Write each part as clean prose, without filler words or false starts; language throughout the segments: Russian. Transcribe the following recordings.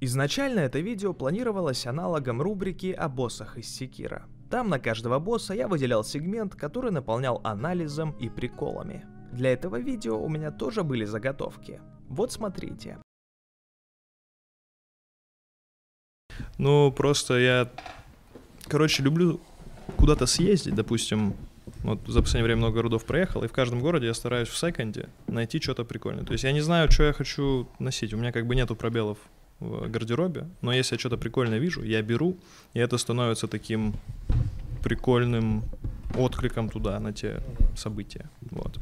Изначально это видео планировалось аналогом рубрики о боссах из Секира. Там на каждого босса я выделял сегмент, который наполнял анализом и приколами. Для этого видео у меня тоже были заготовки. Вот смотрите. Ну, просто я, короче, люблю куда-то съездить, допустим, вот за последнее время много городов проехал, и в каждом городе я стараюсь в секонде найти что-то прикольное. То есть я не знаю, что я хочу носить, у меня как бы нету пробелов в гардеробе, но если я что-то прикольное вижу, я беру, и это становится таким прикольным откликом туда, на те события. Вот.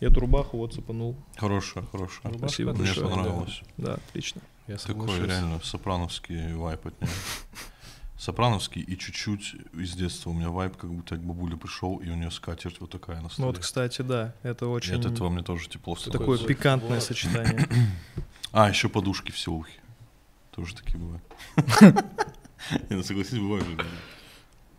И эту рубаху вот цепанул. Хорошая, хорошая. Рубашка. Спасибо большое. Мне понравилось. Да, отлично. Я такой реально сопрановский вайп от нее. Сопрановский и чуть-чуть из детства у меня вайп, как будто я к бабуле пришел, и у нее скатерть вот такая на столе. Ну вот, кстати, да, это очень... От этого мне тоже тепло становится. Такое пикантное сочетание. А, еще подушки все ухи. Тоже такие бывают. Я согласен, бывает же.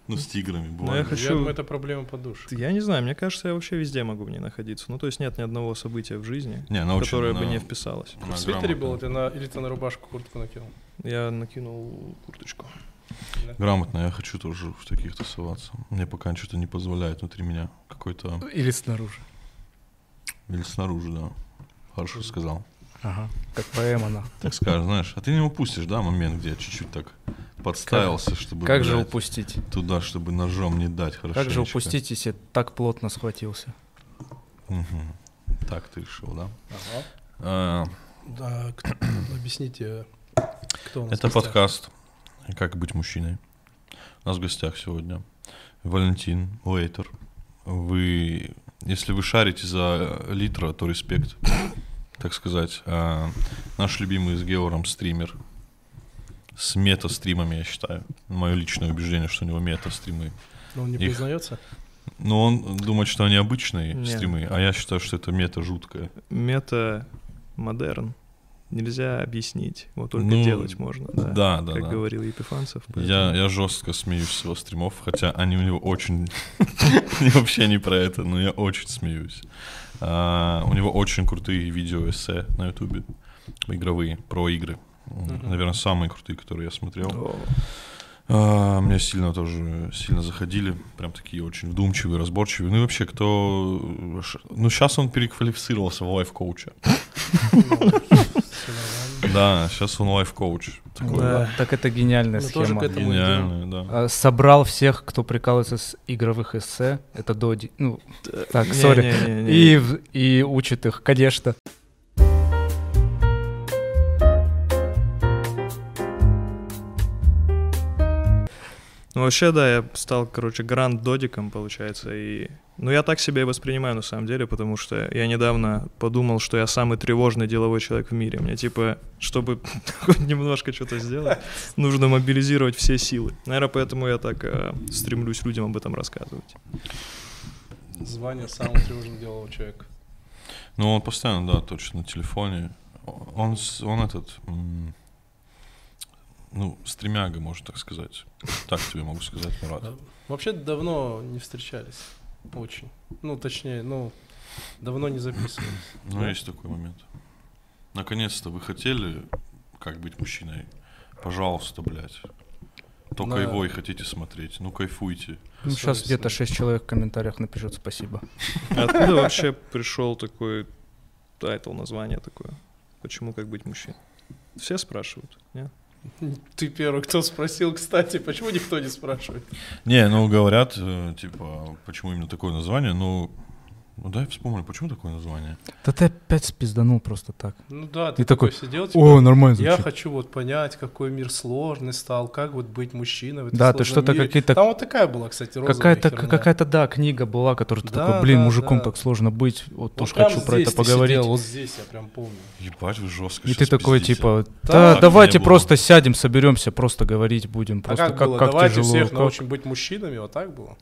Ну, с тиграми бывает. Я хочу... Это проблема подушек. Я не знаю, мне кажется, я вообще везде могу в ней находиться. Ну, то есть нет ни одного события в жизни, которое бы не вписалось. В свитере было или ты на рубашку куртку накинул? Я накинул курточку. Грамотно, я хочу тоже в таких тусоваться. Мне пока что-то не позволяет внутри меня какой-то... Или снаружи. Или снаружи, да. Хорошо сказал. Ага, как поэма она. Так скажешь, знаешь, а ты не упустишь, да, момент, где я чуть-чуть так подставился, как, чтобы... Как же упустить? Туда, чтобы ножом не дать хорошенечко. Как же упустить, если так плотно схватился? Угу. Так ты решил, да? Ага. Да, объясните, кто у нас это в подкаст «Как быть мужчиной». У нас в гостях сегодня Валентин Лейтер. Вы, если вы шарите за Литра, то респект. Так сказать, наш любимый с Геором стример, с мета-стримами, я считаю. Мое личное убеждение, что у него мета-стримы. Но он не признается? Ну, он думает, что они обычные стримы, а я считаю, что это мета-жуткая. Мета-модерн. Нельзя объяснить, вот только делать можно, да, да, как говорил Епифанцев. Я жестко смеюсь с его стримов, хотя они у него очень... Вообще не про это, но я очень смеюсь. У него очень крутые видео-эссе на ютубе, игровые, про игры. Наверное, самые крутые, которые я смотрел. Мне сильно тоже, сильно заходили, прям такие очень вдумчивые, разборчивые. Ну и вообще, кто... Ну сейчас он переквалифицировался в лайф-коуча. Да, сейчас он лайф-коуч. Да, так это гениальная схема. Гениальная, да. Собрал всех, кто прикалывается с игровых эссе, это Доди, ну, так, сори, и учит их, конечно. Ну, вообще, да, я стал, короче, гранд-додиком, получается, и... Ну, я так себя и воспринимаю, на самом деле, потому что я недавно подумал, что я самый тревожный деловой человек в мире. Мне, типа, чтобы хоть немножко что-то сделать, нужно мобилизировать все силы. Наверное, поэтому я так стремлюсь людям об этом рассказывать. Звание самого тревожного делового человека. Ну, он постоянно, да, точно, на телефоне. Он этот... Ну, стремяга, можно так сказать. Так тебе могу сказать, Мурат. Вообще давно не встречались. Очень. Ну, точнее, давно не записывались. Ну, да? Есть такой момент. Наконец-то вы хотели «Как быть мужчиной»? Пожалуйста, блядь. Только его и хотите смотреть. Ну, кайфуйте. Ну, сейчас где-то 6 человек в комментариях напишут «спасибо». Откуда вообще пришел такой тайтл, название такое? Почему «Как быть мужчиной»? Все спрашивают, нет? Ты первый, кто спросил, кстати, почему никто не спрашивает? Не, ну говорят, типа, почему именно такое название, ну дай вспомню, почему такое название? Да ты опять спизданул просто так. Ну да, ты такой сидел, типа, о, нормально звучит. Я хочу вот понять, какой мир сложный стал, как вот быть мужчиной в этом сложном мире. Да, ты что-то какие-то... Там вот такая была, кстати, розовая какая-то, да, книга была, которую ты такой, блин, мужиком так сложно быть, вот тоже хочу про это поговорить. Вот здесь я прям помню. Ебать, вы жестко. И ты такой, типа, да, давайте просто сядем, соберемся, просто говорить будем. Просто как тяжело. Давайте всех научим быть мужчинами, вот так было?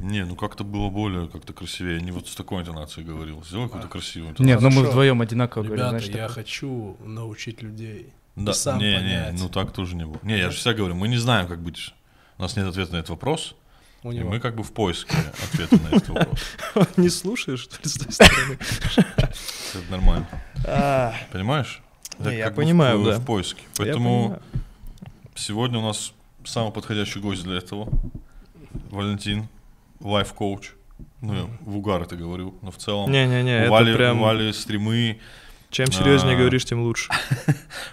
Не, ну как-то было более, как-то красивее. Не вот с такой интонацией говорил. Сделай какую-то красивую интонацию. Нет, но мы вдвоем одинаково говорим. Ребята, я хочу научить людей. Да, не, ну так тоже не было. Не, я же всегда говорю, мы не знаем, как быть. У нас нет ответа на этот вопрос. И мы как бы в поиске ответа на этот вопрос. Не слушаешь, что ли, с той стороны? Это нормально. Понимаешь? Да, я понимаю, да. В поиске. Поэтому сегодня у нас самый подходящий гость для этого. Валентин, лайф-коуч. Ну, я в угар это говорю, но в целом... Не-не-не, Вали, это прям... Вали стримы... Чем серьезнее говоришь, тем лучше.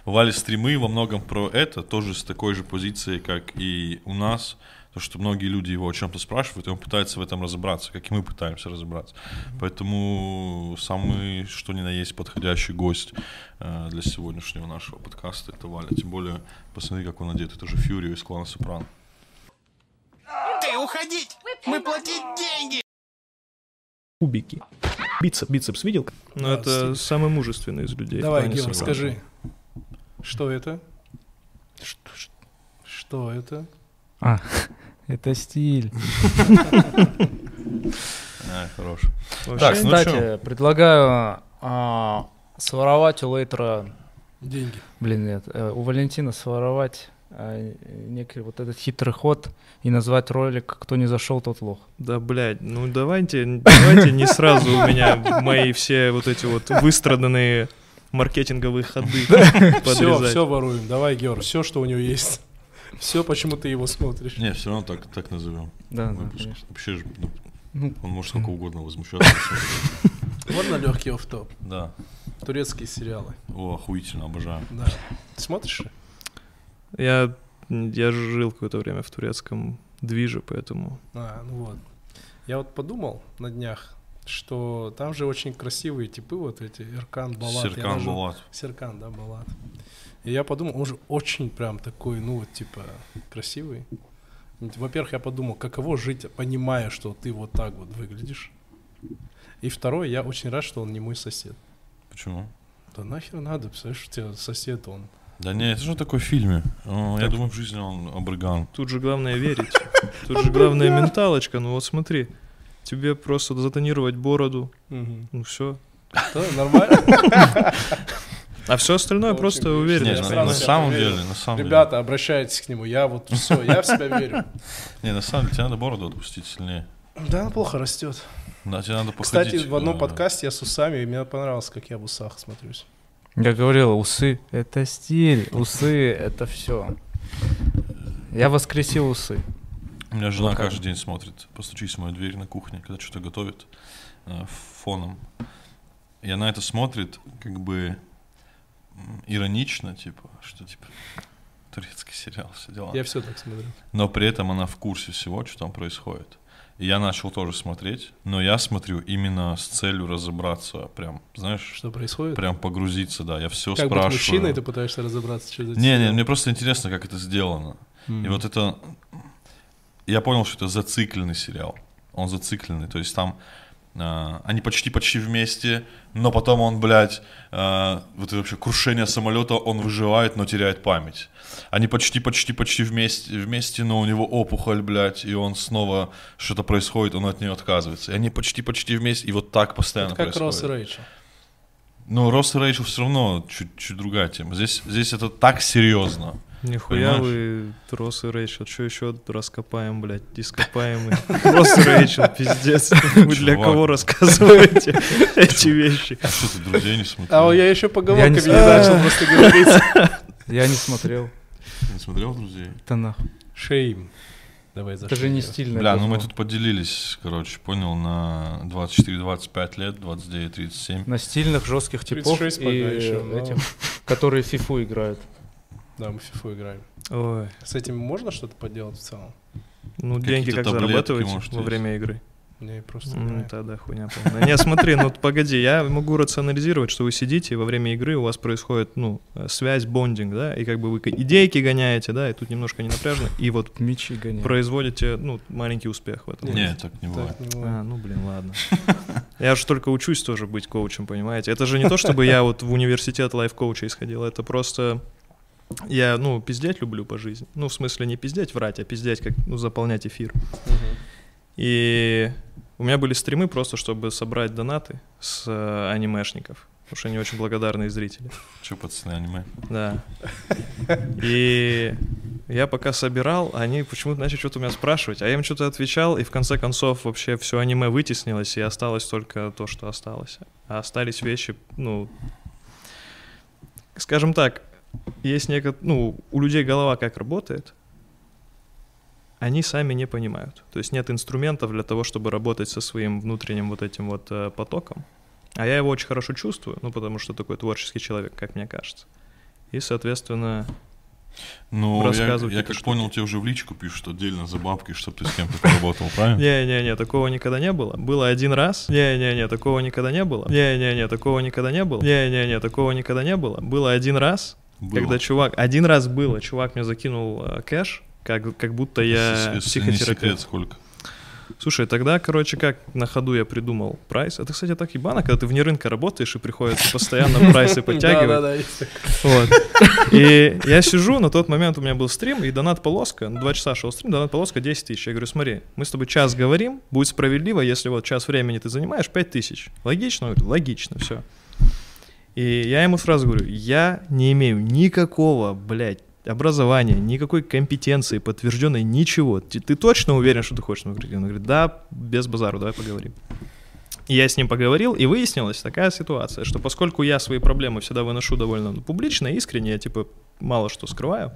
Вали стримы во многом про это, тоже с такой же позиции, как и у нас. То, что многие люди его о чем-то спрашивают, и он пытается в этом разобраться, как и мы пытаемся разобраться. Поэтому самый, что ни на есть, подходящий гость для сегодняшнего нашего подкаста — это Валя. Тем более, посмотри, как он одет. Это же Фьюрио из клана Сопрано. Ты уходить! Мы платить деньги! Кубики. Бицепс видел? Ну, это самый мужественный из людей. Давай, Геор, скажи, что это? Что это? А, это стиль. Хорош. Так, кстати, предлагаю своровать у Лейтера деньги. Блин, нет, у Валентина своровать некий вот этот хитрый ход и назвать ролик «Кто не зашел, тот лох». Да, блядь, ну давайте не сразу у меня мои все вот эти вот выстраданные маркетинговые ходы подрезать. Все воруем, давай, Геор, все, что у него есть. Все, почему ты его смотришь. Не, все равно так назовем. Да, выпуск. Да, вообще же, ну, он может сколько угодно возмущаться. Вот на легкий офф-топ. Да. Турецкие сериалы. О, охуительно, обожаю. Да. Ты смотришь? Я жил какое-то время в турецком движе, поэтому... ну вот. Я вот подумал на днях, что там же очень красивые типы вот эти, Серкан Болат. Серкан Болат. Серкан, да, Болат. И я подумал, он же очень прям такой, ну вот типа красивый. Во-первых, я подумал, каково жить, понимая, что ты вот так вот выглядишь. И второе, я очень рад, что он не мой сосед. Почему? Да нахер надо, представляешь, у тебя сосед он. Да нет, это же такой в фильме. Я думаю, в жизни он обрыган. Тут же главное верить. Тут же главная менталочка. Ну вот смотри, тебе просто затонировать бороду. Ну все. Нормально. А все остальное просто уверенность. На самом деле, ребята, обращайтесь к нему. Я вот все, я в себя верю. Не, на самом деле тебе надо бороду отпустить сильнее. Да, она плохо растет. Да, тебе надо походить. Кстати, в одном подкасте я с усами, и мне понравилось, как я в усах смотрюсь. Я говорил, усы — это стиль, усы — это все. Я воскресил усы. У меня жена каждый день смотрит, постучись в мою дверь на кухне, когда что-то готовит фоном. И она это смотрит как бы иронично, типа, что типа турецкий сериал, все дела. Я все так смотрю. Но при этом она в курсе всего, что там происходит. И я начал тоже смотреть, но я смотрю именно с целью разобраться, прям, знаешь, что происходит? Прям погрузиться, да, я все спрашиваю. Как быть мужчиной, ты пытаешься разобраться, что это? Не, мне просто интересно, как это сделано. И вот это, я понял, что это зацикленный сериал, он зацикленный, то есть там они почти вместе, но потом он, блядь, вот это вообще крушение самолета, он выживает, но теряет память. Они почти вместе, но у него опухоль, блядь, и он снова что-то происходит, он от нее отказывается. И они почти вместе, и вот так постоянно это как происходит. Как Росс и Рэйчел. Ну, Росс и Рэйчел все равно чуть другая тема. Здесь это так серьезно. Нихуя понимаешь? Вы Росс и Рэйчел, что еще раскопаем, блядь, ископаем и Росс и Рэйчел, пиздец. Вы для кого рассказываете эти вещи? А что ты друзей не смотрел? А я еще поговорил, как я начал просто говорить. Я не смотрел. Не смотрел друзей? Да нахуй. Шейм. Давай за это же не стильно. Бля, ну мы тут поделились, короче, понял, на 24-25 лет, 29-37. На стильных, жестких типов и этим, которые в фифу играют. Да, мы в фифу играем. Ой. С этим можно что-то поделать в целом? Ну, деньги как зарабатывать во время игры? Мне просто ну, тогда хуйня полная. Не, смотри, ну погоди, я могу рационализировать, что вы сидите, во время игры у вас происходит, ну, связь, бондинг, да, и как бы вы идейки гоняете, да, и тут немножко не напряжно, и вот мечи гоняете. Производите, ну, маленький успех в этом. Нет, так не бывает. Ну, блин, ладно. Я же только учусь тоже быть коучем, понимаете? Это же не то, чтобы я вот в университет лайф-коуча исходил, это просто... Я, ну, пиздеть люблю по жизни. Ну, в смысле, не пиздеть, врать, а пиздеть, как, ну, заполнять эфир. И у меня были стримы просто, чтобы собрать донаты с анимешников. Потому что они очень благодарные зрители. Че, пацаны, аниме? Да. И я пока собирал, они почему-то начали что-то у меня спрашивать. А я им что-то отвечал, и в конце концов вообще все аниме вытеснилось, и осталось только то, что осталось. А остались вещи, ну... скажем так, есть некоторые, ну, у людей голова как работает, они сами не понимают. То есть нет инструментов для того, чтобы работать со своим внутренним вот этим вот потоком. А я его очень хорошо чувствую, ну, потому что такой творческий человек, как мне кажется. И, соответственно, ну, я как понял, тебе уже в личку пишут отдельно за бабки, чтобы ты с кем-то поработал, правильно? Не-не-не, такого никогда не было. Было один раз. Не-не-не, такого никогда не было. Не-не-не, такого никогда не было. Не-не-не, такого никогда не было. Было один раз, когда чувак... Один раз было, чувак мне закинул кэш, как будто я психотерапевт. Не секрет, сколько? Слушай, тогда, короче, как на ходу я придумал прайс. Это, кстати, так ебано, когда ты вне рынка работаешь и приходится постоянно прайсы подтягивать. И я сижу, на тот момент у меня был стрим, и донат-полоска, 2 часа шел стрим, донат-полоска 10 тысяч. Я говорю, смотри, мы с тобой час говорим, будет справедливо, если вот час времени ты занимаешь, 5 тысяч. Логично? Логично, все. И я ему сразу говорю, я не имею никакого, блядь, образования, никакой компетенции, подтвержденной, ничего. Ты точно уверен, что ты хочешь? Он говорит, да, без базару, давай поговорим. И я с ним поговорил, и выяснилась такая ситуация, что поскольку я свои проблемы всегда выношу довольно публично, искренне, я типа мало что скрываю,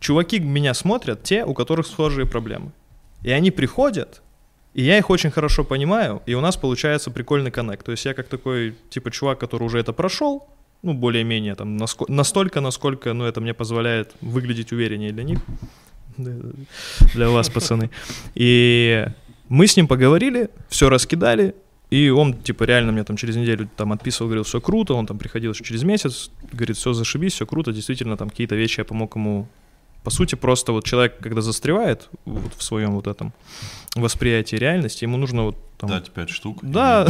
чуваки меня смотрят, те, у которых схожие проблемы. И они приходят, и я их очень хорошо понимаю, и у нас получается прикольный коннект. То есть я как такой, типа, чувак, который уже это прошел, ну, более-менее, там, настолько, насколько, ну, это мне позволяет выглядеть увереннее для них, для вас, пацаны. И мы с ним поговорили, все раскидали, и он, типа, реально мне там через неделю там отписывал, говорил, все круто, он там приходил через месяц, говорит, все зашибись, все круто, действительно, там, какие-то вещи я помог ему, по сути, просто вот человек, когда застревает вот в своем вот этом восприятии реальности, ему нужно вот там... Дать 5 штук. Да.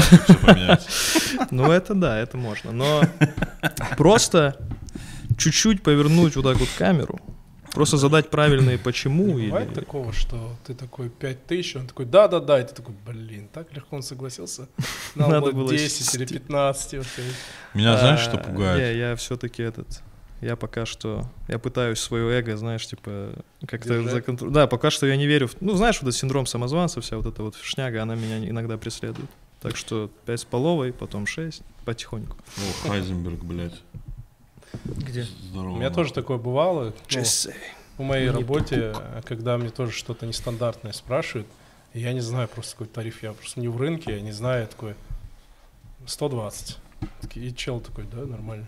Ну это да, это можно. Но просто чуть-чуть повернуть вот так вот камеру, просто задать правильные почему. Бывает такого, что ты такой 5000, он такой да-да-да, и ты такой, блин, так легко он согласился. Надо было 10 или 15. Меня знаешь, что пугает? Я все-таки этот... Я пока что, я пытаюсь свое эго, знаешь, типа, как-то законтролировать. Да, пока что я не верю в... Ну, знаешь, вот этот синдром самозванца, вся вот эта вот шняга, она меня иногда преследует. Так что 5 с половой, потом 6, потихоньку. О, Хайзенберг, блядь. Где? Здорово. У меня тоже такое бывало. В моей работе, когда мне тоже что-то нестандартное спрашивают, я не знаю просто какой тариф, я просто не в рынке, я не знаю, я такой 120. И чел такой, да, нормально.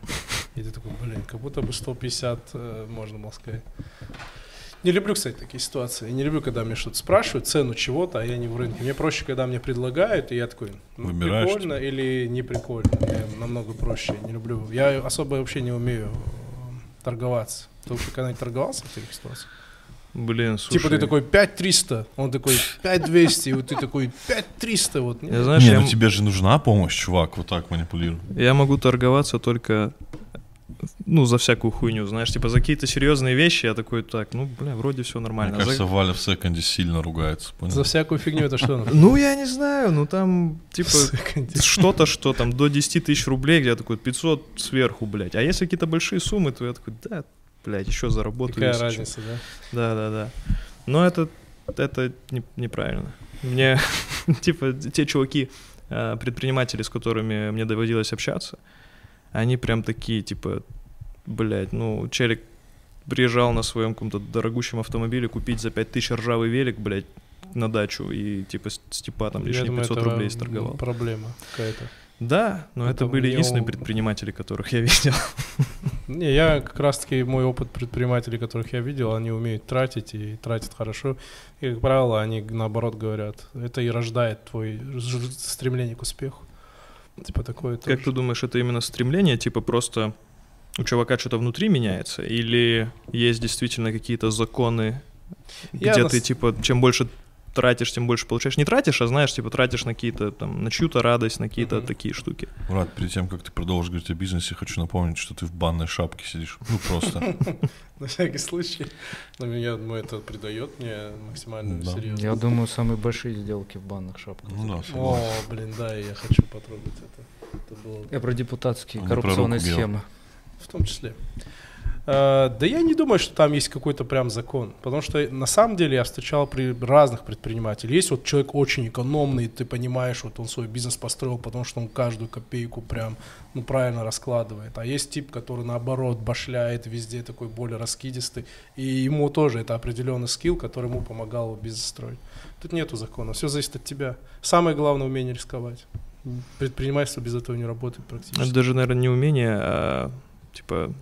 И ты такой, блин, как будто бы 150 можно было сказать. Не люблю, кстати, такие ситуации. Я не люблю, когда мне что-то спрашивают, цену чего-то, а я не в рынке. Мне проще, когда мне предлагают, и я такой, ну, выбираешь, прикольно ты или не прикольно. Мне намного проще, я не люблю. Я особо вообще не умею торговаться. Ты вообще когда-нибудь торговался в таких ситуациях? Блин, слушай. Типа ты такой 5300, он такой 5200, и вот ты такой 5300. Вот. Я, знаешь, не, ну тебе же нужна помощь, чувак, вот так манипулируй. Я могу торговаться только, ну, за всякую хуйню, знаешь, типа за какие-то серьезные вещи я такой, так, ну, бля, вроде все нормально. Мне кажется, Валя в секонде сильно ругается. Понял? За всякую фигню это что? Ну, я не знаю, ну там, типа, что-то, что там, до 10 тысяч рублей, где я такой 500 сверху, блядь. А если какие-то большие суммы, то я такой, да, блядь, еще заработаю. Какая разница, да? Да-да-да. Но это неправильно. Мне, типа, те чуваки, предприниматели, с которыми мне доводилось общаться, они прям такие, типа, блядь, ну, челик приезжал на своем каком-то дорогущем автомобиле купить за 5000 ржавый велик, блядь, на дачу, и, типа, Степа там лишние 500 рублей сторговал. Проблема какая-то. Да, но это были единственные предприниматели, которых я видел. Не, я как раз-таки, мой опыт предпринимателей, которых я видел, они умеют тратить и тратят хорошо. И, как правило, они наоборот говорят, это и рождает твое стремление к успеху. Типа такое. Как ты думаешь, это именно стремление, типа просто у чувака что-то внутри меняется? Или есть действительно какие-то законы, где ты, типа, чем больше тратишь, тем больше получаешь. Не тратишь, а знаешь, типа тратишь на какие-то там, на чью-то радость, на какие-то такие штуки. Мурат, перед тем, как ты продолжишь говорить о бизнесе, хочу напомнить, что ты в банной шапке сидишь. Ну просто. На всякий случай. Но меня это придает мне максимально серьезно. Я думаю, самые большие сделки в банных шапках. О, блин, да, я хочу потрогать это. Я про депутатские коррупционные схемы. В том числе. Да я не думаю, что там есть какой-то прям закон, потому что на самом деле я встречал разных предпринимателей. Есть вот человек очень экономный, ты понимаешь, вот он свой бизнес построил, потому что он каждую копейку прям, ну, правильно раскладывает. А есть тип, который наоборот башляет везде, такой более раскидистый, и ему тоже это определенный скилл, который ему помогал бизнес строить. Тут нету закона, все зависит от тебя. Самое главное — умение рисковать. Предпринимательство без этого не работает практически. Это даже, наверное, не умение, а типа...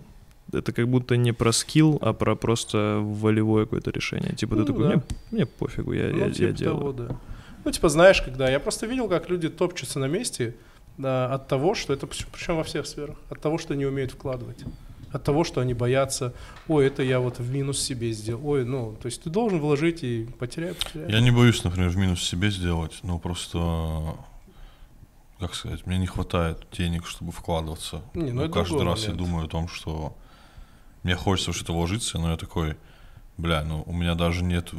Это как будто не про скилл, а про просто волевое какое-то решение. Типа, ну, ты такой, да, мне пофигу, я делаю. Того, да. Ну, типа, знаешь, когда... Я просто видел, как люди топчутся на месте, да, от того, что это... Причем во всех сферах. От того, что не умеют вкладывать. От того, что они боятся. Ой, это я вот в минус себе сделал. Ой, ну, то есть ты должен вложить и потерять. Я не боюсь, например, в минус себе сделать, но просто... Как сказать? Мне не хватает денег, чтобы вкладываться. Не, ну, каждый раз я думаю о том, что... Мне хочется что-то вложиться, но я такой, бля, ну у меня даже нет,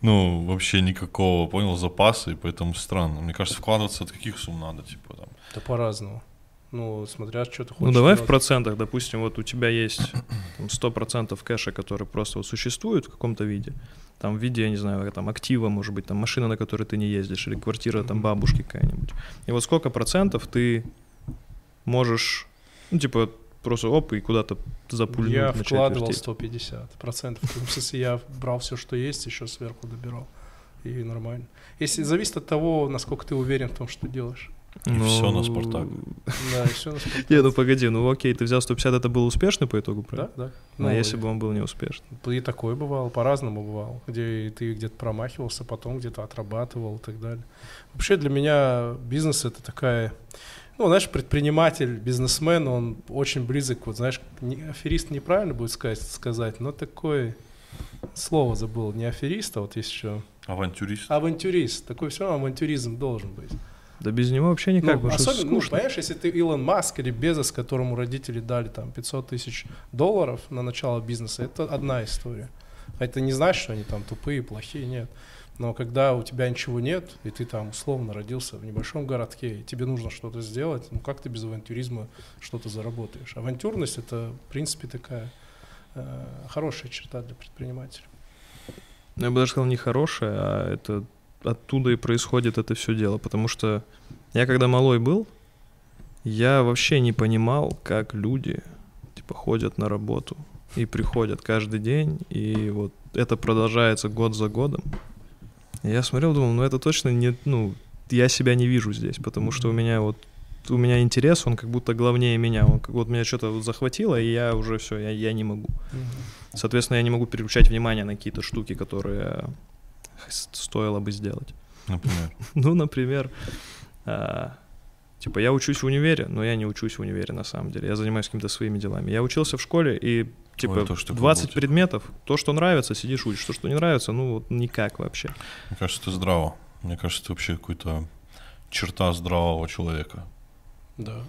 ну вообще никакого, понял, запаса, и поэтому странно. Мне кажется, вкладываться от каких сумм надо, типа там. Да по-разному. Ну, смотря что ты хочешь. Ну, давай в процентах, допустим, вот у тебя есть 100% кэша, который просто вот существует в каком-то виде. Там в виде, я не знаю, там актива, может быть, там машина, на которой ты не ездишь, или квартира там бабушки какая-нибудь. И вот сколько процентов ты можешь, ну типа... Просто оп, и куда-то запульнуть. Я вкладывал 150%. В смысле, я брал все, что есть, еще сверху добирал. И нормально. Если зависит от того, насколько ты уверен в том, что делаешь. И ну... все на «Спартак». Да, и все на «Спартак». Не, ну погоди, ну окей, ты взял 150, это был успешный по итогу, правильно? Да, да. Но если бы он был неуспешный. И такое бывало, по-разному бывало. Где ты где-то промахивался, потом где-то отрабатывал и так далее. Вообще для меня бизнес — это такая... Ну, знаешь, предприниматель, бизнесмен, он очень близок, вот, знаешь, не, аферист неправильно будет сказать, но такое слово забыл, не аферист, а вот есть еще... Авантюрист. Авантюрист, такой все равно авантюризм должен быть. Да без него вообще никак, ну, особенно, ну, понимаешь, если ты Илон Маск или Безос, которому родители дали там $500 тысяч на начало бизнеса, это одна история. А это не значит, что они там тупые, плохие, нет. Но когда у тебя ничего нет, и ты там условно родился в небольшом городке, и тебе нужно что-то сделать, ну как ты без авантюризма что-то заработаешь? Авантюрность — это, в принципе, такая хорошая черта для предпринимателя. Я бы даже сказал, не хорошая, а это оттуда и происходит это все дело. Потому что я, когда малой был, я вообще не понимал, как люди типа ходят на работу и приходят каждый день, и вот это продолжается год за годом. Я смотрел, думал, ну это точно не, ну, я себя не вижу здесь, потому что у меня интерес, он как будто главнее меня, он как вот меня что-то вот захватило, и я уже все, я не могу. Соответственно, я не могу переключать внимание на какие-то штуки, которые стоило бы сделать. Например? Ну, например, типа я учусь в универе, но я не учусь в универе на самом деле, я занимаюсь какими-то своими делами. Я учился в школе, и типа ой, 20 предметов, то, что нравится, сидишь, учишь, то, что не нравится, ну вот никак вообще. Мне кажется, ты здраво. Мне кажется, ты вообще какая-то черта здравого человека. Да.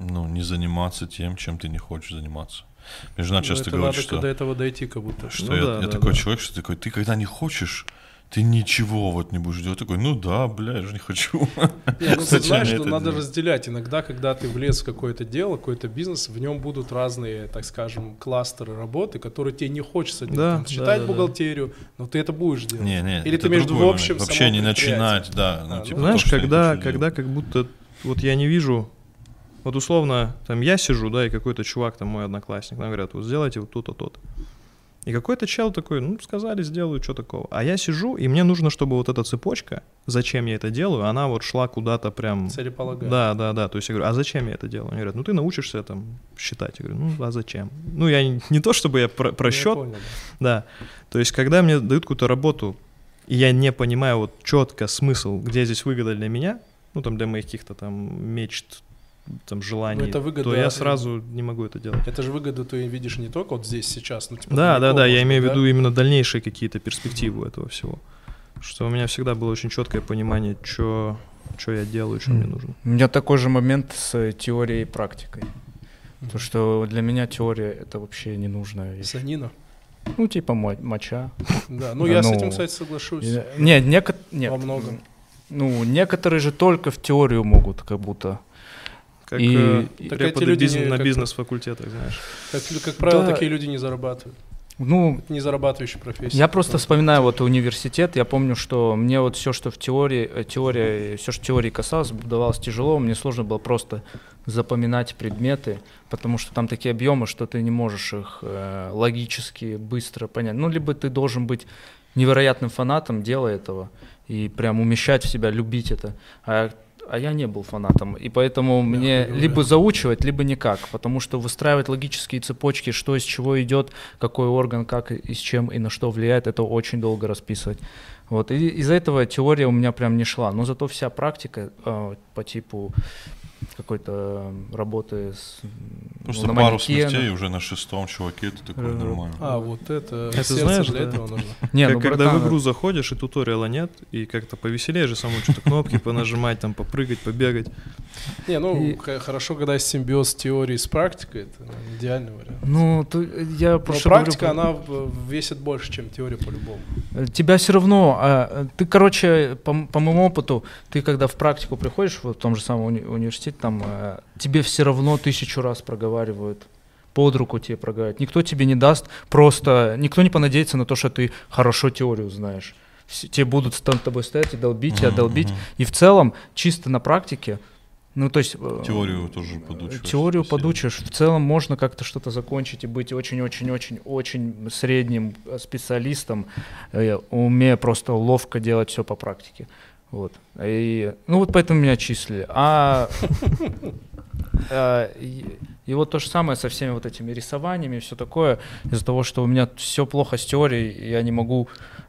Ну, не заниматься тем, чем ты не хочешь заниматься. Мне жена часто говорит, надо, что... до этого дойти как будто. Что ну, я такой человек, что такой, ты когда не хочешь... Ты ничего вот не будешь делать. Такой, ну да, бля, я же не хочу. Нет, ну, знаешь, что надо разделять. Иногда, когда ты влез в какое-то дело, какой-то бизнес, в нем будут разные, так скажем, кластеры работы, которые тебе не хочется считать бухгалтерию, но ты это будешь делать. Не, или ты между в общем вообще не начинать, да. Ну, типа, знаешь, то, когда как будто вот я не вижу, вот условно, там я сижу, да, и какой-то чувак, там мой одноклассник, нам говорят, вот сделайте вот то-то, то-то. И какой-то чел такой, ну, сказали, сделаю, что такого. А я сижу, и мне нужно, чтобы вот эта цепочка, зачем я это делаю, она вот шла куда-то прям... Целеполагаю. Да. То есть я говорю, а зачем я это делаю? Они говорят, ну, ты научишься там считать. Я говорю, ну, а зачем? Ну, я не то, чтобы я про счет. Понял. Да. То есть когда мне дают какую-то работу, и я не понимаю вот четко смысл, где здесь выгода для меня, ну, там, для моих каких-то там мечт, там желание, это выгода, то я сразу не могу это делать. Это же выгоду ты видишь не только вот здесь, сейчас. Ну, типа, да, я имею в виду именно дальнейшие какие-то перспективы этого всего. Что у меня всегда было очень четкое понимание, что я делаю, что мне нужно. У меня такой же момент с теорией и практикой. То, что для меня теория — это вообще не нужная вещь. Санина? Ну, типа моча. Да, ну я с этим, кстати, соглашусь. Нет, во многом. Ну, некоторые же только в теорию могут как будто... Как преподы на бизнес-факультетах, знаешь. Как правило, да. Такие люди не зарабатывают. Ну, не зарабатывающая профессия. Я просто вспоминаю вот университет, я помню, что мне вот все, что в теории, все, что теории касалось, давалось тяжело, мне сложно было просто запоминать предметы, потому что там такие объемы, что ты не можешь их логически быстро понять. Ну, либо ты должен быть невероятным фанатом дела этого и прям умещать в себя, любить это. А я не был фанатом, и поэтому мне либо заучивать, либо никак, потому что выстраивать логические цепочки, что из чего идет, какой орган, как и с чем и на что влияет, это очень долго расписывать. Вот. И из-за этого теория у меня прям не шла, но зато вся практика по типу какой-то работы с... Просто на пару смертей уже на 6-м чуваке, ты такой нормально. А вот это знаешь, для этого нужно. Не, как, ну, когда в игру заходишь, и туториала нет, и как-то повеселее же самому что-то кнопки понажимать, там попрыгать, побегать. Не, ну и... хорошо, когда симбиоз теории с практикой, это идеальный вариант. Ну, то, я просто практика, она весит больше, чем теория по-любому. Тебя все равно, ты, короче, по моему опыту, ты когда в практику приходишь, вот в том же самом университете, там, тебе все равно 1000 раз проговаривают, под руку тебе проговаривают. Никто тебе не даст, просто никто не понадеется на то, что ты хорошо теорию знаешь. Те будут там тобой стоять и долбить, и в целом чисто на практике, ну, то есть... Теорию тоже подучишь. Теорию подучишь. В целом можно как-то что-то закончить и быть очень-очень-очень-очень средним специалистом, умея просто ловко делать все по практике. Вот. И, ну вот поэтому меня числили. И вот то же самое со всеми вот этими рисованиями и все такое. Из-за того, что у меня все плохо с теорией, я не могу,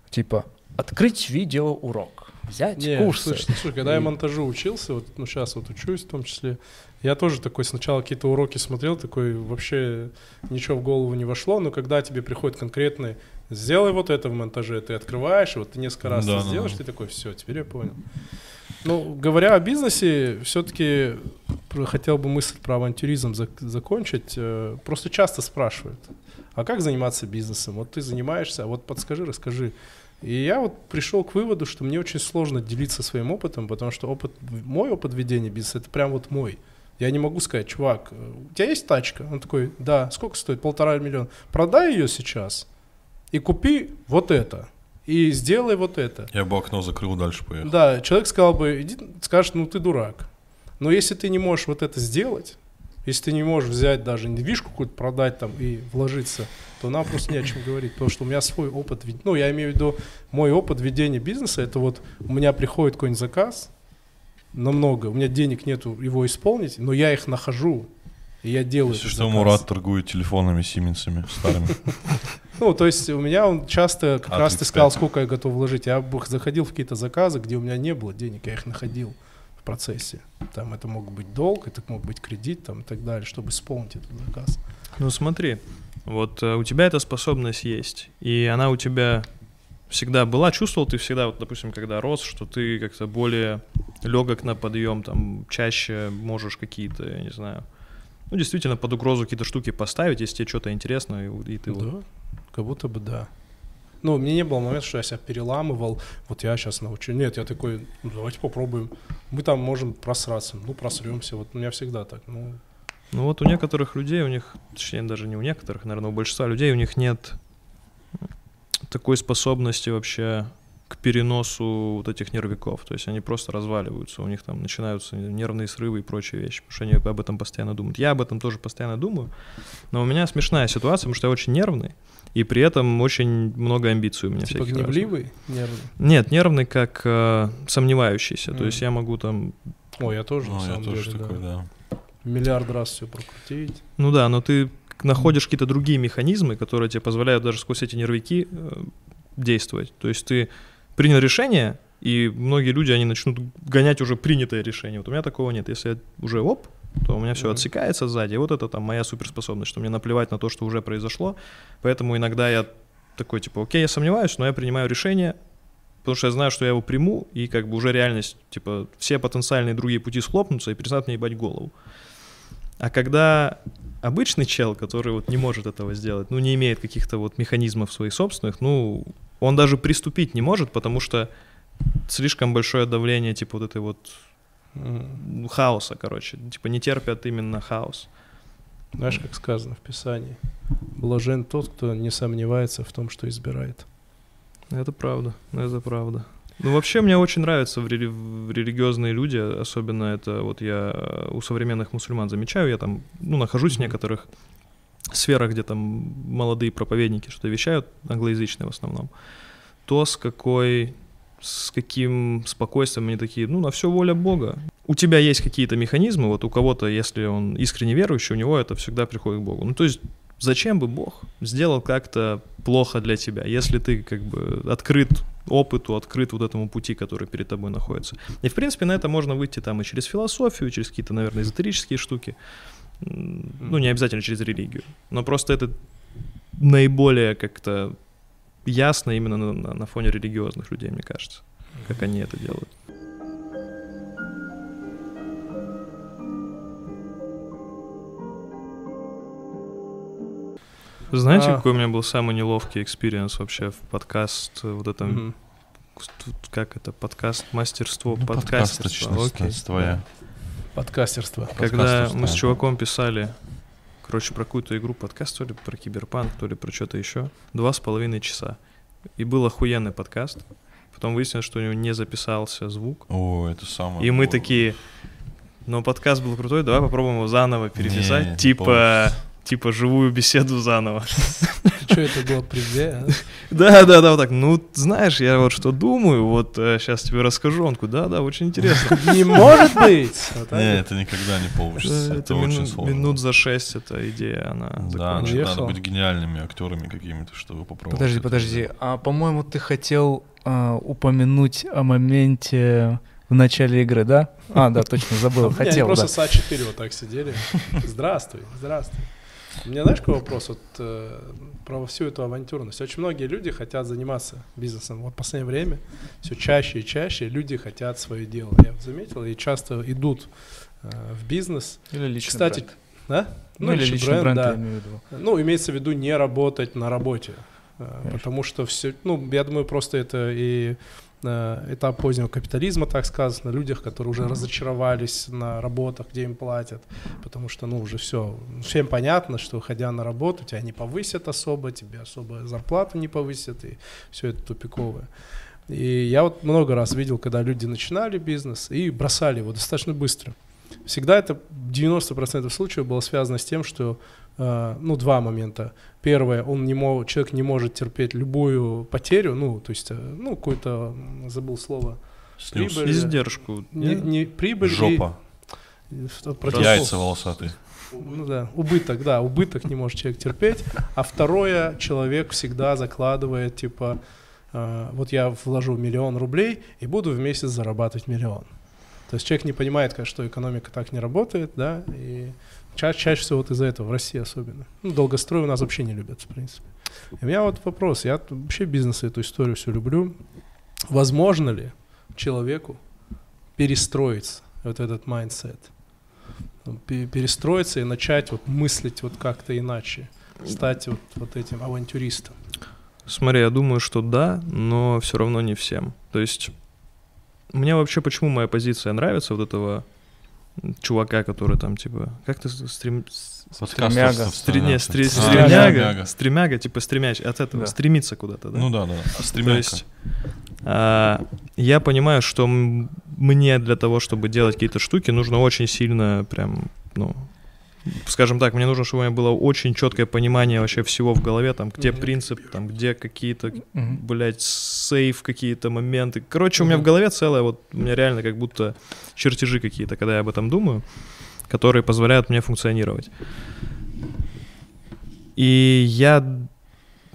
типа, открыть видеоурок, взять курсы. Слушай, когда я монтажу учился, вот, ну сейчас вот учусь в том числе, я тоже такой сначала какие-то уроки смотрел, такой вообще ничего в голову не вошло, но когда тебе приходит конкретный сделай вот это в монтаже, ты открываешь, вот ты несколько раз это сделаешь, ты такой, все, теперь я понял. Ну, говоря о бизнесе, все-таки хотел бы мысль про авантюризм закончить. Просто часто спрашивают, а как заниматься бизнесом? Вот ты занимаешься, а вот подскажи, расскажи. И я вот пришел к выводу, что мне очень сложно делиться своим опытом, потому что мой опыт ведения бизнеса, это прям вот мой. Я не могу сказать, чувак, у тебя есть тачка? Он такой, да, сколько стоит? 1,5 миллиона. Продай ее сейчас. И купи вот это, и сделай вот это. Я бы окно закрыл, дальше поехал. Да, человек сказал бы, иди, скажешь, ну ты дурак. Но если ты не можешь вот это сделать, если ты не можешь взять даже недвижку какую-то, продать там и вложиться, то нам просто не о чем говорить, потому что у меня свой опыт. Ну, я имею в виду, мой опыт ведения бизнеса, это вот у меня приходит какой-нибудь заказ, намного, у меня денег нету его исполнить, но я их нахожу. И я делаю. Если что, Мурат торгует телефонами Сименсами старыми. Ну, то есть у меня он часто как раз ты сказал, сколько я готов вложить. Я заходил в какие-то заказы, где у меня не было денег, я их находил в процессе. Там это мог быть долг, это мог быть кредит там, и так далее, чтобы исполнить этот заказ. Ну смотри, вот у тебя эта способность есть, и она у тебя всегда была, чувствовал ты всегда, вот, допустим, когда рос, что ты как-то более легок на подъем, там, чаще можешь какие-то, я не знаю, ну, действительно, под угрозу какие-то штуки поставить, если тебе что-то интересно, и ты... Да, вот... как будто бы да. Ну, мне не было момента, что я себя переламывал, вот я сейчас научу. Нет, я такой, ну, давайте попробуем. Мы там можем просраться, ну, просремся. Вот у меня всегда так. Ну, вот у некоторых людей, у них, точнее, даже не у некоторых, наверное, у большинства людей, у них нет такой способности вообще к переносу вот этих нервиков, то есть они просто разваливаются, у них там начинаются нервные срывы и прочие вещи, потому что они об этом постоянно думают. Я об этом тоже постоянно думаю, но у меня смешная ситуация, потому что я очень нервный, и при этом очень много амбиций у меня всяких. Типа гневливый? Нервный? Нет, нервный как сомневающийся, то есть я могу там... О, я тоже, на самом деле, такой. Миллиард раз все прокрутить. Ну да, но ты находишь какие-то другие механизмы, которые тебе позволяют даже сквозь эти нервики действовать, то есть ты принял решение, и многие люди, они начнут гонять уже принятое решение. Вот у меня такого нет. Если я уже оп, то у меня все отсекается сзади. И вот это там моя суперспособность, что мне наплевать на то, что уже произошло. Поэтому иногда я такой, типа, окей, я сомневаюсь, но я принимаю решение, потому что я знаю, что я его приму, и как бы уже реальность, типа, все потенциальные другие пути схлопнутся и перестанут мне ебать голову. А когда обычный чел, который вот не может этого сделать, ну, не имеет каких-то вот механизмов своих собственных, ну... Он даже приступить не может, потому что слишком большое давление, типа вот этой вот хаоса, короче. Типа не терпят именно хаос. Знаешь, как сказано в Писании? Блажен тот, кто не сомневается в том, что избирает. Это правда, это правда. Ну, вообще, мне очень нравятся религиозные люди, особенно это вот я у современных мусульман замечаю, я там, ну, нахожусь в некоторых сферах, где там молодые проповедники что-то вещают, англоязычные в основном, то с каким спокойствием они такие, ну, на все воля Бога. У тебя есть какие-то механизмы, вот у кого-то, если он искренне верующий, у него это всегда приходит к Богу. Ну, то есть, зачем бы Бог сделал как-то плохо для тебя, если ты как бы открыт опыту, открыт вот этому пути, который перед тобой находится. И, в принципе, на это можно выйти там и через философию, и через какие-то, наверное, эзотерические штуки. Ну, не обязательно через религию. Но просто это наиболее как-то ясно именно на фоне религиозных людей, мне кажется, как они это делают. Знаете, какой у меня был самый неловкий экспириенс вообще в подкаст, вот этом, как это, подкаст, мастерство, ну, подкастерство. Когда мы с чуваком писали, короче, про какую-то игру подкаст, то ли про киберпанк, то ли про что-то еще, 2,5 часа. И был охуенный подкаст, потом выяснилось, что у него не записался звук. О, это самое. И мы такие, но подкаст был крутой, давай попробуем его заново переписать, типа живую беседу заново. Ты что, это было придя? Да, вот так. Ну, знаешь, я вот что думаю, вот сейчас тебе расскажу. Он такой, да, очень интересно. Не может быть! Нет, это никогда не получится. Это очень сложно. Минут за 6 эта идея, она... Да, надо быть гениальными актерами какими-то, чтобы попробовать. Подожди. А, по-моему, ты хотел упомянуть о моменте... В начале игры, да? А, да, точно, забыл, хотел, да. Просто с А4 вот так сидели. Здравствуй. У меня, знаешь, какой вопрос вот про всю эту авантюрность? Очень многие люди хотят заниматься бизнесом. Вот в последнее время все чаще и чаще люди хотят свое дело. Я вот заметил, и часто идут в бизнес. Или личный бренд. Да? Ну, или личный бренд, да. Ну, имеется в виду не работать на работе. Потому что все, ну, я думаю, просто это и... этап позднего капитализма, так сказать, на людях, которые уже разочаровались на работах, где им платят, потому что, ну, уже все, всем понятно, что, ходя на работу, тебя не повысят особо, тебе особо зарплату не повысят, и все это тупиковое. И я вот много раз видел, когда люди начинали бизнес и бросали его достаточно быстро. Всегда это в 90% случаев было связано с тем, что, ну, два момента. Первое, человек не может терпеть любую потерю, ну, то есть, ну, какое-то, забыл слово, прибыль. Издержку. Не прибыль. Жопа. Яйца волосатые. Ну да, убыток не может человек терпеть. А второе, человек всегда закладывает, типа, вот я вложу 1 000 000 рублей и буду в месяц зарабатывать 1 000 000. То есть человек не понимает, что экономика так не работает, да, и чаще всего вот из-за этого, в России особенно. Ну, долгострой у нас вообще не любят, в принципе. И у меня вот вопрос, я вообще бизнес, эту историю все люблю. Возможно ли человеку перестроить вот этот майндсет, перестроиться и начать вот мыслить вот как-то иначе, стать вот этим авантюристом? Смотри, я думаю, что да, но все равно не всем. То есть... Мне вообще почему моя позиция нравится вот этого чувака, который там типа... Как ты Стремяга, типа стремящий. От этого стремиться куда-то, да? Ну да. То есть я понимаю, что мне для того, чтобы делать какие-то штуки, нужно очень сильно прям, ну... Скажем так, мне нужно, чтобы у меня было очень четкое понимание вообще всего в голове, там, где принцип, там, где какие-то, блядь, сейф, какие-то моменты. Короче, у меня в голове целое, вот у меня реально как будто чертежи какие-то, когда я об этом думаю, которые позволяют мне функционировать. И я,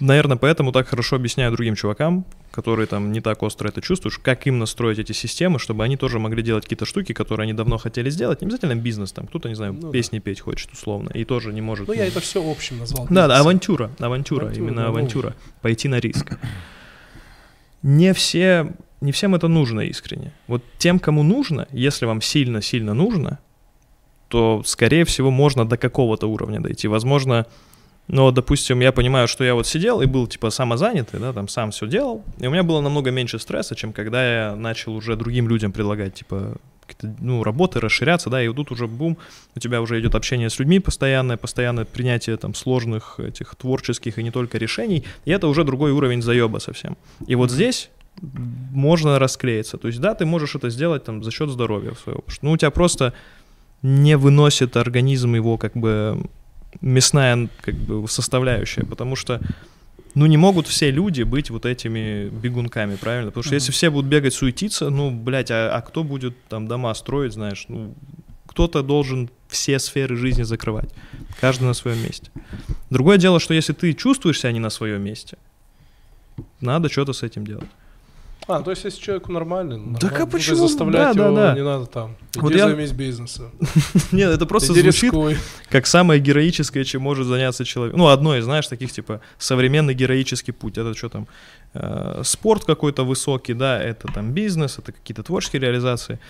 наверное, поэтому так хорошо объясняю другим чувакам, которые там не так остро это чувствуешь, как им настроить эти системы, чтобы они тоже могли делать какие-то штуки, которые они давно хотели сделать. Не обязательно бизнес, там кто-то, не знаю, песни петь хочет условно, и тоже не может. Ну, я это все общим назвал. Да, авантюра, именно авантюра. Пойти на риск. Не всем это нужно искренне. Вот тем, кому нужно, если вам сильно-сильно нужно, то, скорее всего, можно до какого-то уровня дойти. Возможно... Но, допустим, я понимаю, что я вот сидел и был, типа, самозанятый, да, там, сам все делал, и у меня было намного меньше стресса, чем когда я начал уже другим людям предлагать, типа, ну, работы расширяться, да, и тут уже бум, у тебя уже идет общение с людьми постоянное принятие там сложных этих творческих и не только решений, и это уже другой уровень заеба совсем. И вот здесь можно расклеиться, то есть да, ты можешь это сделать там за счет здоровья своего, потому что ну, у тебя просто не выносит организм его как бы мясная как бы составляющая, потому что ну не могут все люди быть вот этими бегунками, правильно? Потому что если все будут бегать, суетиться, ну, блядь, а кто будет там дома строить, знаешь? Ну, кто-то должен все сферы жизни закрывать. Каждый на своем месте. Другое дело, что если ты чувствуешь себя не на своем месте, надо что-то с этим делать. А, то есть если человеку нормально, так, а почему? Заставлять его не надо там. Иди займись бизнесом. Нет, это просто звучит как самое героическое, чем может заняться человек. Ну, одно из, знаешь, таких типа современный героический путь. Это что там, спорт какой-то высокий, да, это там бизнес, это какие-то творческие реализации.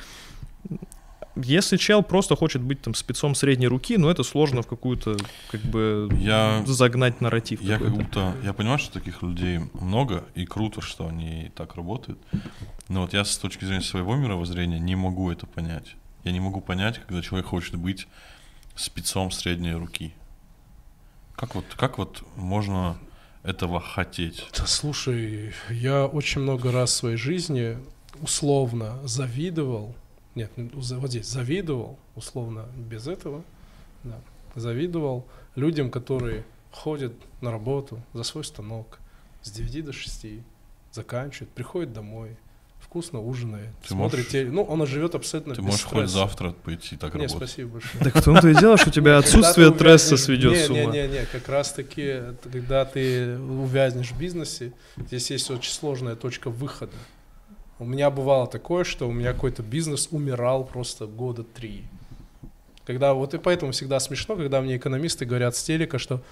Если чел просто хочет быть там спецом средней руки, но это сложно в какую-то, как бы, загнать нарратив. Я как будто, я понимаю, что таких людей много, и круто, что они так работают, но вот я с точки зрения своего мировоззрения не могу это понять. Я не могу понять, когда человек хочет быть спецом средней руки. Как вот можно этого хотеть? Да, слушай, я очень много раз в своей жизни условно завидовал. Нет, вот здесь завидовал, условно, без этого, да, завидовал людям, которые ходят на работу за свой станок с 9 до 6, заканчивают, приходят домой, вкусно ужинает, смотрит телевизор. Ну, он живет абсолютно без стресса. Ты можешь хоть завтра пойти так работать. Нет, спасибо большое. Так в том-то и дело, что у тебя отсутствие стресса сведет с ума. Не-не-не, как раз-таки, когда ты увязнешь в бизнесе, здесь есть очень сложная точка выхода. У меня бывало такое, что у меня какой-то бизнес умирал просто года 3. Когда вот и поэтому всегда смешно, когда мне экономисты говорят с телека, что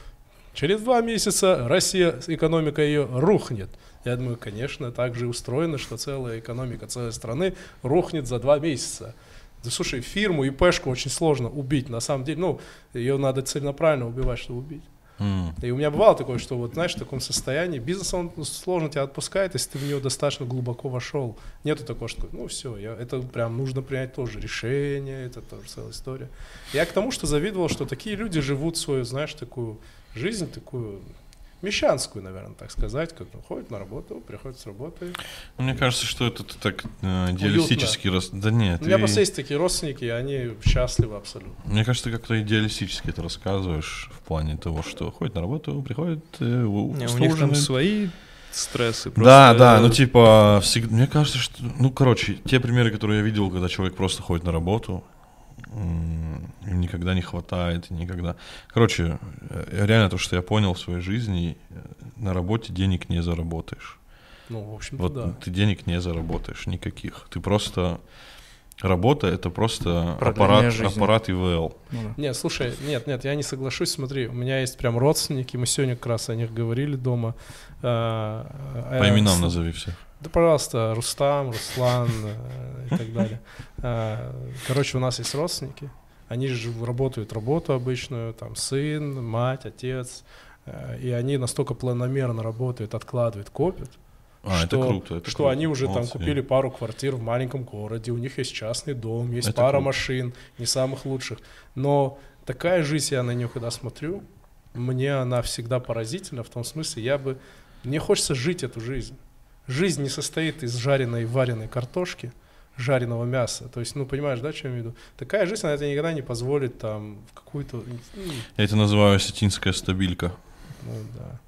через 2 месяца Россия, экономика ее рухнет. Я думаю, конечно, так же устроено, что целая экономика целой страны рухнет за 2 месяца. Да слушай, фирму, ИПшку очень сложно убить, на самом деле, ну, ее надо целенаправленно убивать, чтобы убить. И у меня бывало такое, что вот, знаешь, в таком состоянии бизнес, он сложно тебя отпускает, если ты в него достаточно глубоко вошел. Нету такого, что ну все, это прям нужно принять тоже решение, это тоже целая история. Я к тому, что завидовал, что такие люди живут свою, знаешь, такую жизнь, такую мещанскую, наверное, так сказать, как ходят на работу, приходят с работы. Мне кажется, что это так идеалистически... Да нет. У меня просто есть такие родственники, и они счастливы абсолютно. Мне кажется, ты как-то идеалистически это рассказываешь в плане того, что ходят на работу, приходят... У них там свои стрессы. Да, ну типа... Мне кажется, что... Ну, короче, те примеры, которые я видел, когда человек просто ходит на работу... Им никогда не хватает, никогда. Короче, реально то, что я понял в своей жизни, на работе денег не заработаешь. Ну, в общем-то, вот да. Ты денег не заработаешь никаких. Ты просто... Работа — это просто аппарат ИВЛ. Нет, слушай, нет, я не соглашусь. Смотри, у меня есть прям родственники, мы сегодня как раз о них говорили дома. По именам назови всех. Да, пожалуйста, Рустам, Руслан и так далее. Короче, у нас есть родственники. Они же работают работу обычную, там сын, мать, отец. И они настолько планомерно работают, откладывают, копят, что они уже там купили пару квартир в маленьком городе, у них есть частный дом, есть пара машин, не самых лучших. Но такая жизнь, я на нее когда смотрю, мне она всегда поразительна, в том смысле, мне хочется жить эту жизнь. Жизнь не состоит из жареной и вареной картошки, жареного мяса. То есть, ну, понимаешь, да, о чем я веду? Такая жизнь, она тебе никогда не позволит там в какую-то... Я это называю осетинская стабилька. Ну, да.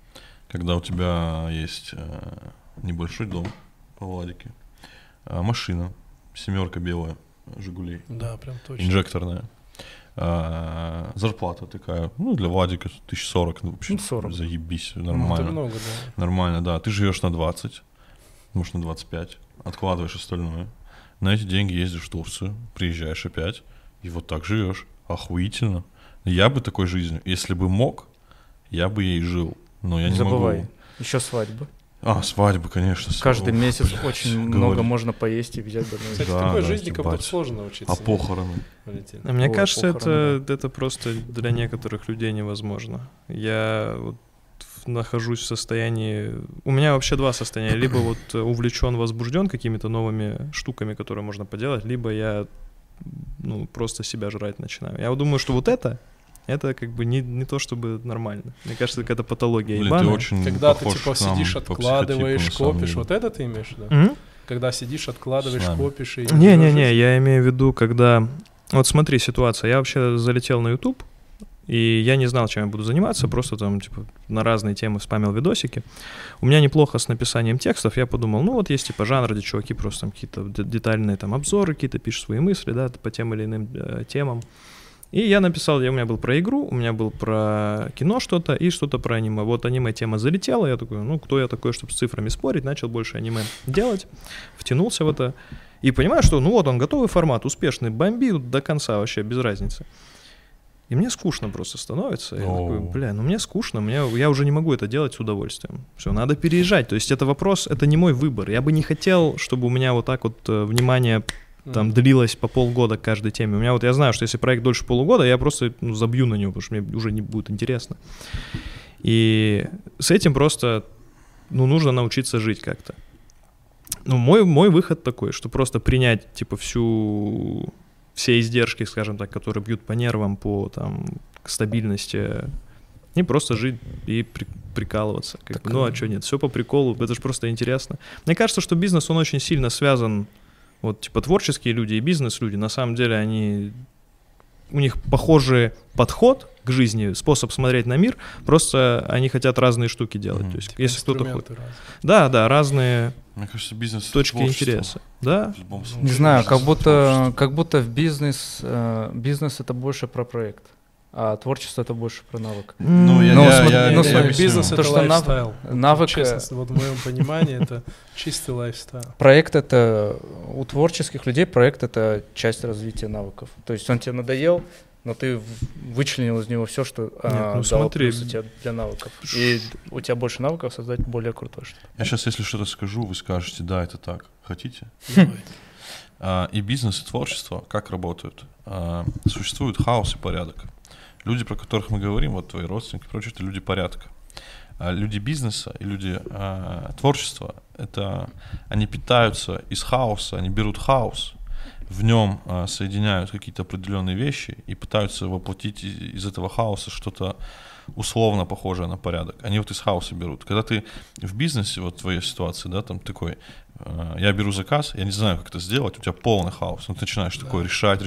Когда у тебя есть небольшой дом в Владике, машина, 7-ка белая, Жигулей. Да, прям точно. Инжекторная. Зарплата такая, ну, для Владика 1040, ну, вообще 40. Заебись, нормально. Ну, много, да. Нормально, да. Ты живешь на 20. Может, на 25, откладываешь остальное, на эти деньги ездишь в Турцию, приезжаешь опять, и вот так живешь. Охуительно. Я бы такой жизнью, если бы мог, я бы ей жил, но я не могу. Забывай, еще свадьба. Свадьба, конечно. Каждый месяц очень много можно поесть и взять домой. Кстати, такой жизни как-то сложно научиться. А похороны? Мне кажется, это просто для некоторых людей невозможно. Я вот нахожусь в состоянии... У меня вообще 2 состояния. Либо вот увлечен, возбужден какими-то новыми штуками, которые можно поделать, либо я ну, просто себя жрать начинаем. Я думаю, что вот это как бы не то чтобы нормально. Мне кажется, какая-то патология. Блин, ты очень когда похож, ты типа сидишь, откладываешь, копишь, вот это ты имеешь, да? Mm-hmm. Когда сидишь, откладываешь, копишь и... Не-не-не, я имею в виду, когда... Вот смотри, ситуация. Я вообще залетел на YouTube, и я не знал, чем я буду заниматься, просто там типа на разные темы спамил видосики. У меня неплохо с написанием текстов, я подумал, ну вот есть типа жанр, где чуваки просто там какие-то детальные там обзоры какие-то, пишут свои мысли, да, по тем или иным темам. И я написал, у меня был про игру, у меня был про кино что-то и что-то про аниме. Вот аниме тема залетела, я такой, ну кто я такой, чтобы с цифрами спорить, начал больше аниме делать, втянулся в это. И понимаю, что ну вот он, готовый формат, успешный, бомби до конца вообще, без разницы. И мне скучно просто становится. Я такой, бля, ну мне скучно, я уже не могу это делать с удовольствием. Все, надо переезжать. То есть это вопрос, это не мой выбор. Я бы не хотел, чтобы у меня вот так вот внимание там длилось по полгода к каждой теме. У меня вот, я знаю, что если проект дольше полугода, я просто забью на него, потому что мне уже не будет интересно. И с этим просто, ну, нужно научиться жить как-то. Ну, мой выход такой, что просто принять, типа, все издержки, скажем так, которые бьют по нервам, по там стабильности, не просто жить и прикалываться. Как бы. Ну а что нет, все по приколу, это же просто интересно. Мне кажется, что бизнес, он очень сильно связан, вот типа творческие люди и бизнес-люди, на самом деле у них похожий подход к жизни, способ смотреть на мир, просто они хотят разные штуки делать. То есть, типа если кто-то хочет. Да, разные. Мне кажется, бизнес — точки интереса, да? Не знаю, как будто в бизнес это больше про проект, а творчество это больше про навык. Ну, я бизнес — это лайфстайл. Навык, честно, вот в моем понимании, это чистый лайфстайл. Проект — это у творческих людей, проект — это часть развития навыков. То есть он тебе надоел, но ты вычленил из него все, что дало плюс у тебя для навыков. И у тебя больше навыков создать более крутое что-то. Я сейчас, если что-то скажу, вы скажете, да, это так. Хотите? И бизнес, и творчество как работают? Существует хаос и порядок. Люди, про которых мы говорим, вот твои родственники и прочее, это люди порядка. Люди бизнеса и люди творчества, это они питаются из хаоса, они берут хаос, в нем соединяют какие-то определенные вещи и пытаются воплотить из этого хаоса что-то условно похожее на порядок. Они вот из хаоса берут. Когда ты в бизнесе, вот в твоей ситуации, да, там такой, я беру заказ, я не знаю, как это сделать, у тебя полный хаос. Ну, ты начинаешь такое решать.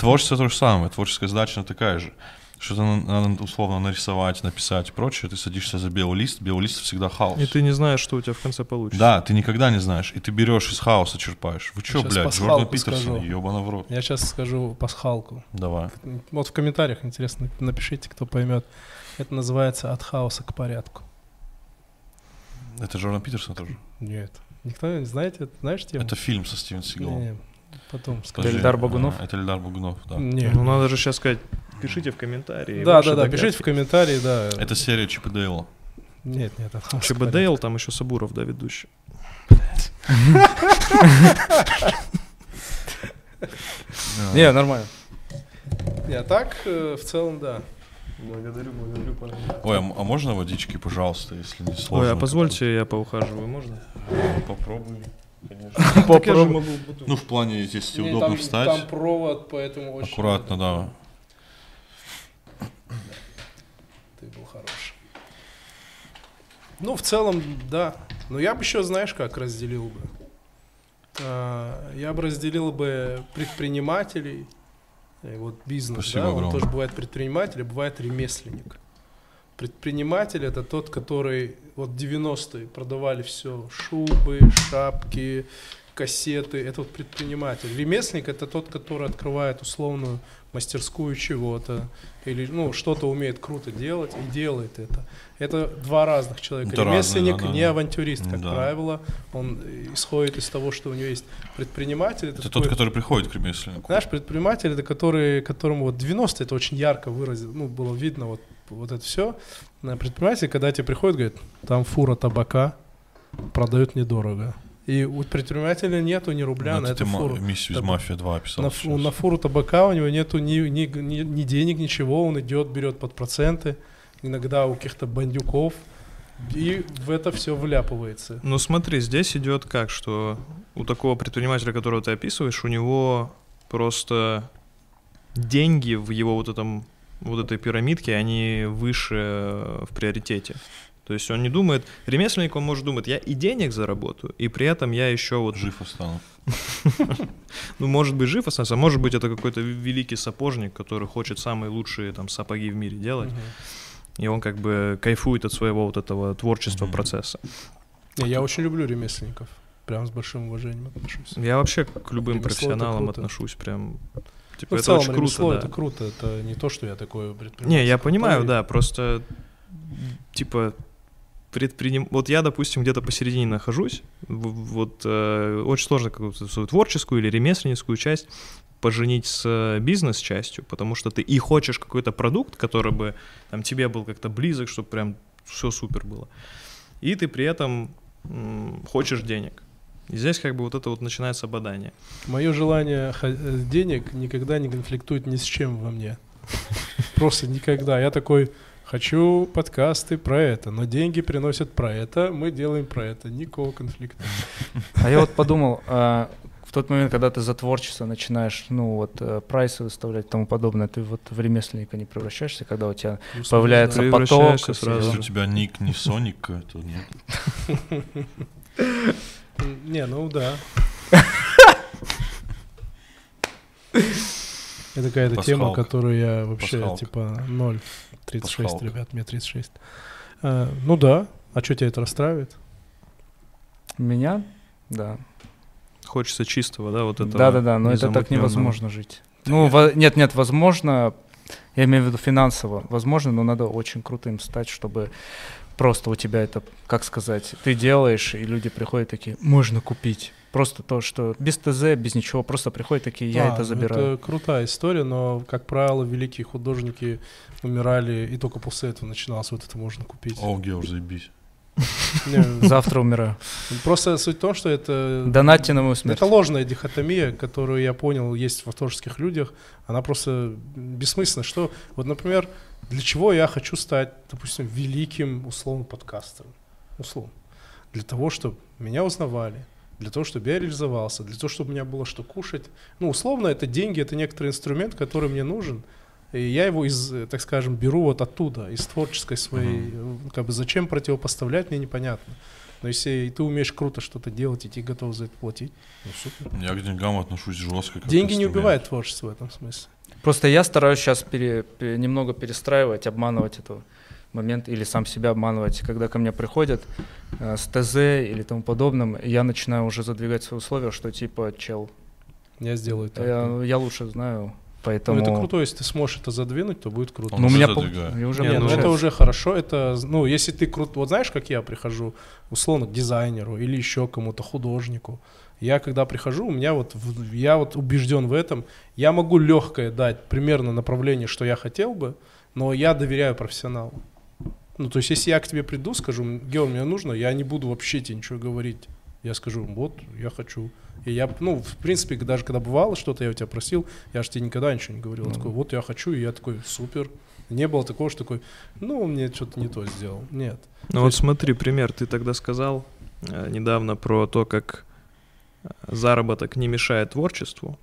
Творчество то же самое, творческая задача такая же. Что-то надо условно нарисовать, написать и прочее, ты садишься за белый лист всегда хаос. И ты не знаешь, что у тебя в конце получится. Да, ты никогда не знаешь, и ты берешь из хаоса, черпаешь. Вы чё, блядь, Джордан Питерсон, ёбана в рот. Я сейчас скажу пасхалку. Давай. Вот в комментариях, интересно, напишите, кто поймет. Это называется «От хаоса к порядку». Это Джордан Питерсон тоже? Нет. Никто не знает, знаешь тему? Это фильм со Стивен Сигалом. Потом скажи. Эльдар Багунов? Это Эльдар Багунов, да. Нет. Ну надо же сейчас сказать... Пишите в комментарии. Да, пишите в комментарии, да. Это серия Чип и Дейла. Нет, это хаос. Чип и Дейл, там еще Сабуров, да, ведущий. Не, нормально. А так, в целом, да. Благодарю, пожалуйста. Ой, а можно водички, пожалуйста, если не сложно? Ой, а позвольте, я поухаживаю, можно? Попробуем. Попробуем. Ну, в плане, если удобно встать. Там провод, поэтому очень... Аккуратно, да. Ты был хорош. Ну, в целом, да. Но я бы еще, знаешь, как разделил бы? Я бы разделил бы предпринимателей, вот бизнес, спасибо, да, он тоже бывает предприниматель, бывает ремесленник. Предприниматель — это тот, который вот 90-е продавали все, шубы, шапки, кассеты, это вот предприниматель. Ремесленник — это тот, который открывает условную мастерскую чего-то, или ну, что-то умеет круто делать и делает это. Это два разных человека. Да, ремесленник не авантюрист, как правило. Он исходит из того, что у него есть. Предприниматель — это такой, тот, который приходит к ремесленнику. Наш предприниматель — это которому вот 90-е это очень ярко выразил, ну, было видно вот это все. Предприниматель, когда тебе приходит, говорит, там фура табака, продают недорого. И у предпринимателя нету ни рубля на эту фуру. Миссию из «Мафия-2» писал. На фуру табака у него нету ни денег, ничего. Он идет, берет под проценты, иногда у каких-то бандюков. И в это все вляпывается. Ну смотри, здесь идет как, что у такого предпринимателя, которого ты описываешь, у него Просто деньги в его вот этом, вот этой пирамидке, они выше в приоритете. То есть он не думает, ремесленник, он может думать, я и денег заработаю, и при этом я еще вот... Жив останусь. Ну, может быть, жив останусь, а может быть, это какой-то великий сапожник, который хочет самые лучшие там сапоги в мире делать, и он как бы кайфует от своего вот этого творчества, процесса. Я очень люблю ремесленников, прям с большим уважением отношусь. Я вообще к любым профессионалам отношусь прям... Типа, это очень круто, да. Это круто, это не то, что я такое предприниматель. Не, я понимаю, да, просто типа... Вот я, допустим, где-то посередине нахожусь, вот очень сложно какую-то свою творческую или ремесленницкую часть поженить с бизнес-частью, потому что ты и хочешь какой-то продукт, который бы там тебе был как-то близок, чтобы прям все супер было, и ты при этом хочешь денег. И здесь как бы вот это вот начинается бадание. Мое желание денег никогда не конфликтует ни с чем во мне. Просто никогда. Я такой... Хочу подкасты про это, но деньги приносят про это, мы делаем про это, никакого конфликта. А я вот подумал, в тот момент, когда ты за творчество начинаешь, ну вот, прайсы выставлять и тому подобное, ты вот в ремесленника не превращаешься, когда у тебя появляется поток? Сразу. У тебя ник не Соник, это нет. Не, ну да. Это какая-то тема, которую я вообще, типа, 0,36, ребят, мне 36. Ну да, а что тебя это расстраивает? Меня? Да. Хочется чистого, да, вот этого? Да-да-да, но это так невозможно жить. Ну, нет-нет, возможно, я имею в виду финансово, возможно, но надо очень крутым стать, чтобы просто у тебя это, как сказать, ты делаешь, и люди приходят такие, можно купить. Просто то, что без ТЗ, без ничего, просто приходят такие, я это забираю. Это крутая история, но, как правило, великие художники умирали, и только после этого начиналось, вот это можно купить. О, Геор, заебись. Завтра умираю. Просто суть в том, что это... Донатьте на мою смерть. Это ложная дихотомия, которую я понял, есть в авторских людях. Она просто бессмысленна. Что, вот, например, для чего я хочу стать, допустим, великим, условно, подкастером? Условно. Для того, чтобы меня узнавали. Для того, чтобы я реализовался, для того, чтобы у меня было что кушать. Ну, условно, это деньги, это некоторый инструмент, который мне нужен. И я его, так скажем, беру вот оттуда, из творческой своей. Как бы зачем противопоставлять, мне непонятно. Но если ты умеешь круто что-то делать, и ты готов за это платить, ну супер. Я к деньгам отношусь жестко. Деньги не убивают творчество в этом смысле. Просто я стараюсь сейчас немного перестраивать, обманывать этого. Момент или сам себя обманывать, когда ко мне приходят с ТЗ или тому подобным, я начинаю уже задвигать свои условия, что типа, чел, я сделаю так. Я лучше знаю, поэтому. Ну, это круто, если ты сможешь это задвинуть, то будет круто. Ну, меня уже нет, ну, это уже хорошо, это, ну, если ты крут, вот знаешь, как я прихожу условно к дизайнеру или еще кому-то художнику. Я когда прихожу, у меня вот, я вот убежден в этом, я могу легкое дать примерно направление, что я хотел бы, но я доверяю профессионалу. Ну, то есть, если я к тебе приду, скажу, Геор, мне нужно, я не буду вообще тебе ничего говорить. Я скажу, вот, я хочу. И я, ну, в принципе, даже когда бывало что-то, я у тебя просил, я же тебе никогда ничего не говорил. Я такой, вот, я хочу, и я такой, супер. Не было такого, что такой, ну, мне что-то не то сделал. Нет. Ну, вот смотри, пример, ты тогда сказал недавно про то, как заработок не мешает творчеству.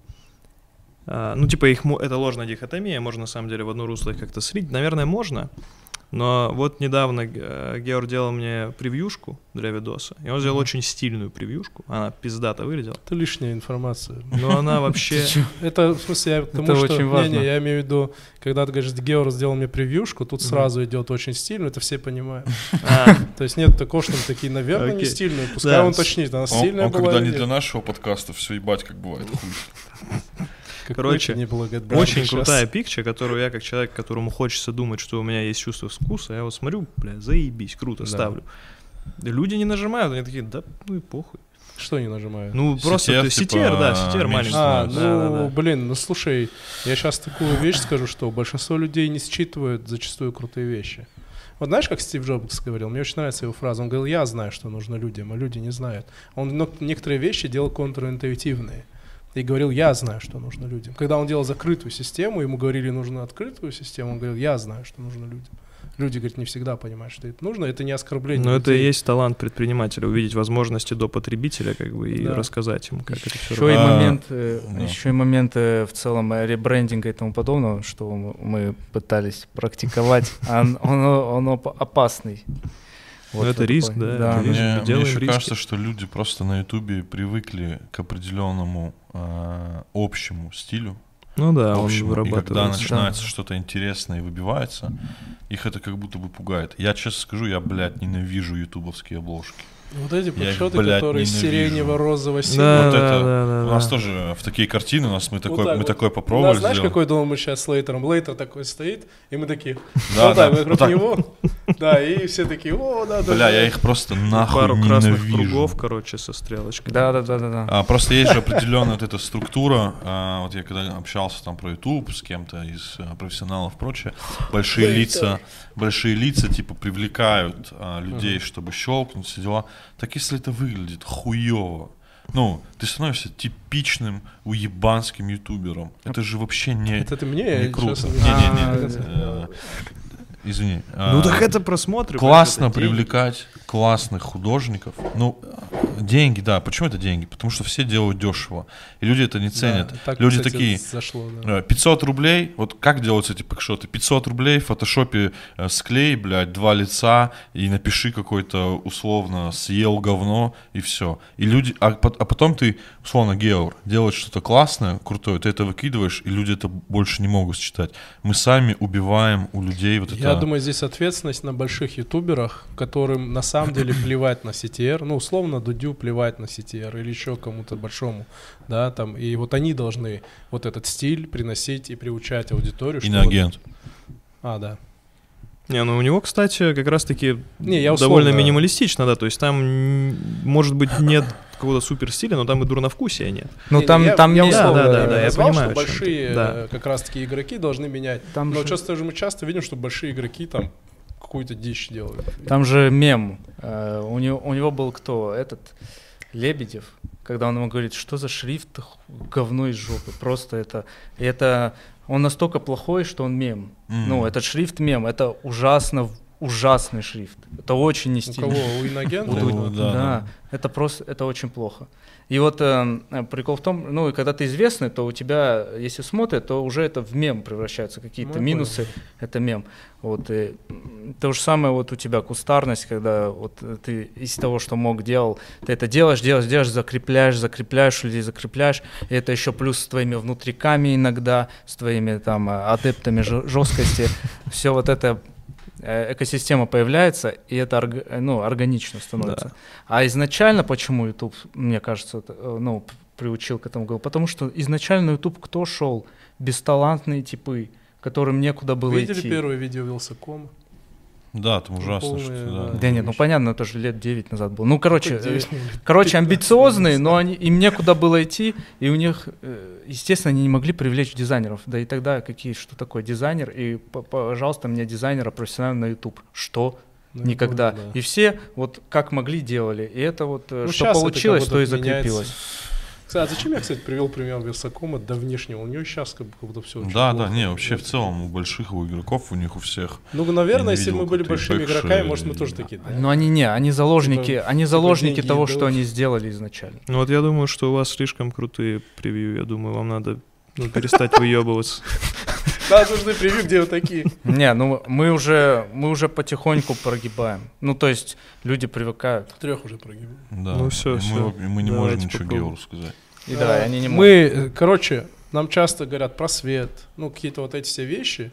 Ну, типа, их, это ложная дихотомия, можно, на самом деле, в одно русло их как-то слить. Наверное, можно. Но вот недавно Геор делал мне превьюшку для видоса, и он сделал очень стильную превьюшку, она пиздато выглядела. Это лишняя информация. Но она вообще... Это, в смысле, я к тому, что... Я имею в виду, когда ты говоришь, Геор сделал мне превьюшку, тут сразу идет очень стильную, это все понимают. То есть нет такого, что такие, наверное, не стильные, пускай он уточнит, она стильная была. Он когда не для нашего подкаста, все ебать, как бывает. Короче, очень крутая пикча, которую я, как человек, которому хочется думать, что у меня есть чувство вкуса, я вот смотрю, бля, заебись, круто, да. Ставлю. Люди не нажимают, они такие, да ну и похуй. Что не нажимают? Ну, просто CTR, типа, да, CTR маленький. Блин, ну слушай, я сейчас такую вещь скажу, что большинство людей не считывают зачастую крутые вещи. Вот знаешь, как Стив Джобс говорил, мне очень нравится его фраза, он говорил, я знаю, что нужно людям, а люди не знают. Он некоторые вещи делал контринтуитивные. и говорил, я знаю, что нужно людям. Когда он делал закрытую систему, ему говорили, нужно открытую систему, он говорил, я знаю, что нужно людям. Люди, говорят, не всегда понимают, что это нужно, это не оскорбление. Но людей. Это и есть талант предпринимателя, увидеть возможности до потребителя, как бы, и да. рассказать ему, как это все работает. Еще и момент в целом ребрендинга и тому подобного, что мы пытались практиковать, он опасный. Вот это риск, да. Да. Мне еще кажется, что люди просто на Ютубе привыкли к определенному общему стилю. Ну да, общему, он вырабатывается. И когда начинается что-то интересное и выбивается, их это как будто бы пугает. Я честно скажу, я, блядь, ненавижу ютубовские обложки. Вот эти подшоты, которые сиренево-розово-синего. Да, вот это да. У нас тоже в такие картины, у нас мы такое, вот так мы вот. Такое попробовали. Да, знаешь, сделали. Какой дом мы сейчас с Лейтером? Лейтер такой стоит, и мы такие, да, вот да, так, мы вокруг вот него. Да, и все такие, о, да, да. Бля, я их просто нахуй пару красных ненавижу. Кругов, короче, со стрелочкой. Да. Просто есть же определенная вот эта структура. Вот я когда общался там про YouTube с кем-то из профессионалов и прочее, большие лица типа привлекают людей, чтобы щелкнуть, все дела. Так если это выглядит хуёво, ну, ты становишься типичным уебанским ютубером. Это же вообще не круто. Это мне? Не-не-не. Извини. Ну так это просмотры. Классно привлекать классных художников. Ну, деньги, да. Почему это деньги? Потому что все делают дешево. И люди это не ценят. Да, так, люди, кстати, такие, зашло, да. 500 рублей, вот как делаются эти пикшоты? 500 рублей в фотошопе склей, блядь, два лица и напиши какой-то условно съел говно и все. И люди, потом ты, условно, Геор, делаешь что-то классное, крутое, ты это выкидываешь, и люди это больше не могут считать. Мы сами убиваем у людей вот это. Я думаю, здесь ответственность на больших ютуберах, которым на самом деле плевать на CTR, ну, условно, Дудю плевать на CTR или еще кому-то большому, да, там, и вот они должны вот этот стиль приносить и приучать аудиторию. Иноагент. Да. Не, ну у него, кстати, как раз-таки довольно минималистично, да, то есть там, может быть, нет какого-то супер стиля, но там и дурновкусия нет. Ну там я условно назвал, что большие как раз-таки игроки должны менять, там но часто же мы видим, что большие игроки там какую-то дичь делают. Там же мем, у него был кто, Лебедев, когда он ему говорит, что за шрифт говно из жопы, просто это он настолько плохой, что он мем. Ну, этот шрифт мем, это ужасный шрифт. Это очень не стильно. У кого? У Иноагента? Да. Это просто, это очень плохо. И вот прикол в том, ну, когда ты известный, то у тебя, если смотрят, то уже это в мем превращаются. Какие-то минусы, это мем. Вот, и то же самое вот у тебя кустарность, когда вот ты из того, что мог делал, ты это делаешь, закрепляешь людей, и это еще плюс с твоими внутриками иногда, с твоими там адептами жесткости, все вот это. Экосистема появляется, и это органично становится. Да. А изначально, почему YouTube, мне кажется, приучил к этому, потому что изначально YouTube кто шел? Бесталантные типы, которым некуда было идти. Видели первое видео Вилсакома? Да, там ужасно. Нет, понятно, это же лет 9 назад было. Ну, короче, амбициозные, но им некуда было идти, и у них, естественно, они не могли привлечь дизайнеров. Да и тогда что такое дизайнер? И, пожалуйста, мне дизайнера профессионально на YouTube. Что? Никогда. И все вот как могли делали. И это вот, что получилось, то и закрепилось. А зачем я, кстати, привел пример Версакома до внешнего? У него сейчас как будто все очень плохо. Вообще в целом у больших игроков, у них у всех. Ну, наверное, если мы были большими игроками, может, мы тоже такие. Да? Но они они заложники, деньги того, что они сделали изначально. Ну вот я думаю, что у вас слишком крутые превью, я думаю, вам надо перестать выебываться. Нам нужны превью, где вы такие. Не, мы уже потихоньку прогибаем. Ну, то есть люди привыкают. Трех уже прогибаем. Да. Ну все. Мы не можем ничего Геору сказать. И да, они не могут. Мы, нам часто говорят про свет, какие-то вот эти все вещи.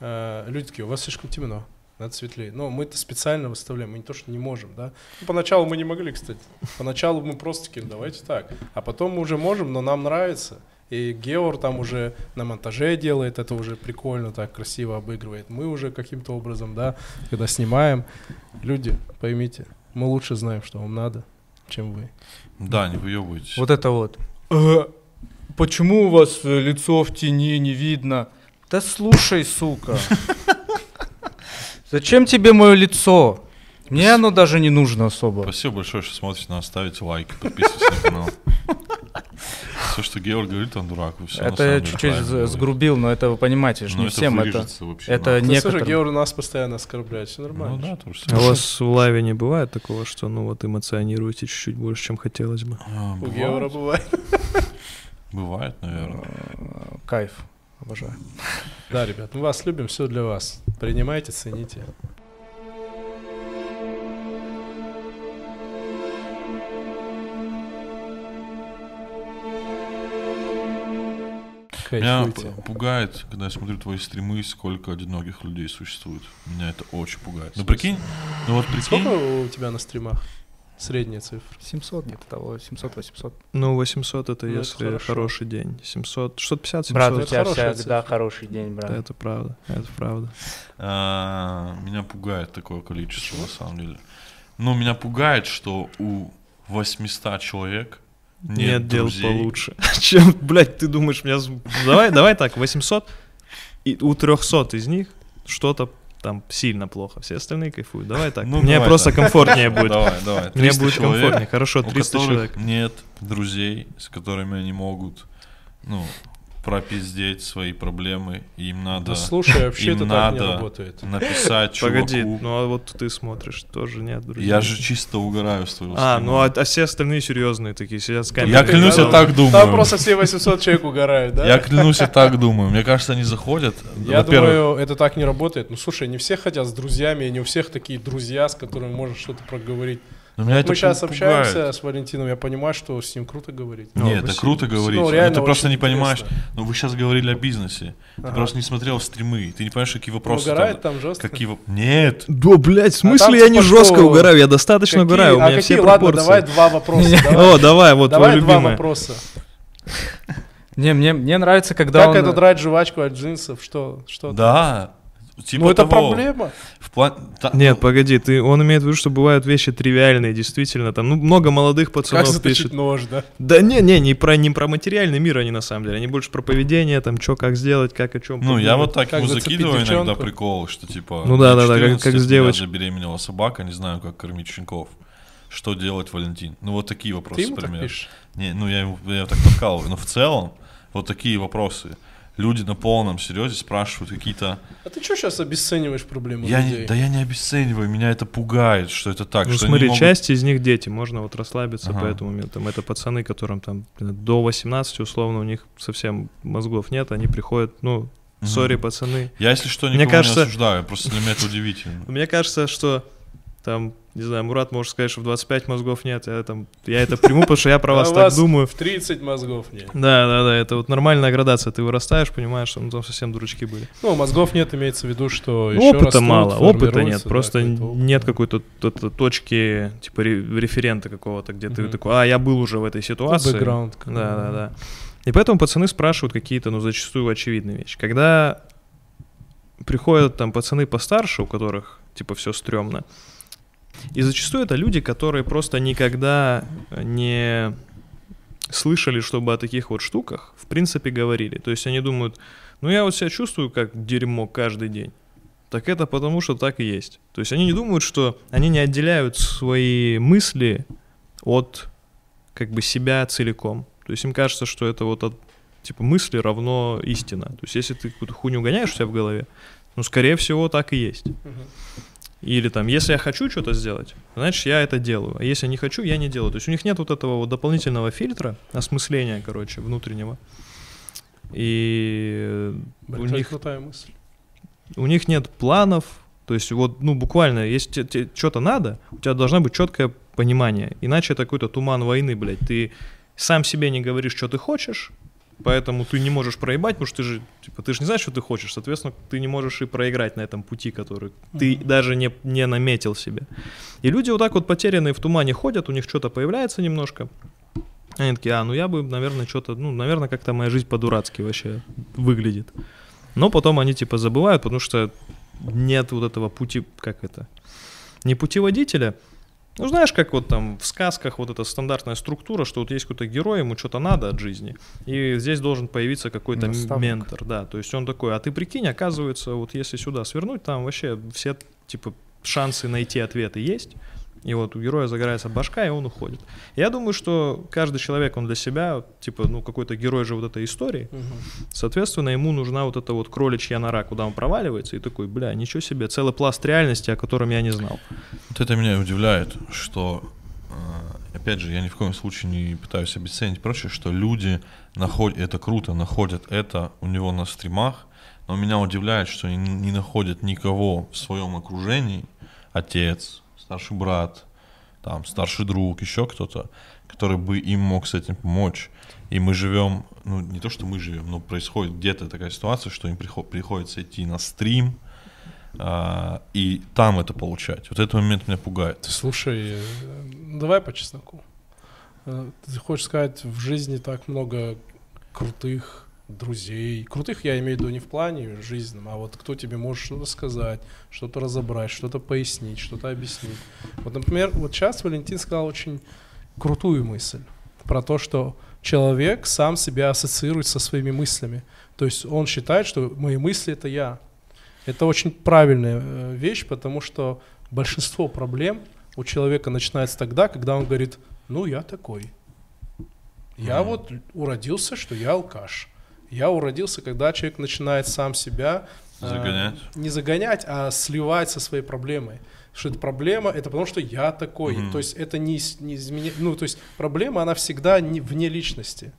Люди такие, у вас слишком темно, надо светлее. Но мы это специально выставляем, мы не то, что не можем, да. Поначалу мы не могли, кстати. Поначалу мы просто такие, давайте так. А потом мы уже можем, но нам нравится. И Геор там уже на монтаже делает, это уже прикольно, так красиво обыгрывает. Мы уже каким-то образом, когда снимаем. Люди, поймите, мы лучше знаем, что вам надо, чем вы. Да, не выебывайтесь. Вот это вот. Почему у вас лицо в тени не видно? Да слушай, сука. Зачем тебе мое лицо? Мне оно даже не нужно особо. Спасибо большое, что смотрите нас, ставите лайки, подписывайтесь на канал. все, что Георг говорит, он дурак. Все, это чуть-чуть сгрубил, но это вы понимаете, что не всем это. Это некоторые. Георг нас постоянно оскорбляет, все нормально. Ну, да, то, что... А у вас в лайве не бывает такого, что ну вот эмоционируете чуть-чуть больше, чем хотелось бы? А, у Геора бывает. Бывает, наверное. Кайф, обожаю. Да, ребят, мы вас любим, все для вас. Принимайте, цените. Меня пугает, когда я смотрю твои стримы, сколько одиноких людей существует. Меня это очень пугает. Ну прикинь, ну вот прикинь. Сколько у тебя на стримах? Средняя цифра. 700 где-то того, 700-800. Ну 800 это ну, если это хороший день. 700, 650, 700. Брат, у тебя всегда хороший день, брат. Да, это правда, это правда. Меня пугает такое количество, на самом деле. Ну меня пугает, что у 800 человек нет дел получше, чем, блядь, ты думаешь, меня... Давай так, 800, и у 300 из них что-то там сильно плохо, все остальные кайфуют. Давай так, ну, мне давай, просто так комфортнее будет. Давай. Мне будет человек, комфортнее, хорошо, 300 человек. Нет друзей, с которыми они могут, ну, пропиздеть свои проблемы, им надо... Да слушай, вообще это так не работает. Написать чуваку... Погоди, ну а вот ты смотришь, тоже нет, друзья. Я же чисто угораю с твоего стрима. Ну а все остальные серьезные такие сидят с камерой. Я клянусь, я так думаю. Там просто все 800 человек угорают, да? Я клянусь, я так думаю. Мне кажется, они заходят. Я думаю, это так не работает. Ну слушай, не все хотят с друзьями, не у всех такие друзья, с которыми можно что-то проговорить. Вот мы сейчас общаемся с Валентином, я понимаю, что с ним круто говорить. Нет, это круто говорить, но ты просто не понимаешь. Ну вы сейчас говорили о бизнесе, ты просто не смотрел стримы, ты не понимаешь, какие вопросы. Угорает там жестко? Нет. Да, блядь, в смысле я не жестко угораю, я достаточно угораю, у меня все пропорции. Ладно, давай два вопроса. О, давай, вот твой любимый. Давай два вопроса. Мне нравится, когда он... Как это драть жвачку от джинсов, что? Да. Типа ну это того. Проблема. Нет, погоди, он имеет в виду, что бывают вещи тривиальные, действительно, там, ну, много молодых пацанов как пишет. Нож, да? Да не про материальный мир они на самом деле, они больше про поведение, там, что, как сделать, как, о чем. Ну, я вот так ему закидываю иногда прикол, что, типа, ну да, как сделать. Забеременела собака, не знаю, как кормить щенков. Что делать, Валентин? Ну, вот такие вопросы, например. Не, ну, я так подкалываю, но в целом вот такие вопросы. Люди на полном серьезе спрашивают какие-то... А ты что сейчас обесцениваешь проблему людей? Да я не обесцениваю, меня это пугает, что это так. Ну что смотри, могут... часть из них дети, можно вот расслабиться, поэтому там, это пацаны, которым там до 18 условно у них совсем мозгов нет, они приходят, ну, сори, пацаны. Я, если что, никого не осуждаю, просто для меня это удивительно. Мне кажется, что там... Не знаю, Мурат может сказать, что в 25 мозгов нет, я это приму, потому что я про вас так думаю. В 30 мозгов нет. Да, это вот нормальная градация. Ты вырастаешь, понимаешь, что там совсем дурачки были. Ну, мозгов нет, имеется в виду, что еще опыта мало, опыта нет, просто нет какой-то точки, типа референта какого-то, где ты такой, я был уже в этой ситуации. Бэкграунд. Да. И поэтому пацаны спрашивают какие-то, ну, зачастую очевидные вещи. Когда приходят там пацаны постарше, у которых, типа, все стрёмно, и зачастую это люди, которые просто никогда не слышали, чтобы о таких вот штуках в принципе говорили. То есть они думают, ну я вот себя чувствую как дерьмо каждый день. Так это потому, что так и есть. То есть они не думают, что они не отделяют свои мысли от как бы себя целиком. То есть им кажется, что это вот от типа мысли равно истина. То есть если ты какую-то хуйню гоняешь у себя в голове, ну скорее всего так и есть. Или там, если я хочу что-то сделать, значит, я это делаю. А если не хочу, я не делаю. То есть у них нет вот этого вот дополнительного фильтра, осмысления, короче, внутреннего. И у них нет планов. То есть вот, ну, буквально, если тебе что-то надо, у тебя должна быть четкое понимание. Иначе это какой-то туман войны, блядь. Ты сам себе не говоришь, что ты хочешь, поэтому ты не можешь проебать, потому что ты же не знаешь, что ты хочешь, соответственно, ты не можешь и проиграть на этом пути, который ты даже не наметил себе. И люди вот так вот потерянные в тумане ходят, у них что-то появляется немножко, они такие, ну я бы, наверное, что-то, ну, наверное, как-то моя жизнь по-дурацки вообще выглядит. Но потом они типа забывают, потому что нет вот этого пути, как это, не путеводителя. Ну, знаешь, как вот там в сказках вот эта стандартная структура, что вот есть какой-то герой, ему что-то надо от жизни, и здесь должен появиться какой-то ментор, да, то есть он такой, а ты прикинь, оказывается, вот если сюда свернуть, там вообще все, типа, шансы найти ответы есть, И вот у героя загорается башка, и он уходит. Я думаю, что каждый человек, он для себя, типа, ну, какой-то герой же вот этой истории. Угу. Соответственно, ему нужна вот эта вот кроличья нора, куда он проваливается, и такой, бля, ничего себе, целый пласт реальности, о котором я не знал. Вот это меня удивляет, что, опять же, я ни в коем случае не пытаюсь обесценить прочее, что люди находят, это круто, находят это у него на стримах, но меня удивляет, что они не находят никого в своем окружении, отец, старший брат, там, старший друг, еще кто-то, который бы им мог с этим помочь. И мы живем, ну не то, что мы живем, но происходит где-то такая ситуация, что им приходится идти на стрим, и там это получать. Вот этот момент меня пугает. Слушай, давай по чесноку. Ты хочешь сказать, в жизни так много крутых друзей. Крутых я имею в виду не в плане жизненном, а вот кто тебе может что-то сказать, что-то разобрать, что-то пояснить, что-то объяснить. Вот, например, вот сейчас Валентин сказал очень крутую мысль про то, что человек сам себя ассоциирует со своими мыслями. То есть он считает, что мои мысли — это я. Это очень правильная вещь, потому что большинство проблем у человека начинается тогда, когда он говорит: ну, я такой. Я вот уродился, что я алкаш. Я уродился, когда человек начинает сам себя загонять. Не загонять, а сливать со своей проблемой. Что это проблема, это потому что я такой. То есть это не изменение. Ну, то есть проблема, она всегда не, вне личности.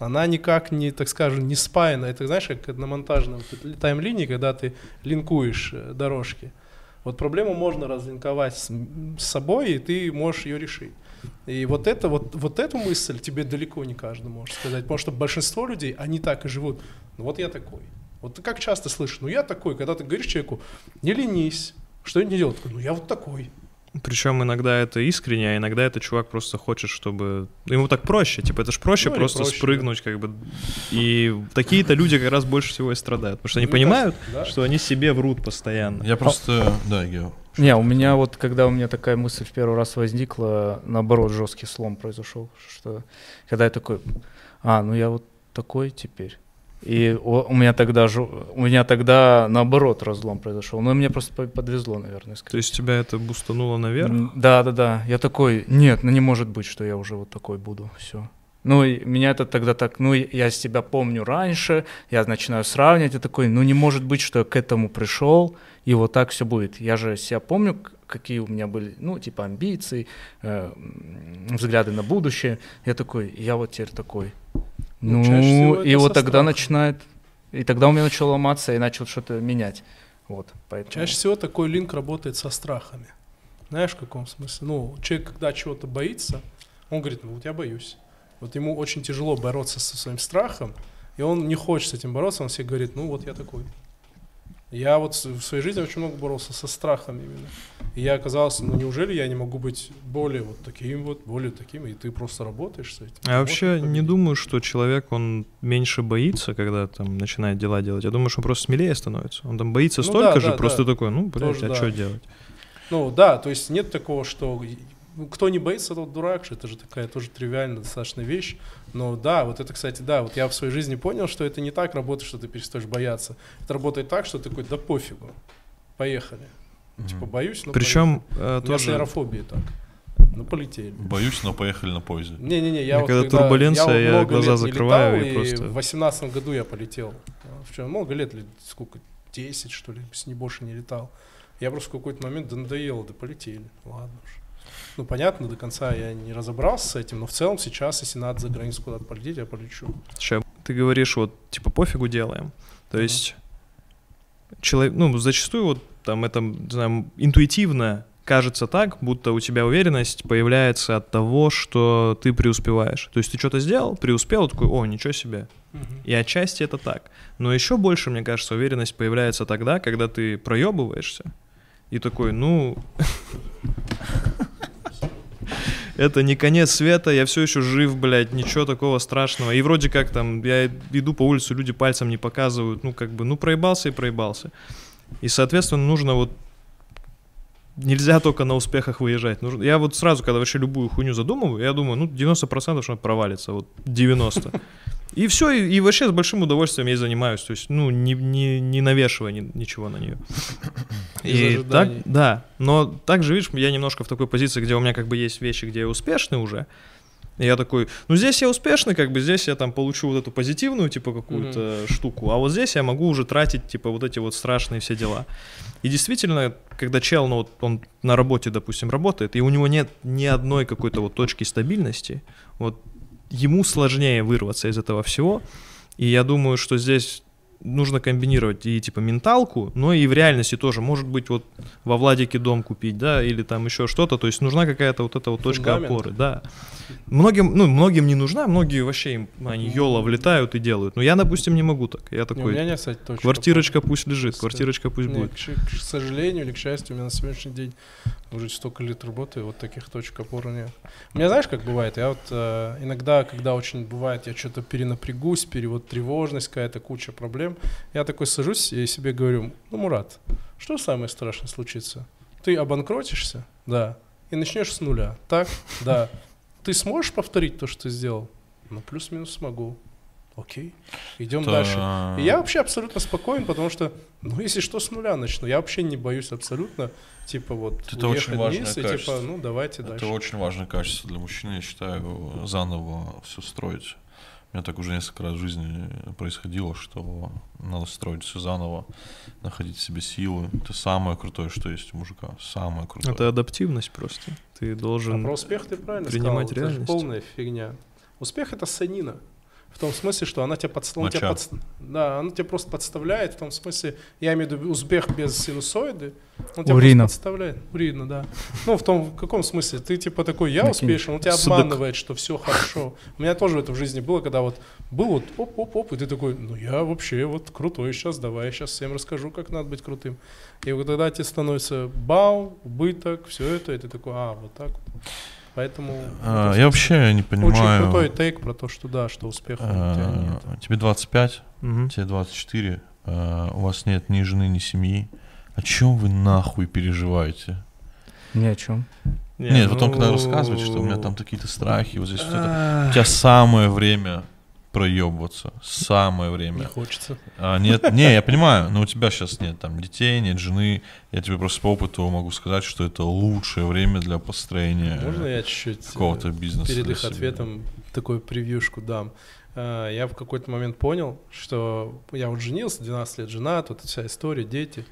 Она никак не, так скажем, не спаяна. Это, знаешь, как на монтажном таймлинии, когда ты линкуешь дорожки. Вот проблему можно разлинковать с собой, и ты можешь ее решить. И вот, это, вот эту мысль тебе далеко не каждый может сказать, потому что большинство людей, они так и живут. Ну вот я такой. Вот ты как часто слышишь, ну я такой, когда ты говоришь человеку: не ленись, что-нибудь не делай, ну я вот такой. Причем иногда это искренне, а иногда это чувак просто хочет, чтобы... Ему так проще, типа это же проще, ну, просто проще, спрыгнуть, да, как бы. И такие-то люди как раз больше всего и страдают, потому что они понимают, да, что они себе врут постоянно. Я просто... Да, Гео. Не, у меня вот, когда у меня такая мысль в первый раз возникла, наоборот, жесткий слом произошел, что когда я такой: а, ну я вот такой теперь. И у меня тогда наоборот разлом произошел. Но мне просто подвезло, наверное, сказать. То есть тебя это бустануло наверх? Да. Я такой: нет, ну не может быть, что я уже вот такой буду. Все. Ну, и меня это тогда так, ну, я себя помню раньше, я начинаю сравнивать, я такой: ну не может быть, что я к этому пришел, и вот так все будет. Я же себя помню, какие у меня были, ну, типа амбиции, взгляды на будущее. Я такой: я вот теперь такой. Ну, и вот тогда начинает, и тогда у меня начало ломаться, и начал что-то менять. Вот, поэтому. Чаще всего такой линк работает со страхами. Знаешь, в каком смысле? Ну, человек, когда чего-то боится, он говорит: ну вот я боюсь. Вот ему очень тяжело бороться со своим страхом, и он не хочет с этим бороться, он себе говорит: ну вот я такой. Я вот в своей жизни очень много боролся со страхом именно. И я оказался: ну неужели я не могу быть более вот таким вот, более таким, и ты просто работаешь с этим. Я вообще не думаю, что человек, он меньше боится, когда там начинает дела делать. Я думаю, что он просто смелее становится. Он там боится, ну, столько, да, же, да, просто да, такой: ну, блядь, а да, что делать? Ну да, то есть нет такого, что... Кто не боится, тот дурак же. Это же такая тоже тривиальная достаточно вещь. Но да, вот это, кстати, да, вот я в своей жизни понял, что это не так работает, что ты перестаешь бояться. Это работает так, что ты такой: да пофигу, поехали. Типа боюсь, но... Причем тоже аэрофобия так. Ну полетели. Боюсь, но поехали на поезде. Не-не-не, я вот когда турбулентная, я глаза закрываю и просто... В 2018 году я полетел. Вчера много лет, сколько, 10 что ли, не больше не летал. Я просто в какой-то момент надоело, да полетели, ладно уж. Ну, понятно, до конца я не разобрался с этим, но в целом сейчас, если надо за границу куда-то полететь, я полечу. Сейчас ты говоришь, вот, типа, пофигу делаем. То есть, человек, ну, зачастую, вот, там, это, не знаю, интуитивно кажется так, будто у тебя уверенность появляется от того, что ты преуспеваешь. То есть ты что-то сделал, преуспел, такой: о, ничего себе. И отчасти это так. Но еще больше, мне кажется, уверенность появляется тогда, когда ты проебываешься и такой: ну... Это не конец света, я все еще жив, блядь, ничего такого страшного. И вроде как там, я иду по улице, люди пальцем не показывают, ну как бы, ну проебался и проебался. И, соответственно, нужно вот нельзя только на успехах выезжать. Я вот сразу, когда вообще любую хуйню задумываю, я думаю, ну 90% что провалится, вот 90%. И все, и вообще с большим удовольствием я занимаюсь, то есть, ну, не навешивая ничего на нее. И так, да, но также, видишь, я немножко в такой позиции, где у меня как бы есть вещи, где я успешный уже, и я такой, ну, здесь я успешный, как бы здесь я там получу вот эту позитивную, типа, какую-то штуку, а вот здесь я могу уже тратить, типа, вот эти вот страшные все дела. И действительно, когда чел, ну, вот он на работе, допустим, работает, и у него нет ни одной какой-то вот точки стабильности, вот, ему сложнее вырваться из этого всего, и я думаю, что здесь нужно комбинировать и типа менталку, но и в реальности тоже, может быть, вот во Владике дом купить, да, или там еще что-то, то есть нужна какая-то вот эта вот точка опоры, да. Многим, ну, многим не нужна, многие вообще, им, они йола влетают и делают, но я, допустим, не могу так, я такой, квартирочка пусть лежит, квартирочка пусть будет. К сожалению или к счастью, у меня на сегодняшний день уже столько лет работы, вот таких точек опоры нет. У меня, знаешь, как бывает, я вот иногда, когда очень бывает, я что-то перенапрягусь, вот тревожность какая-то, куча проблем, я такой сажусь и себе говорю, ну, Мурат, что самое страшное случится? Ты обанкротишься, да, и начнешь с нуля, так, да. Ты сможешь повторить то, что ты сделал? Ну, плюс-минус смогу. Окей, идем дальше. И я вообще абсолютно спокоен, потому что, ну, если что, с нуля начну. Я вообще не боюсь абсолютно, типа, вот, уехать вниз и, типа, ну, давайте дальше. Это очень важное качество для мужчины, я считаю, заново все строить. У меня так уже несколько раз в жизни происходило, что надо строить все заново, находить в себе силы. Это самое крутое, что есть у мужика. Самое крутое. Это адаптивность просто. Ты должен про успех ты правильно принимать сказал. Реальность. Это же полная фигня. Успех — это санина. В том смысле, что она тебя, да, она тебя просто подставляет, в том смысле, я имею в виду успех без синусоиды, он тебя просто подставляет. Урина, да. Ну, в том, в каком смысле, ты типа такой, я успешен, он тебя обманывает, что все хорошо. У меня тоже это в жизни было, когда вот был вот оп-оп-оп, и ты такой, ну я вообще вот крутой сейчас, давай я сейчас всем расскажу, как надо быть крутым. И вот тогда тебе становится бал, убыток, все это, и ты такой, а, вот так вот. Поэтому я вообще не понимаю. Очень крутой тейк про то, что да, что успеха у тебя нет. Тебе 25, тебе 24, у вас нет ни жены, ни семьи. О чем вы нахуй переживаете? Ни о чем. Нет, потом, когда рассказываете, что у меня там какие-то страхи, вот здесь что-то. У тебя самое время проебываться. Самое время. Не хочется. Нет, не, я понимаю, но у тебя сейчас нет там детей, нет жены. Я тебе просто по опыту могу сказать, что это лучшее время для построения какого-то бизнеса. Перед их ответом такую превьюшку дам. Я в какой-то момент понял, что я вот женился, 12 лет женат, вот вся история, дети.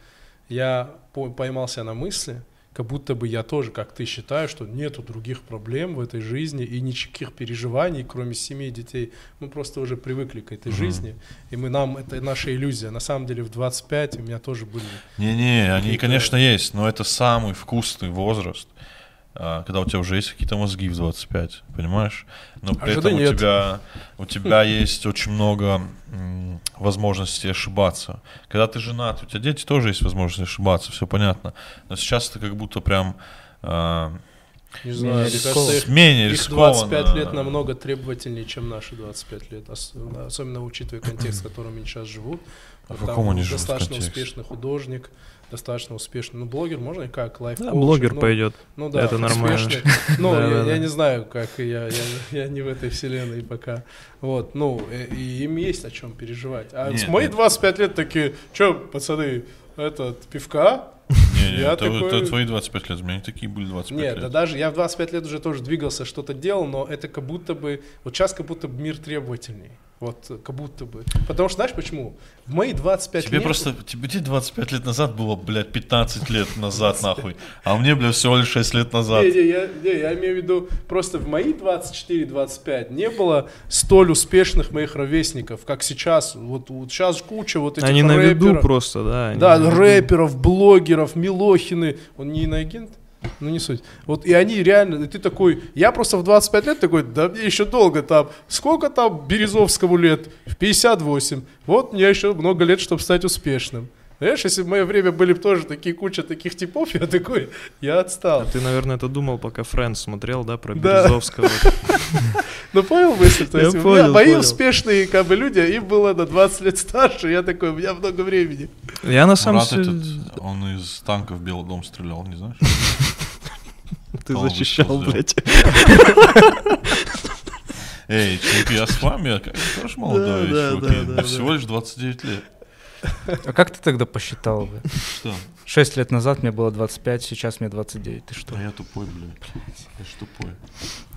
Я поймался на мысли, как будто бы я тоже, как ты, считаю, что нету других проблем в этой жизни и никаких переживаний, кроме семьи и детей. Мы просто уже привыкли к этой жизни, и это наша иллюзия. На самом деле в 25 у меня тоже были... Не-не, они, конечно, есть, но это самый вкусный возраст, когда у тебя уже есть какие-то мозги в 25, понимаешь? Но при этом у тебя есть очень много возможностей ошибаться. Когда ты женат, у тебя дети тоже есть возможность ошибаться, все понятно. Но сейчас это как будто прям... Не знаю, менее рискованно. Их 25 лет намного требовательнее, чем наши 25 лет, особенно учитывая контекст, в котором они сейчас живут. А в каком они живут? Достаточно успешный художник, достаточно успешный, ну, блогер, можно как лайф-коуч. Да, блогер пойдет, ну, да, это нормально. Ну, я не знаю, как, я не в этой вселенной пока. Вот, ну, и им есть о чем переживать. А мои 25 лет такие, что, пацаны, этот, пивка? Не, это твои 25 лет, у меня не такие были 25 лет. Нет, да даже я в 25 лет уже тоже двигался, что-то делал, но это как будто бы, вот сейчас как будто бы мир требовательней. Вот, как будто бы. Потому что, знаешь, почему? В мои 25 лет... Тебе 25 лет назад было, блядь, 15 лет назад, нахуй. А мне, блядь, всего лишь 6 лет назад. Я имею в виду, просто в мои 24-25 не было столь успешных моих ровесников, как сейчас. Вот сейчас куча вот этих рэперов. Они на виду просто, да. Да, рэперов, блогеров, Милохины. Он не иноагент? Ну, не суть. Вот, и они реально, и ты такой, я просто в 25 лет такой, да мне еще долго там, сколько там Березовскому лет? В 58. Вот мне еще много лет, чтобы стать успешным. Понимаешь, если в мое время были тоже такие куча таких типов, я такой, я отстал. А ты, наверное, это думал, пока Friends смотрел, да, про Березовского? Ну, понял мысль? То есть мои успешные люди, им было на 20 лет старше, я такой, у меня много времени. Я на самом деле... он из танков в Белый дом стрелял, не знаешь? Ты защищал, блядь. Эй, чуваки, я с вами, я тоже молодой, чуваки, всего лишь 29 лет. А как ты тогда посчитал бы? Что? 6 лет назад мне было 25, сейчас мне 29. Ты что? А я тупой, блядь. Я ж тупой.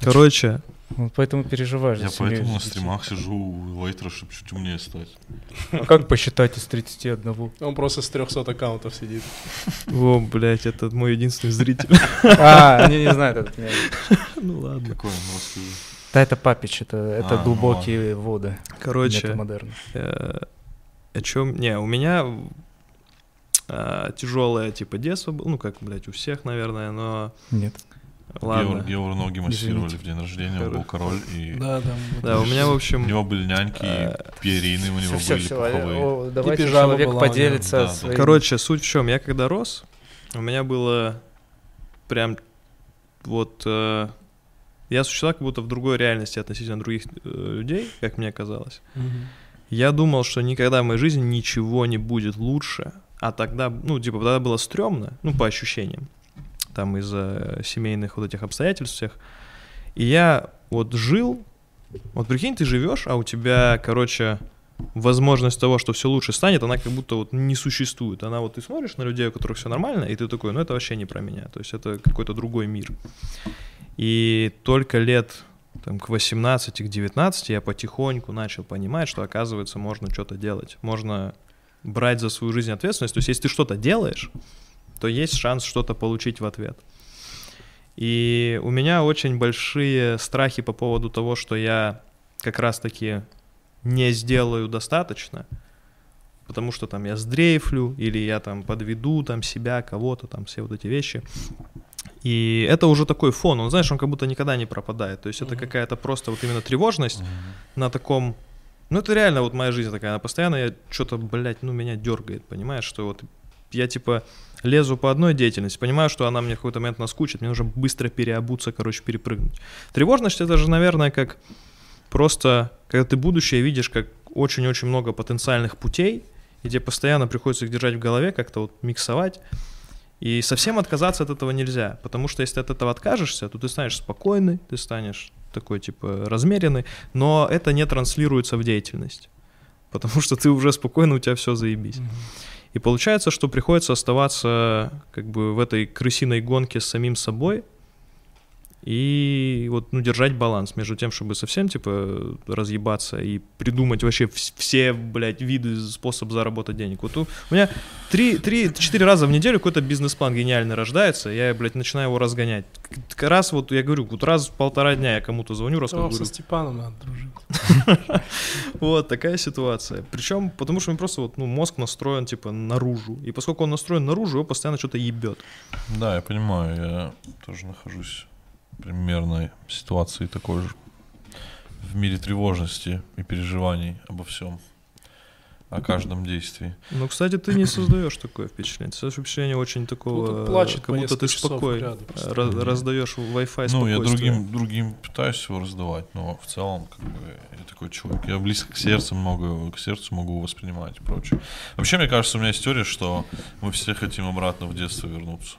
Короче. Вот поэтому переживаешь. Я поэтому на стримах сижу у Лейтера, чтобы чуть умнее стать. А как посчитать из 31? Он просто с 300 аккаунтов сидит. О, блядь, это мой единственный зритель. А, они не знают этот меня. Ну ладно. Какой он русский? Да это Папич, это глубокие воды. Короче. Это модерн. О чем? Не, у меня тяжелое типа детство было, ну как, блядь, у всех, наверное, но... Нет. Ладно. Геор ноги массировали в день рождения, он был король и... Да, да. Да, у меня, в общем... У него были няньки, перины у него были пуховые. Давайте человек поделится. Короче, суть в чем, я когда рос, у меня было прям вот... Я существовал как будто в другой реальности относительно других людей, как мне казалось. Я думал, что никогда в моей жизни ничего не будет лучше, а тогда, ну, типа, тогда было стрёмно, ну, по ощущениям, там, из-за семейных вот этих обстоятельств всех, и я вот жил, вот прикинь, ты живешь, а у тебя, короче, возможность того, что все лучше станет, она как будто вот не существует, она вот, ты смотришь на людей, у которых все нормально, и ты такой, ну, это вообще не про меня, то есть это какой-то другой мир, и только лет... Там, к 18, к 19 я потихоньку начал понимать, что, оказывается, можно что-то делать. Можно брать за свою жизнь ответственность. То есть, если ты что-то делаешь, то есть шанс что-то получить в ответ. И у меня очень большие страхи по поводу того, что я как раз-таки не сделаю достаточно, потому что там я сдрейфлю, или я там подведу там себя, кого-то, там все вот эти вещи. И это уже такой фон, он, знаешь, он как будто никогда не пропадает, то есть это какая-то просто вот именно тревожность на таком, ну это реально вот моя жизнь такая, она постоянно, я что-то, блядь, ну меня дергает, понимаешь, что вот я типа лезу по одной деятельности, понимаю, что она мне в какой-то момент наскучит, мне нужно быстро переобуться, короче, перепрыгнуть. Тревожность это же, наверное, как просто, когда ты будущее видишь, как очень-очень много потенциальных путей, и тебе постоянно приходится их держать в голове, как-то вот миксовать. И совсем отказаться от этого нельзя, потому что если ты от этого откажешься, то ты станешь спокойный, ты станешь такой, типа, размеренный, но это не транслируется в деятельность, потому что ты уже спокойно, у тебя все заебись. И получается, что приходится оставаться как бы в этой крысиной гонке с самим собой и вот, ну, держать баланс между тем, чтобы совсем, типа, разъебаться и придумать вообще все, блядь, виды, способ заработать денег. Вот у меня 3-4 раза в неделю какой-то бизнес-план гениальный рождается, я, блядь, начинаю его разгонять. Раз, вот я говорю, вот раз в полтора дня я кому-то звоню, раз говорю. Со Степаном надо дружить. Вот такая ситуация. Причем, потому что просто вот, ну, мозг настроен, типа, наружу. И поскольку он настроен наружу, его постоянно что-то ебет. Да, я понимаю, я тоже нахожусь примерной ситуации такой же в мире тревожности и переживаний обо всем, о каждом действии. Ну, кстати, ты не создаешь такое впечатление. Создаешь впечатление очень такого, плачет, как будто ты спокойно раздаешь Wi-Fi. Ну, я другим пытаюсь его раздавать, но в целом, как бы, я такой человек. Я близко к сердцу могу воспринимать и прочее. Вообще, мне кажется, у меня есть теория, что мы все хотим обратно в детство вернуться.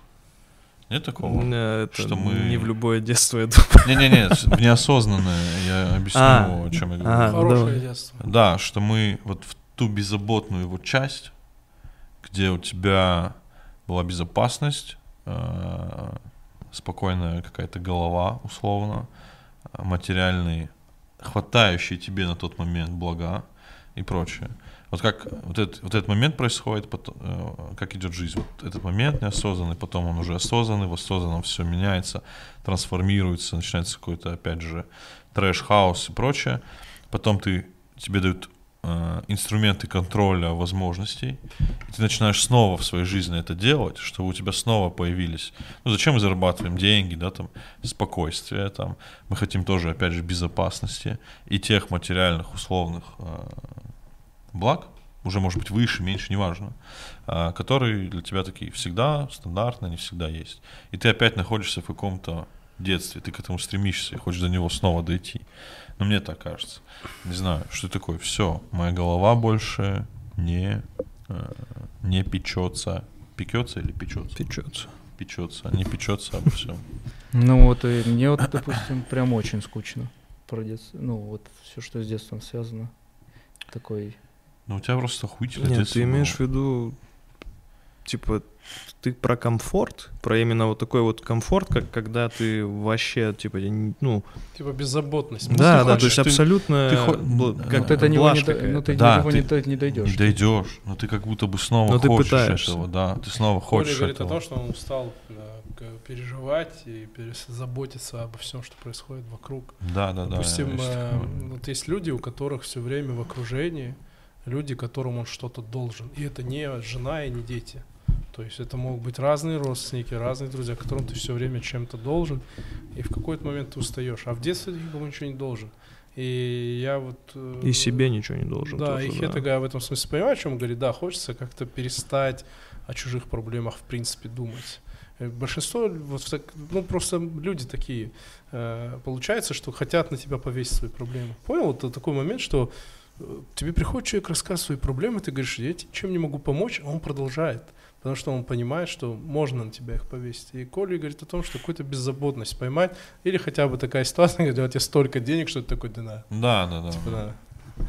Нет такого? Это что мы... Не в любое детство, я думаю. Не-не-не, в неосознанное, я объясню, о чем я говорю. Хорошее детство. Да, что мы вот в ту беззаботную его часть, где у тебя была безопасность, спокойная какая-то голова, условно, материальные, хватающие тебе на тот момент блага и прочее. Вот как вот этот момент происходит, потом, как идет жизнь. Вот этот момент неосознанный, потом он уже осознанный, в осознанном все меняется, трансформируется, начинается какой-то, опять же, трэш, хаос и прочее. Потом тебе дают инструменты контроля возможностей, и ты начинаешь снова в своей жизни это делать, чтобы у тебя снова появились. Ну, зачем мы зарабатываем деньги, да, там, спокойствие, там, мы хотим тоже, опять же, безопасности и тех материальных, условных благ, уже, может быть, выше, меньше, неважно, которые для тебя такие всегда стандартно, не всегда есть. И ты опять находишься в каком-то детстве, ты к этому стремишься и хочешь до него снова дойти. Но мне так кажется. Не знаю, что такое. Все, моя голова больше не печется. Пекется или печется? Печется. Печется, не печется обо всем. Ну вот и мне вот, допустим, прям очень скучно про детство. Ну вот все, что с детством связано. Такой... Ну у тебя просто охуительно детство. Нет, ты имеешь в виду, типа, ты про комфорт, про именно вот такой вот комфорт, как когда ты вообще, типа, ну... Типа беззаботность. Да, да, то есть абсолютно... Как ты до него не дойдешь. Не дойдешь, но ты как будто бы снова хочешь этого, да. Ты снова хочешь этого. Коля говорит о том, что он устал переживать и заботиться обо всем, что происходит вокруг. Да, да, да. Допустим, вот есть люди, у которых все время в окружении люди, которым он что-то должен. И это не жена и не дети. То есть это могут быть разные родственники, разные друзья, которым ты все время чем-то должен, и в какой-то момент ты устаешь. А в детстве ты никому ничего не должен. И я вот... И себе ничего не должен. Да, тоже, и Хетага в этом смысле понимаю, о чем говорит. Да, хочется как-то перестать о чужих проблемах в принципе думать. Большинство, вот, ну просто люди такие, получается, что хотят на тебя повесить свои проблемы. Понял? Это такой момент, что тебе приходит человек, рассказывает свои проблемы, ты говоришь, я чем не могу помочь, а он продолжает. Потому что он понимает, что можно на тебя их повесить. И Коля говорит о том, что какую-то беззаботность поймать. Или хотя бы такая ситуация, где у тебя столько денег, что ты такой, да на. Да, да, да. Типа,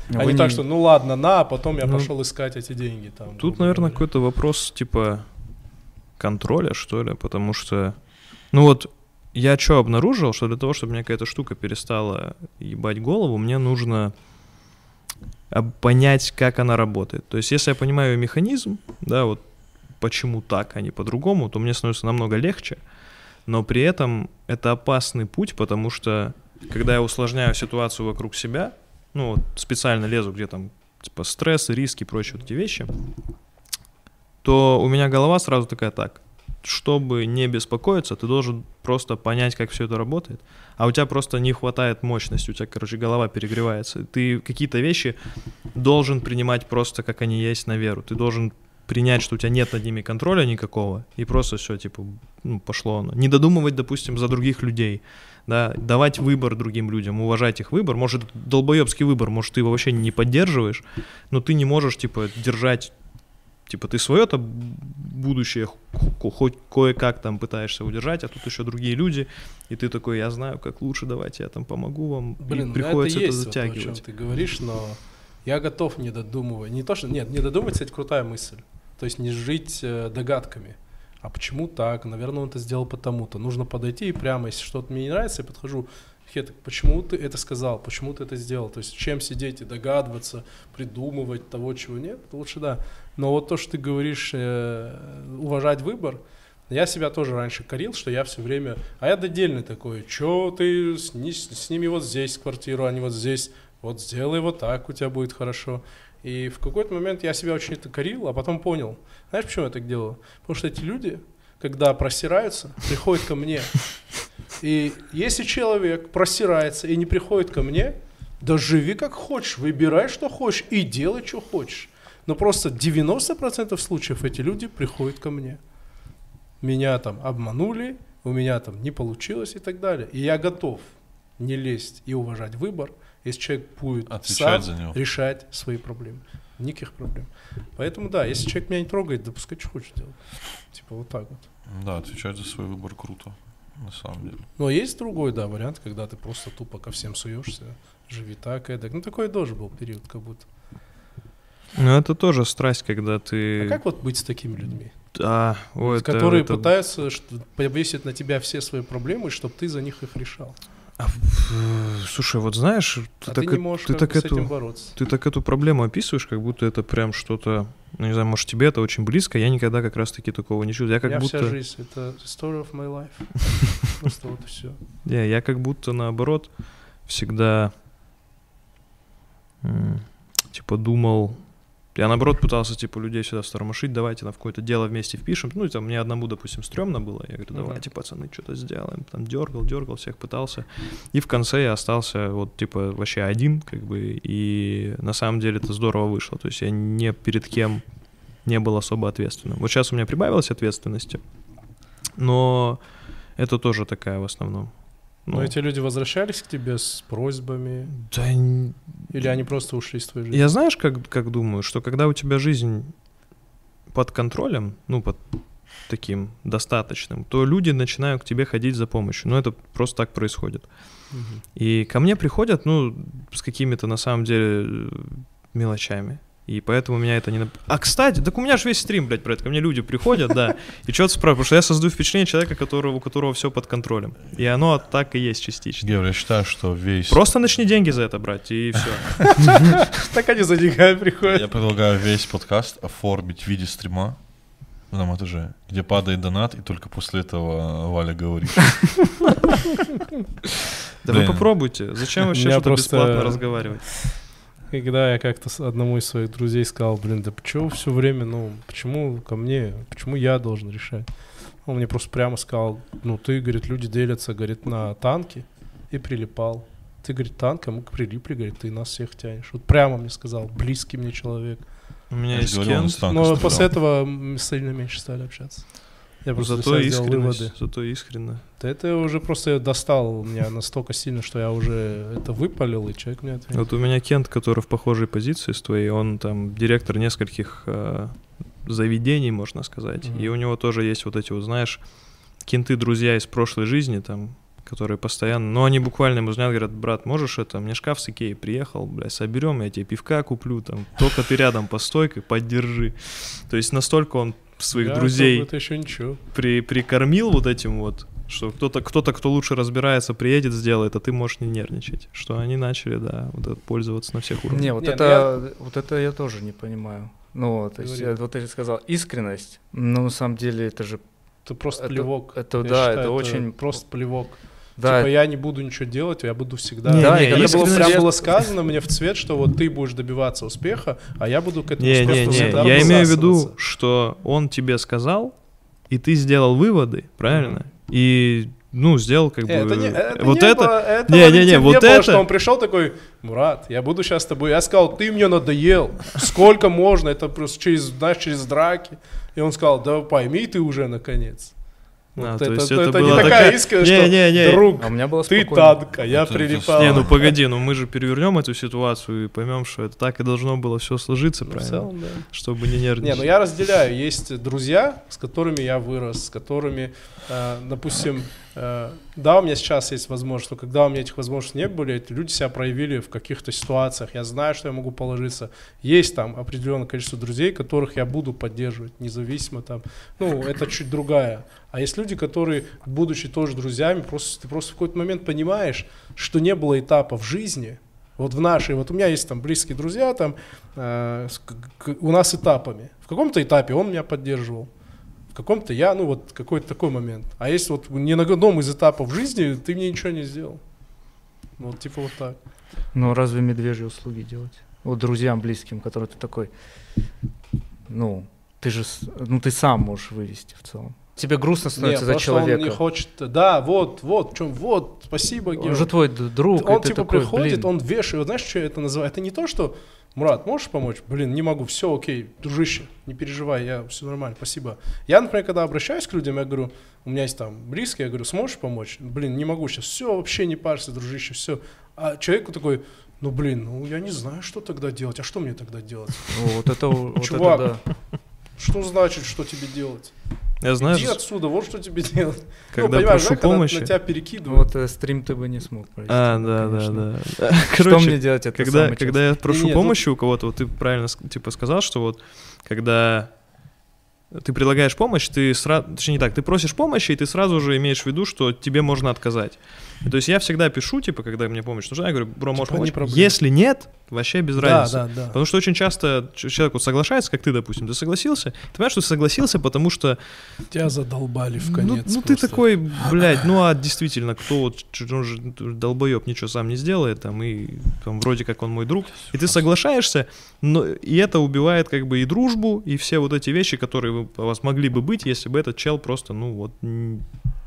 да. А не так, что ну ладно, на, а потом я пошел искать эти деньги. Там, тут, наверное, какой-то вопрос типа контроля, что ли. Потому что, ну вот, я что обнаружил, что для того, чтобы мне какая-то штука перестала ебать голову, мне нужно... понять, как она работает. То есть, если я понимаю механизм, да, вот почему так, а не по-другому, то мне становится намного легче, но при этом это опасный путь, потому что, когда я усложняю ситуацию вокруг себя, ну, вот специально лезу, где там, типа, стресс, риски и прочие вот эти вещи, то у меня голова сразу такая, так, чтобы не беспокоиться, ты должен просто понять, как все это работает. А у тебя просто не хватает мощности, у тебя, короче, голова перегревается. Ты какие-то вещи должен принимать просто, как они есть, на веру. Ты должен принять, что у тебя нет над ними контроля никакого, и просто все, типа, ну, пошло оно. Не додумывать, допустим, за других людей, да, давать выбор другим людям, уважать их выбор. Может, долбоебский выбор, может, ты его вообще не поддерживаешь, но ты не можешь, типа, держать... Типа ты свое-то будущее хоть кое-как там пытаешься удержать, а тут еще другие люди, и ты такой, я знаю, как лучше, давайте я там помогу вам. Блин, и приходится это затягивать. Вот, о чем ты говоришь, но я готов не додумывать. Не то, что... Нет, не додумывать, кстати, крутая мысль. То есть не жить догадками. А почему так? Наверное, он это сделал потому-то. Нужно подойти и прямо, если что-то мне не нравится, я подхожу... Хетак, почему ты это сказал, почему ты это сделал? То есть чем сидеть и догадываться, придумывать того, чего нет, лучше да. Но вот то, что ты говоришь, уважать выбор, я себя тоже раньше корил, что я все время, а я додельный такой, чё ты, сними вот здесь квартиру, а не вот здесь, вот сделай вот так, у тебя будет хорошо. И в какой-то момент я себя очень это корил, а потом понял. Знаешь, почему я так делал? Потому что эти люди, когда просираются, приходят ко мне. И если человек просирается и не приходит ко мне, да живи как хочешь, выбирай, что хочешь, и делай, что хочешь. Но просто 90% случаев эти люди приходят ко мне. Меня там обманули, у меня там не получилось и так далее. И я готов не лезть и уважать выбор, если человек будет отвечать сам за него, решать свои проблемы. Никаких проблем. Поэтому да, если человек меня не трогает, да пускай что хочет делать. Типа вот так вот. Да, отвечать за свой выбор круто. На самом деле. Но есть другой, да, вариант, когда ты просто тупо ко всем суешься, живи так, эдак. Ну, такой тоже был период, как будто. Ну, это тоже страсть, когда ты... А как вот быть с такими людьми? Да. Ой, которые это... пытаются повесить на тебя все свои проблемы, чтобы ты за них их решал. А, слушай, вот знаешь, ты, а так, ты не можешь ты так с этим бороться. Ты так эту проблему описываешь, как будто это прям что-то, ну, не знаю, может, тебе это очень близко, я никогда как раз-таки такого не чувствую. Я как будто... вся жизнь, это story of my life. Просто вот и все. Я как будто, наоборот, всегда, типа, думал, Я, наоборот, пытался, типа, людей сюда стормошить, давайте на какое-то дело вместе впишем. Ну, и там мне одному, допустим, стрёмно было. Я говорю, давайте, пацаны, что-то сделаем. Там дергал, всех пытался. И в конце я остался вот, типа, вообще один, как бы. И на самом деле это здорово вышло. То есть я ни перед кем не был особо ответственным. Вот сейчас у меня прибавилось ответственности, но это тоже такая в основном. Но эти люди возвращались к тебе с просьбами? Да... Или они просто ушли из твоей жизни? Я знаешь, как думаю, что когда у тебя жизнь под контролем, ну, под таким достаточным, то люди начинают к тебе ходить за помощью. Ну, это просто так происходит. Угу. И ко мне приходят, ну, с какими-то, на самом деле, мелочами. И поэтому меня это не... А, кстати, так у меня же весь стрим, блядь, про это. Ко мне люди приходят, да, и что-то спрашивают. Потому что я создаю впечатление человека, у которого все под контролем. И оно так и есть частично. Геор, я считаю, что весь... Просто начни деньги за это брать, и все. Так они за деньгами приходят. Я предлагаю весь подкаст оформить в виде стрима в одном этаже, где падает донат, и только после этого Валя говорит. Да вы попробуйте. Зачем вообще что-то бесплатно разговаривать? Когда я как-то одному из своих друзей сказал, блин, да почему все время, ну, почему ко мне, почему я должен решать? Он мне просто прямо сказал, ну, ты, говорит, люди делятся, говорит, на танки, и прилипал. Ты, говорит, танком прилипли, говорит, ты нас всех тянешь. Вот прямо мне сказал, близкий мне человек. У меня есть кент. Но после этого мы сильно меньше стали общаться. Я просто зато искренне. Да это уже просто достало меня настолько сильно, что я уже это выпалил, и человек мне ответил. Вот у меня Кент, который в похожей позиции с твоей, он там директор нескольких заведений, можно сказать. И у него тоже есть вот эти, вот, знаешь, кенты-друзья из прошлой жизни, там, которые постоянно... Ну, они буквально ему звонят, говорят, брат, можешь это? Мне шкаф с Икеи приехал, бля, соберем, я тебе пивка куплю, там, только ты рядом по стойке, поддержи. То есть настолько он своих друзей прикормил вот этим вот, что кто-то, кто лучше разбирается, приедет, сделает, а ты можешь не нервничать. Что они начали, да, вот это, пользоваться на всех уровнях. Вот это я тоже не понимаю. Ну, то есть, вот ты сказал, искренность, но на самом деле это же... Это просто плевок. Это очень... Просто плевок. Да. Типа я не буду ничего делать, я буду всегда... Прямо было сказано мне в цвет, что вот ты будешь добиваться успеха, а я буду к этому успеху всегда. Я имею в виду, что он тебе сказал, и ты сделал выводы, правильно? И, ну, сделал как бы... Это не было, что он пришел такой, Мурат, я буду сейчас с тобой... Я сказал, ты мне надоел, сколько можно, это просто через драки. И он сказал, да пойми ты уже наконец. Это была не такая искренность, что друг, а у меня было ты танк, а я прилипал. Не, ну погоди, ну мы же перевернем эту ситуацию и поймем, что это так и должно было все сложиться, правильно? Целом, да. Чтобы не нервничать. Не, ну я разделяю, есть друзья, с которыми я вырос, с которыми, допустим, да, у меня сейчас есть возможность, но когда у меня этих возможностей не было, эти люди себя проявили в каких-то ситуациях, я знаю, что я могу положиться. Есть там определенное количество друзей, которых я буду поддерживать, независимо там, ну, это чуть другая. А есть люди, которые, будучи тоже друзьями, ты просто в какой-то момент понимаешь, что не было этапа в жизни, вот в нашей, вот у меня есть там близкие друзья, там, у нас этапами. В каком-то этапе он меня поддерживал. В каком-то я, ну вот какой-то такой момент. А если вот не на одном из этапов жизни, ты мне ничего не сделал. Вот типа вот так. Ну разве медвежьи услуги делать? Вот друзьям близким, которые ты такой, ну ты же, ну ты сам можешь вывести в целом. Тебе грустно становится за человека. Он не хочет, да, вот, спасибо, Геор. Он же твой друг. Он типа такой, приходит, блин. Он вешает, знаешь, что это называется? Это не то, что, Мурат, можешь помочь? Блин, не могу, все окей, дружище, не переживай, все нормально, спасибо. Я, например, когда обращаюсь к людям, я говорю, у меня есть там близкие, я говорю, сможешь помочь? Блин, не могу сейчас, все, вообще не парься, дружище, все. А человеку такой, ну блин, ну я не знаю, что тогда делать, а что мне тогда делать? Вот это, чувак, что значит, что тебе делать? Я знаю, иди отсюда, вот что тебе делать. Когда прошу помощи, на тебя перекидывают. Вот стрим ты бы не смог пройти. Да. Короче, что мне делать? Это когда я прошу помощи у кого-то, вот ты правильно типа сказал, что вот когда ты предлагаешь помощь, ты сразу, точнее не так, ты просишь помощи, и ты сразу же имеешь в виду, что тебе можно отказать. То есть я всегда пишу, типа, когда мне помощь нужна, я говорю, бро, можешь помочь? Если нет, вообще без разницы. Да. Потому что очень часто человек вот соглашается, как ты, допустим, ты согласился, ты понимаешь, что ты согласился, потому что... Тебя задолбали в конец. Ну ты такой, блядь, ну а действительно, кто вот, он же долбоеб, ничего сам не сделает, там, и там, вроде как он мой друг, и ты соглашаешься, но и это убивает как бы и дружбу, и все вот эти вещи, которые у вас могли бы быть, если бы этот чел просто, ну вот,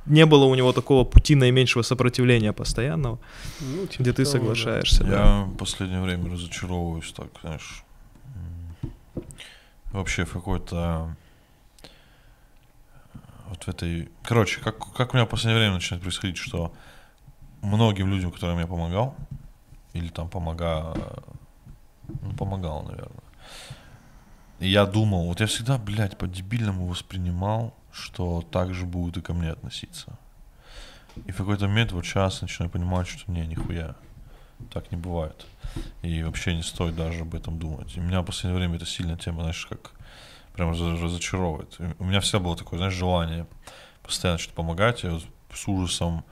не было у него такого пути наименьшего сопротивления постоянного, ну, типа где ты соглашаешься. Да. Я в последнее время разочаровываюсь так, знаешь, вообще в какой-то вот в этой... Короче, как у меня в последнее время начинает происходить, что многим людям, которым я помогал, или там помогал, наверное, и я думал, вот я всегда, блядь, по-дебильному воспринимал, что так же будут и ко мне относиться. И в какой-то момент вот сейчас начинаю понимать, что не, нихуя, так не бывает. И вообще не стоит даже об этом думать. И меня в последнее время эта сильная тема, знаешь, как прям разочаровывает. И у меня всегда было такое, знаешь, желание постоянно что-то помогать. Я вот с ужасом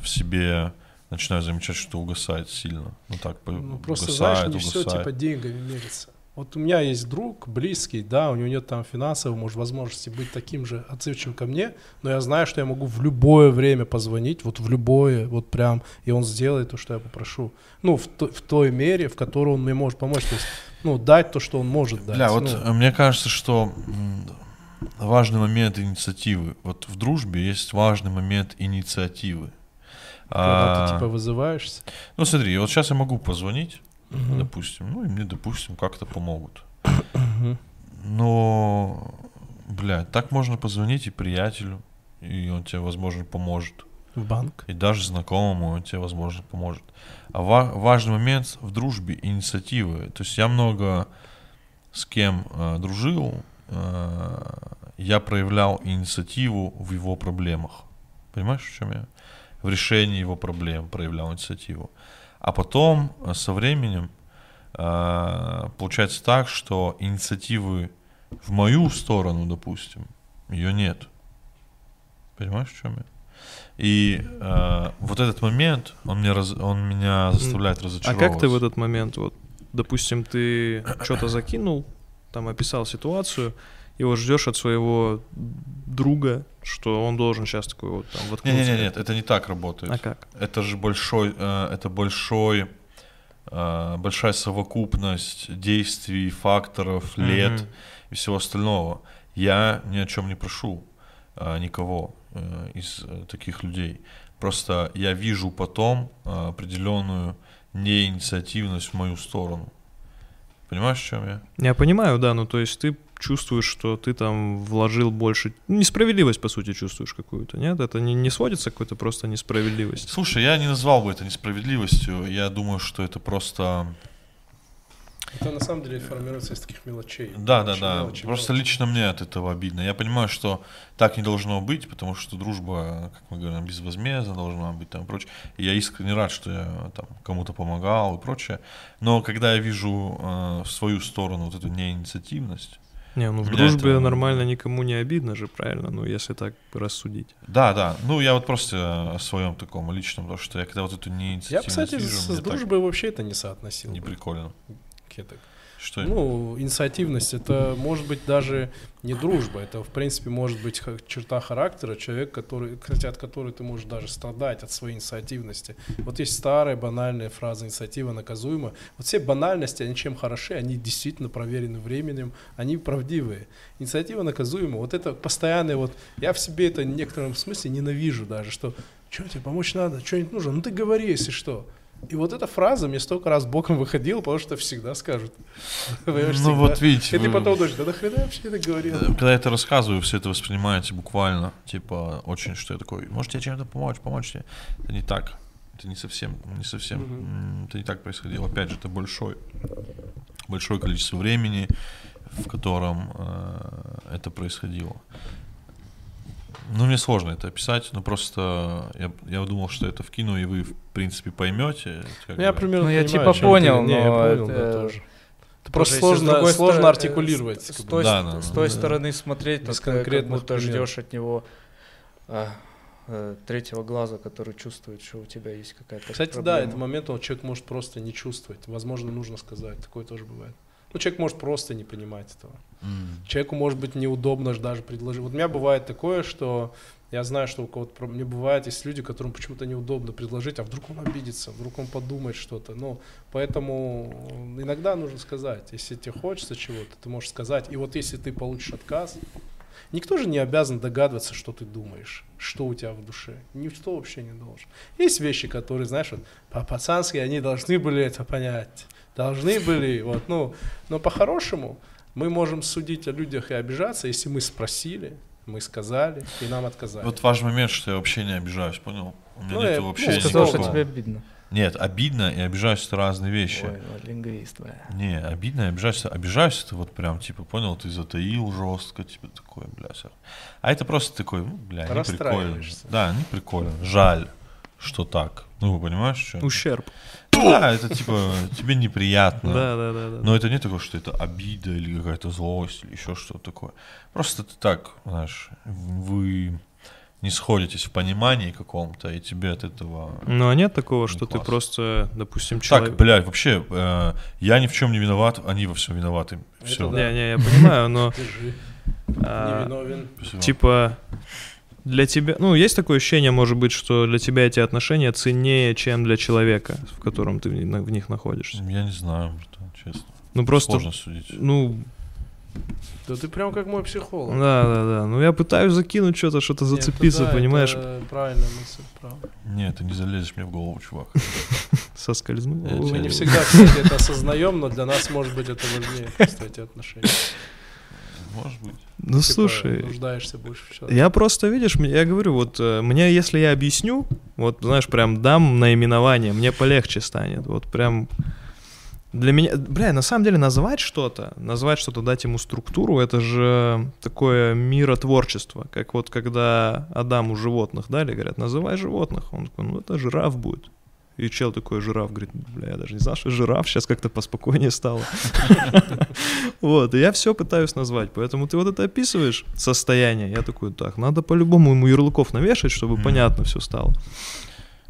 в себе... начинаю замечать, что угасает сильно. Ну так, ну, просто угасает, знаешь, не угасает. Все типа деньгами мерится. Вот у меня есть друг, близкий, да, у него нет там финансовой, может, возможности быть таким же отзывчивым ко мне, но я знаю, что я могу в любое время позвонить, вот в любое, вот прям, и он сделает то, что я попрошу. Ну, в той мере, в которой он мне может помочь. То есть, ну, дать то, что он может дать. Бля, вот мне кажется, что важный момент инициативы. Вот в дружбе есть важный момент инициативы. Когда ты типа вызываешься. Ну смотри, вот сейчас я могу позвонить, допустим, ну и мне, допустим, как-то помогут. Но, блядь, так можно позвонить и приятелю, и он тебе, возможно, поможет. В банк. И даже знакомому он тебе, возможно, поможет. А важный момент в дружбе инициативы. То есть я много с кем дружил, я проявлял инициативу в его проблемах. Понимаешь, в чем я? В решении его проблем проявлял инициативу. А потом со временем получается так, что инициативы в мою сторону, допустим, ее нет. Понимаешь, в чем я? И вот этот момент, он меня заставляет разочаровываться. А как ты в этот момент, вот, допустим, ты что-то закинул, там описал ситуацию, и вот ждешь от своего друга, что он должен сейчас такой вот там воткнуться. Нет, это не так работает. А как? Это же большая совокупность действий, факторов, лет и всего остального. Я ни о чем не прошу никого из таких людей. Просто я вижу потом определенную неинициативность в мою сторону. Понимаешь, в чем я? Я понимаю, да, ну то есть ты чувствуешь, что ты там вложил больше... Несправедливость, по сути, чувствуешь какую-то, нет? Это не сводится к какой-то просто несправедливости? Слушай, я не назвал бы это несправедливостью. Я думаю, что это просто... Это на самом деле формируется из таких мелочей. Да. Просто лично мне от этого обидно. Я понимаю, что так не должно быть, потому что дружба, как мы говорим, безвозмездно должна быть, там, прочее. И я искренне рад, что я там кому-то помогал и прочее. Но когда я вижу в свою сторону вот эту неинициативность, ну в дружбе это... нормально никому не обидно же, правильно? Ну, если так рассудить. Да. Ну, я вот просто о своем таком личном, потому что я когда вот эту неинициативность... Я, кстати, вижу, с дружбой вообще это не соотносил. Не прикольно. Что ну, инициативность, это может быть даже не дружба, это в принципе может быть черта характера человека, от которой ты можешь даже страдать от своей инициативности. Вот есть старая банальная фраза «инициатива наказуема». Вот все банальности, они чем хороши, они действительно проверены временем, они правдивые. Инициатива наказуема, вот это постоянное, вот я в себе это в некотором смысле ненавижу даже, что «Чё, тебе помочь надо? Что-нибудь нужно? Ну ты говори, если что». И вот эта фраза мне столько раз боком выходила, потому что всегда скажут. Ну вот видите. И ты потом думаешь, да нахрена вообще это говорил? Когда я это рассказываю, все это воспринимаете буквально, типа, очень, что я такой, может тебе чем-то помочь тебе. Это не так, это не совсем, это не так происходило. Опять же, это большое количество времени, в котором это происходило. Ну, мне сложно это описать, но просто я думал, что это вкину, и вы, в принципе, поймете. Я примерно понимаю, я типа понял, но я понял, да, тоже. Это просто сложно артикулировать. С той стороны смотреть, как будто ждешь от него третьего глаза, который чувствует, что у тебя есть какая-то проблема. Да, это момент, человек может просто не чувствовать. Возможно, нужно сказать. Такое тоже бывает. Ну, человек может просто не понимать этого. Человеку, может быть, неудобно даже предложить. Вот у меня бывает такое, что я знаю, что у кого-то... Мне бывает, есть люди, которым почему-то неудобно предложить, а вдруг он обидится, вдруг он подумает что-то. Ну, поэтому иногда нужно сказать. Если тебе хочется чего-то, ты можешь сказать. И вот если ты получишь отказ... Никто же не обязан догадываться, что ты думаешь, что у тебя в душе. Никто вообще не должен. Есть вещи, которые, знаешь, вот, по-пацански они должны были это понять. Должны были, вот, ну. Но по-хорошему мы можем судить о людях и обижаться, если мы спросили, мы сказали и нам отказали. Вот важный момент, что я вообще не обижаюсь, понял? У меня нет вообще никакого... сказал, что тебе обидно. Нет, обидно и обижаюсь — это разные вещи. Ой, лингвист, бля. Не, обидно и обижаюсь. Обижаюсь — это вот прям, типа, понял, ты затаил жестко, типа, такое, бля, все. А это просто такой, ну, бля, не прикольно. Да, не прикольно. Жаль, что так. Ну, вы понимаешь, что? Ущерб. Да, это, типа, тебе неприятно. Да. Но это не такое, что это обида или какая-то злость, или еще что-то такое. Просто ты так, знаешь, вы... не сходитесь в понимании каком-то, и тебе от этого... Ну, а нет такого, что класс. Ты просто, допустим, человек... Так, блядь, вообще, я ни в чем не виноват, они во всем виноваты. Все. Да. Не, я понимаю, но... Невиновен. Типа, для тебя... Ну, есть такое ощущение, может быть, что для тебя эти отношения ценнее, чем для человека, в котором ты в них находишься? Я не знаю, честно. Ну, просто... Сложно судить. Ну... Да ты прям как мой психолог. Да. Ну я пытаюсь закинуть что-то зацепиться, да, понимаешь? Это правильная мысль, правда. Нет, ты не залезешь мне в голову, чувак. Соскользнул. Мы не всегда, кстати, это осознаем, но для нас, может быть, это важнее, кстати, отношения. Может быть. Ну слушай, нуждаешься больше в человеке. Я просто, видишь, я говорю, вот мне, если я объясню, вот знаешь, прям дам наименование, мне полегче станет, вот прям... Для меня, бля, на самом деле назвать что-то, дать ему структуру, это же такое миротворчество, как вот когда Адаму животных дали, говорят, называй животных, он такой, ну это жираф будет, и чел такой, жираф, говорит, бля, я даже не знал, что жираф, сейчас как-то поспокойнее стало, вот, и я все пытаюсь назвать, поэтому ты вот это описываешь, состояние, я такой, так, надо по-любому ему ярлыков навешать, чтобы понятно все стало.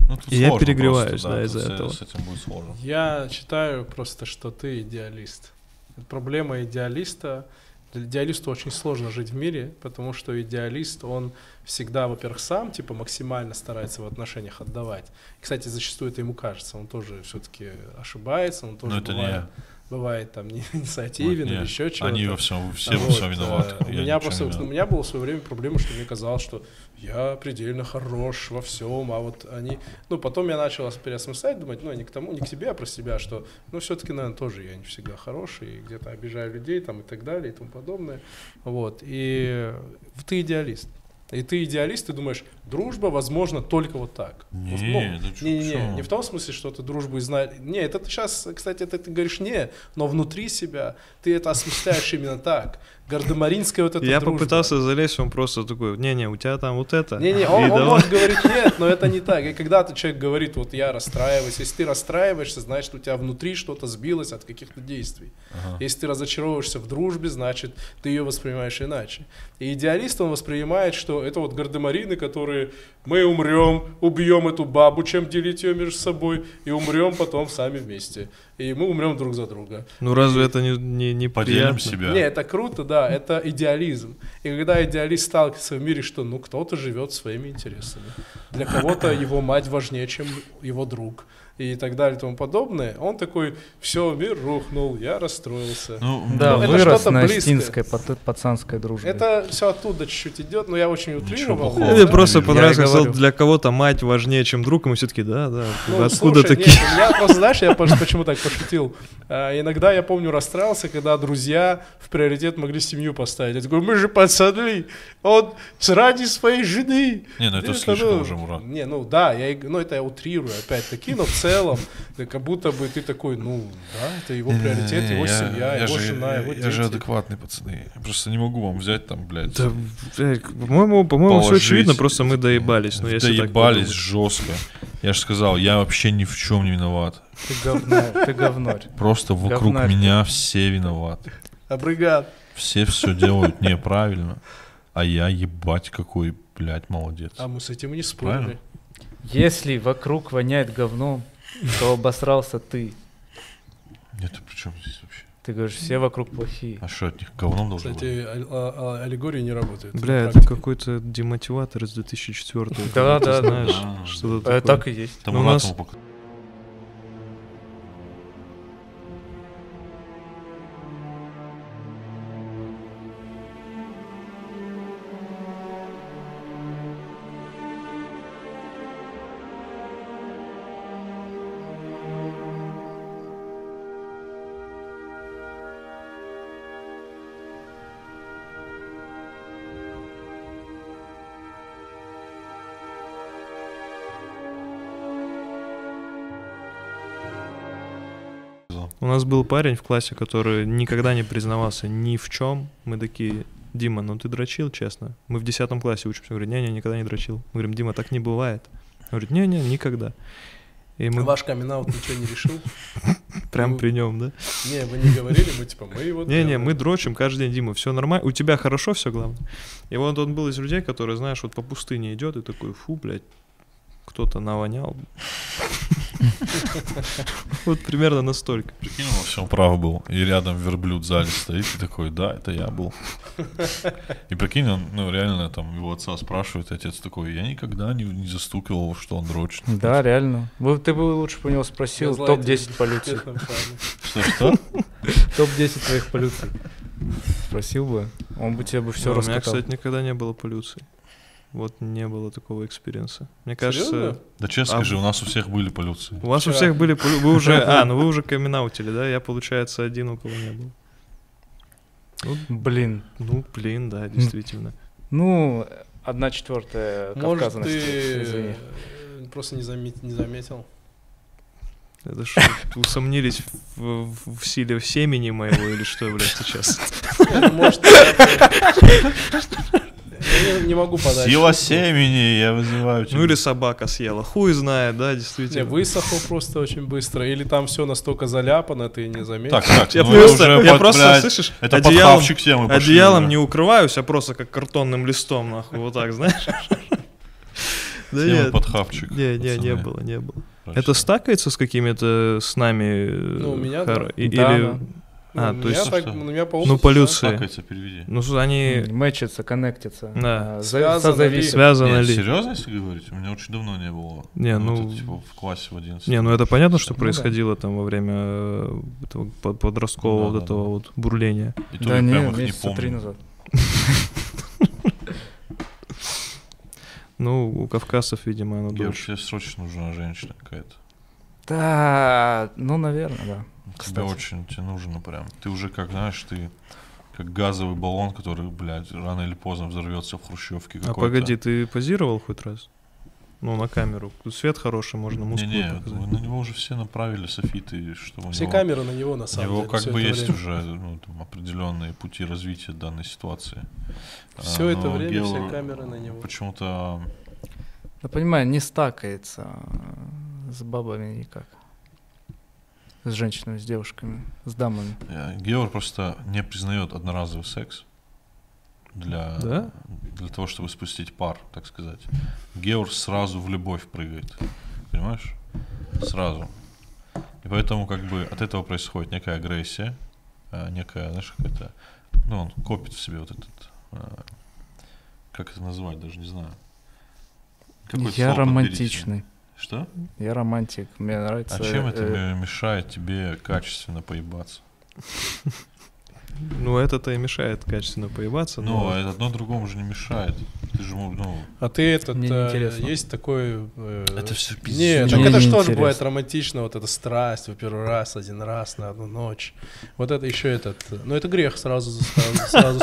Ну, я перегреваюсь, просто, да, из-за этого. С этим будет сложно. Я считаю просто, что ты идеалист. Проблема идеалиста. Идеалисту очень сложно жить в мире, потому что идеалист, он всегда, во-первых, сам типа максимально старается в отношениях отдавать. Кстати, зачастую это ему кажется, он тоже все-таки ошибается, он тоже бывает там не инициативен или еще чего-то. Они во всем, все во всем виноваты. У меня была в свое время проблема, что мне казалось, что я предельно хорош во всем, а вот они... Ну, потом я начал переосмыслять, думать, ну, не к тому, не к себе, а про себя, что, ну, все-таки, наверное, тоже я не всегда хороший, и где-то обижаю людей там и так далее и тому подобное. Вот. И ты идеалист. И ты идеалист, ты думаешь, дружба возможна только вот так. Не в том смысле, что ты дружбу и знаешь. Не, это ты сейчас, кстати, это ты говоришь не, но внутри себя ты это осмысляешь именно так. Гардемаринская вот эта дружба. Я попытался залезть, он просто такой, не-не, у тебя там вот это. Не-не, он может говорить нет, но это не так. И когда человек говорит, вот я расстраиваюсь, если ты расстраиваешься, значит, у тебя внутри что-то сбилось от каких-то действий. Если ты разочаровываешься в дружбе, значит, ты ее воспринимаешь иначе. И идеалист, он воспринимает, что это вот гардемарины, которые мы умрем, убьем эту бабу, чем делить ее между собой, и умрем потом сами вместе. И мы умрем друг за друга. Ну разве это не поделим себя? Не, это круто, да, это идеализм. И когда идеалист сталкивается в мире, что ну кто-то живет своими интересами, для кого-то его мать важнее, чем его друг, и так далее и тому подобное, он такой, все, мир рухнул, я расстроился. Ну, да, это вырос на остинской, пацанской дружбе. Это все оттуда чуть-чуть идет, но я очень утрировал. Мне просто понравилось, сказал, для кого-то мать важнее, чем друг, и мы все-таки, да, ну, откуда слушай, такие? Нет, я просто, знаешь, я почему так пошутил? Иногда, я помню, расстраивался, когда друзья в приоритет могли семью поставить. Я такой, мы же пацаны, он ради своей жены. Не, ну это слишком уже, Мурат. Не, ну да, это я утрирую опять-таки, но в целом, как будто бы ты такой, ну да, это его приоритет, его семья, его жена, его дети. Я же адекватный, пацаны, я просто не могу вам взять там, блядь. Да, по-моему, все очевидно, просто мы доебались. Доебались жестко. Я же сказал, я вообще ни в чем не виноват. Ты говнарь, ты говнарь. Просто вокруг меня все виноваты. Обрыгат. Все делают неправильно. А я ебать какой, блядь, молодец. А мы с этим не спорили. Правильно? Если вокруг воняет говном, то обосрался ты. Нет, ты при чем здесь вообще? Ты говоришь, все вокруг плохие. А что, от них говном должен быть? Кстати, аллегория не работает. Бля, это какой-то демотиватор из 2004-го. Да, знаешь. Так и есть. Там у нас... У нас был парень в классе, который никогда не признавался ни в чем. Мы такие, Дима, ну ты дрочил, честно. Мы в 10 классе учимся. Он говорит, не-не, никогда не дрочил. Мы говорим, Дима, так не бывает. Он говорит, не-не, никогда. И мы... Ваш камин-аут ничего не решил? Прям при нем, да? Не, вы не говорили, мы типа, мы его... Не-не, мы дрочим каждый день, Дима, все нормально. У тебя хорошо все, главное. И вот он был из людей, которые, знаешь, вот по пустыне идет и такой, фу, блядь, кто-то навонял. Вот примерно настолько. Прикинь, во всем прав был. И рядом верблюд в зале стоит и такой, да, это я был. И прикинь, он, ну реально там его отца спрашивает, отец такой, я никогда не застукивал, что он дрочит. Да, реально. Ты бы лучше по него спросил топ-10 полюций. Что? Топ-10 твоих полюций. Спросил бы, он бы тебе бы все рассказал. У меня, кстати, никогда не было полюций. Вот не было такого экспириенса. Мне кажется... Серьезно? Да честно скажи, у нас у всех были полюции. У вас у всех были полюции. Вы уже... ну вы уже камин-аутили, да? Я, получается, один, у кого не был. Ну, блин. Ну, блин, да, действительно. Ну, 1/4 кавказности. Может, ты просто не заметил? Это что, усомнились в силе в семени моего или что, блядь, сейчас? Может, я не могу подать. Сила семени, я вызываю тебя. Ну или собака съела, хуй знает, да, действительно. Не, высохло просто очень быстро, или там все настолько заляпано, ты не заметил. Так, я просто, слышишь, одеялом не укрываюсь, а просто как картонным листом, нахуй, вот так, знаешь. Да, под хавчик. Не было. Это стакается с какими-то с нами? Ну, у меня, да. То есть так, ну полюции. Ну они мэчатся, коннектятся. Да. Связаны ли? Серьезно, если говорить, у меня очень давно не было. Не, ну это, типа, в классе в 11. Не, ну это понятно, что происходило там во время этого подросткового вот бурления. И то я прям их не помню. 3 назад. Ну у кавказцев, видимо, оно дольше. Вообще срочно нужна женщина какая-то. Да, ну наверное, да. Тебе очень тебе нужно прям. Ты уже как, знаешь, ты как газовый баллон, который, блядь, рано или поздно взорвется в хрущевке какой-то. А погоди, ты позировал хоть раз? Ну, на камеру. Свет хороший, можно мускулы показать. На него уже все направили софиты. Что все камеры на него, на самом деле. У него как бы есть уже определенные пути развития данной ситуации. Все это время все камеры на него. Почему-то... Да понимаю, не стакается с бабами никак. С женщинами, с девушками, с дамами. Геор просто не признает одноразовый секс для того, чтобы спустить пар, так сказать. Геор сразу в любовь прыгает, понимаешь? Сразу. И поэтому как бы от этого происходит некая агрессия, некая, знаешь, какая-то... Ну, он копит в себе вот этот... Как это назвать, даже не знаю. Я романтичный. Что? Я романтик, мне нравится. А чем это мешает тебе качественно поебаться? Ну, это-то и мешает качественно поебаться. Но это одно другому же не мешает. ты же мог, ну... А ты этот, есть такой... Это все пиздец. Нет, так это что же бывает романтично, вот эта страсть, в первый раз, один раз, на одну ночь. Вот это еще этот... Ну это грех, сразу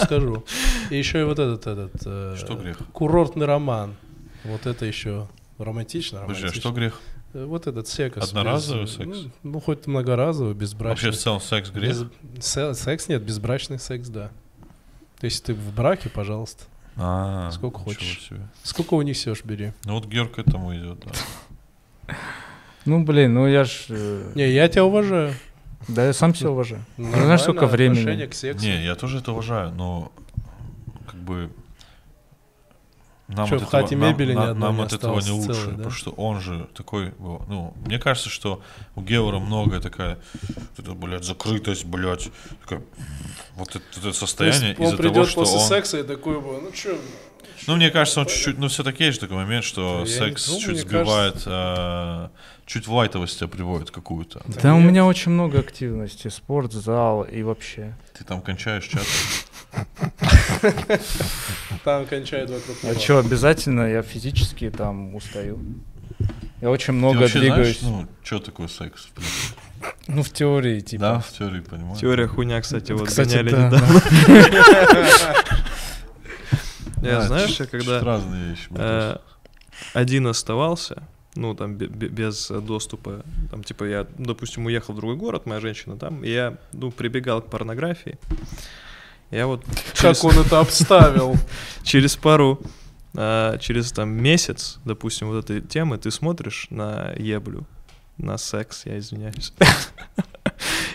скажу. И еще и вот этот... Что грех? Курортный роман. Вот это еще романтично. Подожди, а что грех? Вот этот секс. Одноразовый секс? Ну, хоть многоразовый, безбрачный. Вообще в целом секс грех? Секс нет, безбрачный секс, да. То есть ты в браке, пожалуйста. Сколько хочешь. Сколько унесешь, бери. Ну вот Геор к этому идет, да. Ну, блин, ну я ж... Не, я тебя уважаю. Да, я сам себя уважаю. Знаешь, сколько времени. Не, я тоже это уважаю, но как бы... Нам от этого не лучше, целый, да? Потому что он же такой, ну, мне кажется, что у Геора многое такая, блядь, закрытость, блядь, такая, вот это состояние из-за того, что после секса и такой, ну что... Ну, мне кажется, он чуть-чуть, ну, все-таки есть такой момент, что секс чуть сбивает, чуть лайтовость тебя приводит какую-то. Да, у меня очень много активности, спорт, зал и вообще. Ты там кончаешь часто? Там кончают вокруг. А что, обязательно я физически там устаю. Я очень много двигаюсь. Ну, что такое секс? Ну, в теории, типа. Да, в теории, понимаю. Теория хуйня, кстати, вот гоняли недавно. Я, знаешь, когда один оставался, ну, там, без доступа, там, типа, я, допустим, уехал в другой город, моя женщина там, и я, ну, прибегал к порнографии. Я вот... Как он это обставил? Через там месяц, допустим, вот этой темы, ты смотришь на еблю, на секс, я извиняюсь,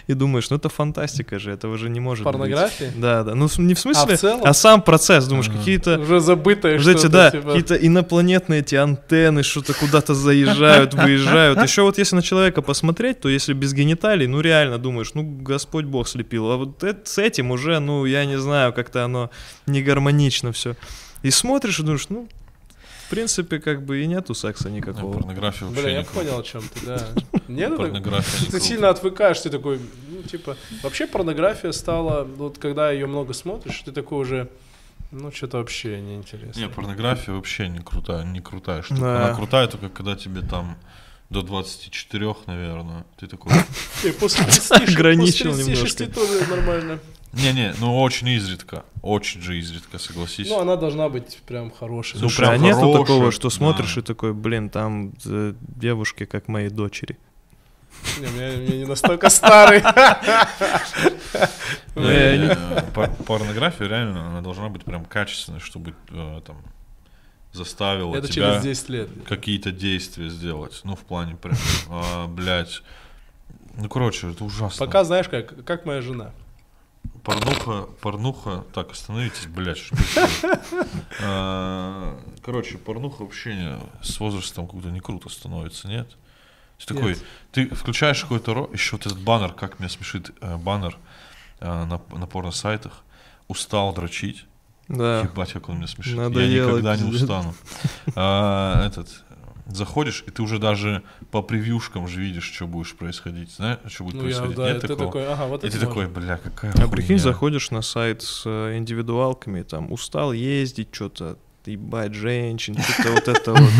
и думаешь, ну это фантастика же, этого же не может быть. Порнография? Да, да, ну не в смысле, а сам процесс, думаешь, какие-то... Уже забытые что-то. Да, какие-то инопланетные эти антенны, что-то куда-то заезжают, выезжают. Еще вот если на человека посмотреть, то если без гениталий, ну реально думаешь, ну Господь Бог слепил. А вот с этим уже, ну я не знаю, как-то оно не гармонично все. И смотришь и думаешь, ну... В принципе, как бы и нету секса никакого. Порнографии вообще. Бля, я понял, о чем ты, да. Нет, ты сильно отвыкаешь, ты такой, ну, типа, вообще порнография стала, вот когда ее много смотришь, ты такой уже, ну, что-то вообще неинтересно. Не, порнография вообще не крутая штука. Она крутая только когда тебе там до 24, наверное, ты такой... После 36 тоже нормально. Не-не, ну очень изредка. Очень же изредка, согласись. Ну, она должна быть прям хорошей. Ну, прям хорошей. А нету такого, что смотришь и такой, блин, там девушки, как моей дочери. Не, я не настолько старый. Порнография реально, она должна быть прям качественной, чтобы там заставила тебя какие-то действия сделать. Ну, в плане прям, блядь. Ну, короче, это ужасно. Пока знаешь, как моя жена. Порнуха, так, остановитесь, блядь, что короче, порнуха вообще с возрастом как-то не круто становится, нет? Ты такой, ты включаешь какой-то, еще вот этот баннер, как меня смешит баннер на порно-сайтах, устал дрочить, ебать, как он меня смешит, я никогда не устану. Заходишь, и ты уже даже по превьюшкам же видишь, что будешь происходить. Знаешь, что будет происходить? Да, нет такого. Такой, ага, вот и ты можно. Такой, бля, какая хуйня. А прикинь, заходишь на сайт с индивидуалками, там, устал ездить, что-то, ебать, женщин, что-то вот это вот.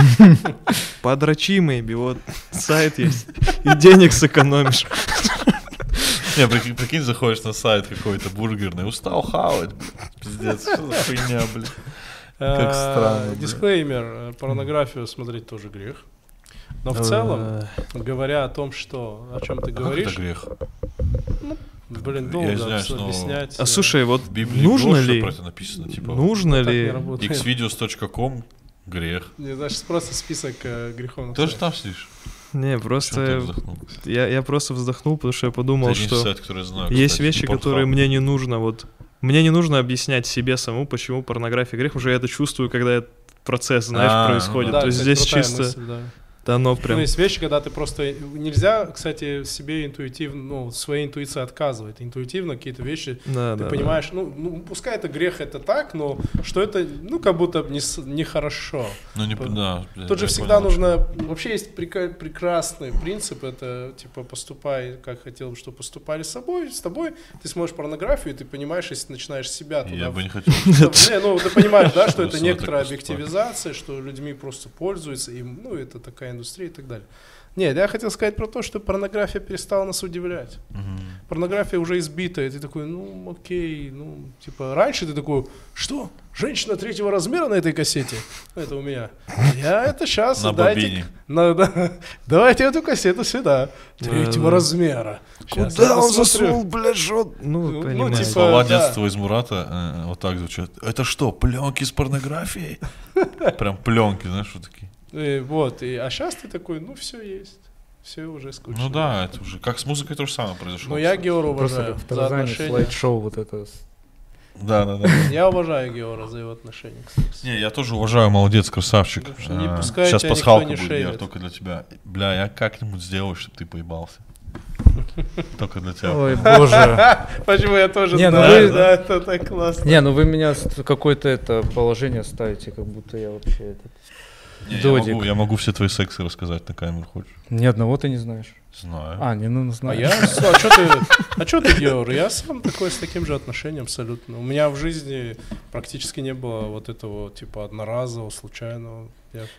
Подрочи, мэйби, вот сайт есть, и денег сэкономишь. Не, прикинь, заходишь на сайт какой-то бургерный, устал хавать, пиздец, что за хуйня, бля. Как странно. Дисклеймер, порнографию смотреть тоже грех. Но в целом, говоря о том, что о чем ты говоришь. Это грех. Ну, блин, долго объяснять. А слушай, вот в Библии нужно ли про это написано, типа. Нужно ли xvideos.com грех. Не, значит, просто список грехов. Тоже там сидишь? Не, просто я просто вздохнул, потому что я подумал, что есть вещи, которые мне не нужно вот. Мне не нужно объяснять себе самому, почему порнография грех. Уже я это чувствую, когда этот процесс, знаешь, происходит. То есть здесь чисто... Да, но прям... Ну, есть вещи, когда ты просто... Нельзя, кстати, себе интуитивно, ну, своей интуиции отказывать. Интуитивно какие-то вещи, да, ты понимаешь, ну, пускай это грех, это так, но что это, ну, как будто нехорошо. Ну, не... Да, тут же всегда понял, нужно... Вообще есть прекрасный принцип, это, типа, поступай, как хотел бы, чтобы поступали с тобой, ты смотришь порнографию, и ты понимаешь, если начинаешь себя туда... Я бы не хотел. Ну, ты понимаешь, да, что это некоторая объективизация, что людьми просто пользуются, и, ну, это такая индустрии и так далее. Нет, я хотел сказать про то, что порнография перестала нас удивлять. Mm-hmm. Порнография уже избитая. Ты такой, ну окей, ну типа раньше ты такой, что? Женщина третьего размера на этой кассете? Это у меня. Я это сейчас. На бобине. Давайте эту кассету сюда. Третьего размера. Куда он засунул, блядь, жжет? Ну, типа... Слова детства из Мурата вот так звучат. Это что, пленки с порнографией? Прям пленки, знаешь, вот такие. И вот, а сейчас ты такой, ну все есть, все уже скучно. Ну да, это уже, как с музыкой то же самое произошло. Но я Геора уважаю за отношения. Слайд-шоу вот это. Да. Я уважаю Геора за его отношения, кстати. Не, я тоже уважаю, молодец, красавчик. Не пускай сейчас пасхалка будет, Геор, только для тебя. Бля, я как-нибудь сделаю, чтобы ты поебался. Только для тебя. Ой, боже. Почему я тоже знаю, да, это так классно. Не, ну вы меня в какое-то это положение ставите, как будто я вообще этот... Не, я могу все твои сексы рассказать на камеру, хочешь? Ни одного ты не знаешь. Знаю. Знаю. А что ты Геор? Я сам такой, с таким же отношением абсолютно. У меня в жизни практически не было вот этого типа одноразового, случайного.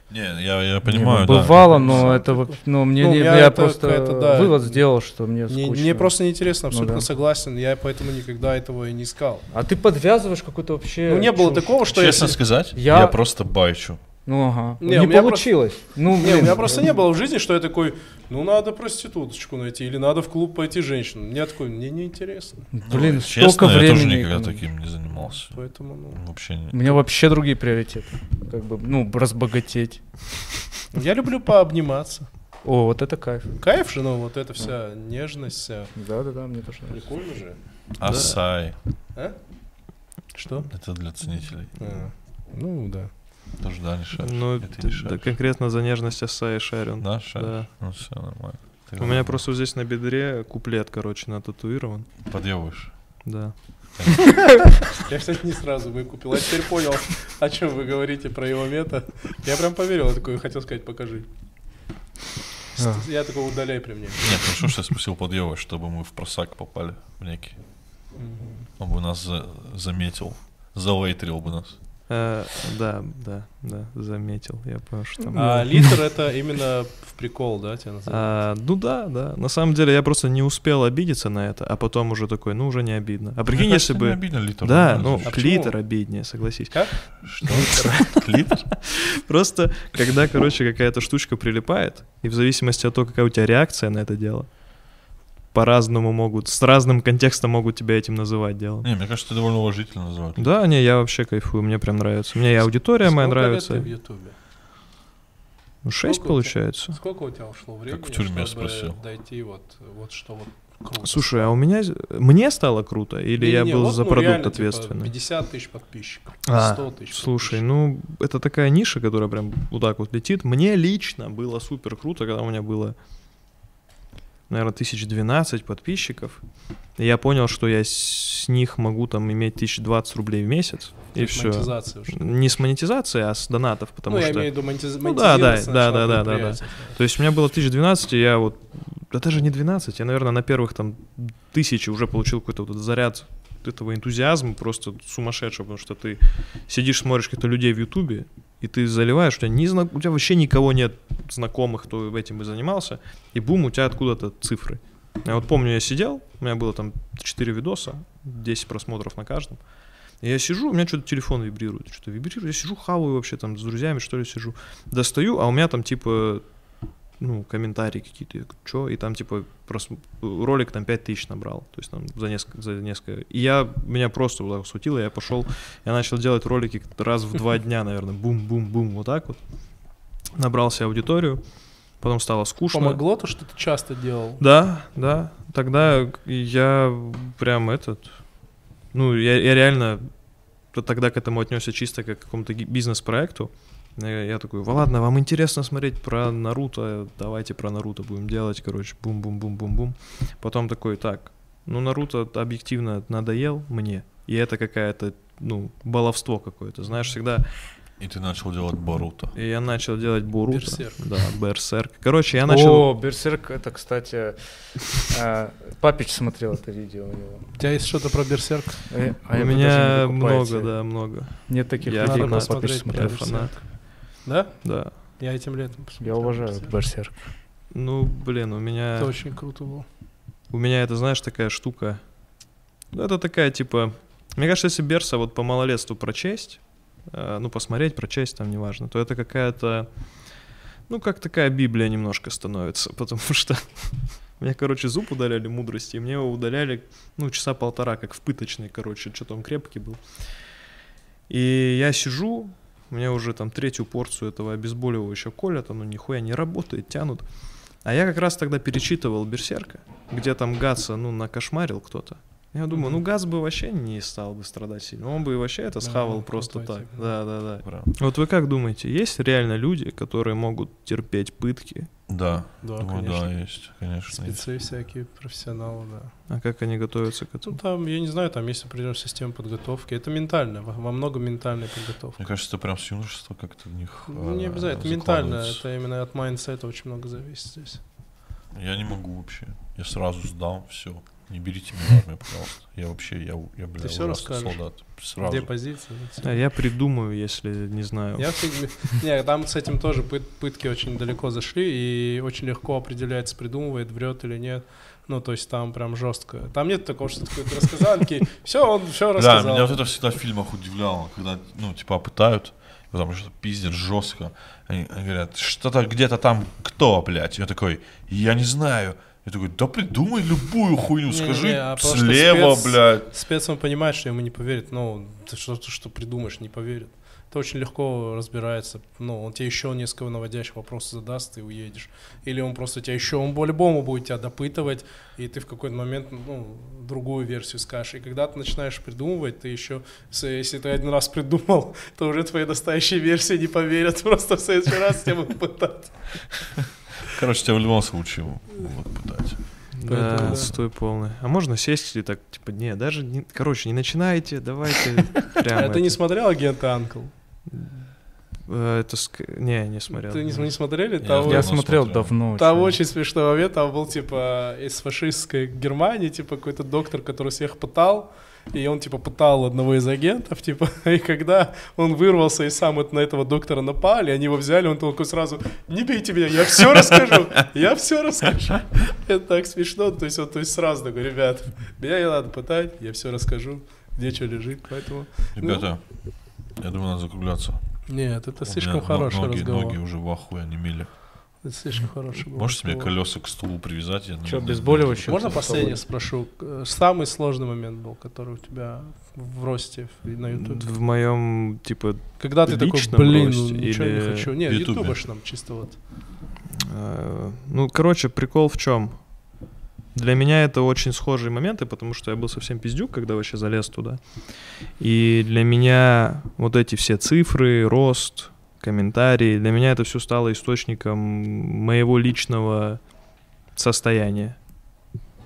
Я понимаю, да. Бывало, но это... Я просто вывод сделал, что мне скучно. Мне просто неинтересно, абсолютно согласен. Я поэтому никогда этого и не искал. А ты подвязываешь какой-то вообще... Ну не было такого, что... Честно сказать, я просто байчу. Не получилось. У меня просто не было в жизни, что я такой, ну надо проституточку найти, или надо в клуб пойти женщину. Мне такой, мне неинтересно. Блин, столько времени. Я тоже никогда таким не занимался. Поэтому, вообще нет. У меня вообще другие приоритеты. Как бы, разбогатеть. Я люблю пообниматься. О, вот это кайф. Кайф же, но вот эта вся нежность. Да, мне тоже нравится. Прикольно же. Асай. А? Что? Это для ценителей. Ну, да. Тоже, да, не шаришь. Ну, да, конкретно за нежность Асаи шарен. Да, шаришь? Да. Ну, все нормально. Ты у меня не... просто здесь на бедре куплет, короче, нататуирован. Подъебываешь? Да. Я, кстати, не сразу выкупил. Я теперь понял, о чем вы говорите про его мета. Я прям поверил, я такой хотел сказать, покажи. Я такой, удаляй при мне. Нет, хорошо, что я спросил, подъебываешь, чтобы мы в просак попали в некий. Он бы нас заметил, залейтрил бы нас. Да, заметил, я понял, что там... А литр — это именно в прикол, да, тебя называют? Ну да, на самом деле я просто не успел обидеться на это, а потом уже такой, ну уже не обидно. А прикинь, если бы... Да, ну клитор обиднее, согласись. Как? Что? Клитор? Просто, когда, короче, какая-то штучка прилипает, и в зависимости от того, какая у тебя реакция на это дело, по-разному могут, с разным контекстом могут тебя этим называть делом. Не, мне кажется, ты довольно уважительно называешь. Да, не, я вообще кайфую, мне прям нравится. Мне и аудитория моя нравится. Сколько лет ты в Ютубе? 6 получается. Сколько у тебя ушло времени, как в тюрьме, чтобы дойти вот что вот круто? Слушай, а у меня, мне стало круто, или я был за продукт ответственный? 50 тысяч подписчиков, 100 тысяч. Слушай, ну это такая ниша, которая прям вот так вот летит. Мне лично было супер круто, когда у меня было... наверное, 1012 подписчиков, и я понял, что я с них могу там иметь 1020 рублей в месяц, и все. Не с монетизацией, а с донатов, потому что... Ну, я имею в виду монетизацию. То есть у меня было 1012, и я вот... Да даже не 12, я, наверное, на первых там 1000 уже получил какой-то вот заряд этого энтузиазма, просто сумасшедшего, потому что ты сидишь, смотришь каких-то людей в Ютубе, и ты заливаешь, у тебя вообще никого нет знакомых, кто этим и занимался, и бум, у тебя откуда-то цифры. Я вот помню, я сидел, у меня было там 4 видоса, 10 просмотров на каждом, и я сижу, у меня что-то телефон вибрирует, я сижу, хаваю вообще там с друзьями, что ли, сижу, достаю, а у меня там типа, ну, комментарии какие-то, что, и там типа ролик там 5000 набрал, то есть там за несколько. И меня просто вот так сутило, я пошел, я начал делать ролики раз в 2 дня, наверное, бум-бум-бум, вот так вот. Набрал себе аудиторию, потом стало скучно. Помогло то, что ты часто делал? Да, тогда я прям я реально тогда к этому отнесся чисто как к какому-то бизнес-проекту, Я такой, ладно, вам интересно смотреть про Наруто, давайте про Наруто будем делать, короче, бум-бум-бум-бум-бум. Потом такой, так, ну Наруто объективно надоел мне, и это какая-то, ну, баловство какое-то, знаешь, всегда... И ты начал делать Боруто. И я начал делать Боруто. Берсерк. Да, Берсерк. Короче, я начал... О, Берсерк, это, кстати, Папич смотрел это видео. У тебя есть что-то про Берсерк? У меня много, да, много. Нет таких людей, как Папич смотрел. Да? Да. Я этим летом посмотрел. Я уважаю Берсерк. Ну, блин, у меня... Это очень круто было. У меня это, знаешь, такая штука. Это такая, типа... Мне кажется, если Берса вот по малолетству прочесть... ну, посмотреть, прочесть, там, неважно, то это какая-то, ну, как такая Библия немножко становится, потому что мне, короче, зуб удаляли мудрости, и мне его удаляли, ну, часа полтора, как в пыточной, короче, что-то он крепкий был. И я сижу, мне уже там третью порцию этого обезболивающего колят, оно нихуя не работает, тянут. А я как раз тогда перечитывал Берсерка, где там Гатса, ну, накошмарил кто-то. Я думаю, ну газ бы вообще не стал бы страдать сильно, он бы и вообще это схавал просто так. Да. Вот вы как думаете, есть реально люди, которые могут терпеть пытки? Да, думаю, да, есть, конечно. Спецы всякие, профессионалы, да. А как они готовятся к этому? Ну там, я не знаю, там есть определенная система подготовки, это ментально, во многом ментальная подготовка. Мне кажется, это прям с юношества как-то в них ну не обязательно, это ментально, это именно от майндсета очень много зависит здесь. Я не могу вообще, я сразу сдам, все. Не берите меня в армию, пожалуйста. Я вообще, я бля, ужасный солдат. Сразу. Где позиция? Да, я придумаю, если не знаю. Не, там с этим тоже пытки очень далеко зашли, и очень легко определяется, придумывает, врет или нет. Ну, то есть там прям жестко. Там нет такого, что такое рассказанки. Все, он все рассказал. Да, меня вот это всегда в фильмах удивляло, когда, ну, типа, пытают, потому что пиздец жестко. Они говорят, что-то где-то там кто, блядь? Я такой, я не знаю. Я такой, да придумай любую хуйню, скажи слева, блядь. Спец, он понимает, что ему не поверит, но ты что-то, что придумаешь, не поверит. Это очень легко разбирается, ну, он тебе еще несколько наводящих вопросов задаст, и уедешь. Или он просто тебя еще, он по-любому будет тебя допытывать, и ты в какой-то момент, ну, другую версию скажешь. И когда ты начинаешь придумывать, ты еще, если ты один раз придумал, то уже твои настоящие версии не поверят, просто в следующий раз тебя будут пытать. Короче, тебя в любом случае будут пытать. Да, отстой полный. А можно сесть и так, типа, не, даже, не, короче, не начинайте, давайте прямо. А ты не смотрел «Агента Анкл»? Это... Не смотрел. Ты не смотрели? Я смотрел давно. Там очень смешной момент, там был, типа, из фашистской Германии, типа, какой-то доктор, который всех пытал. И он, типа, пытал одного из агентов, типа, и когда он вырвался и сам на этого доктора напали, они его взяли, он только сразу, не бейте меня, я все расскажу, я все расскажу. Это так смешно, то есть он сразу такой, ребят, меня не надо пытать, я все расскажу, где что лежит, поэтому... Ребята, я думаю, надо закругляться. Нет, это слишком хороший разговор. Ноги уже в ахуе онемели. Это слишком хороший голос. Можете мне колеса к стулу привязать? Что, обезболивающее? Можно последнее спрошу? Самый сложный момент был, который у тебя в росте на ютубе? В моем, типа, когда ты такой, блин, ничего не хочу. Нет, ютубешном, чисто вот. Ну, короче, прикол в чем? Для меня это очень схожие моменты, потому что я был совсем пиздюк, когда вообще залез туда. И для меня вот эти все цифры, рост... комментарии. Для меня это все стало источником моего личного состояния.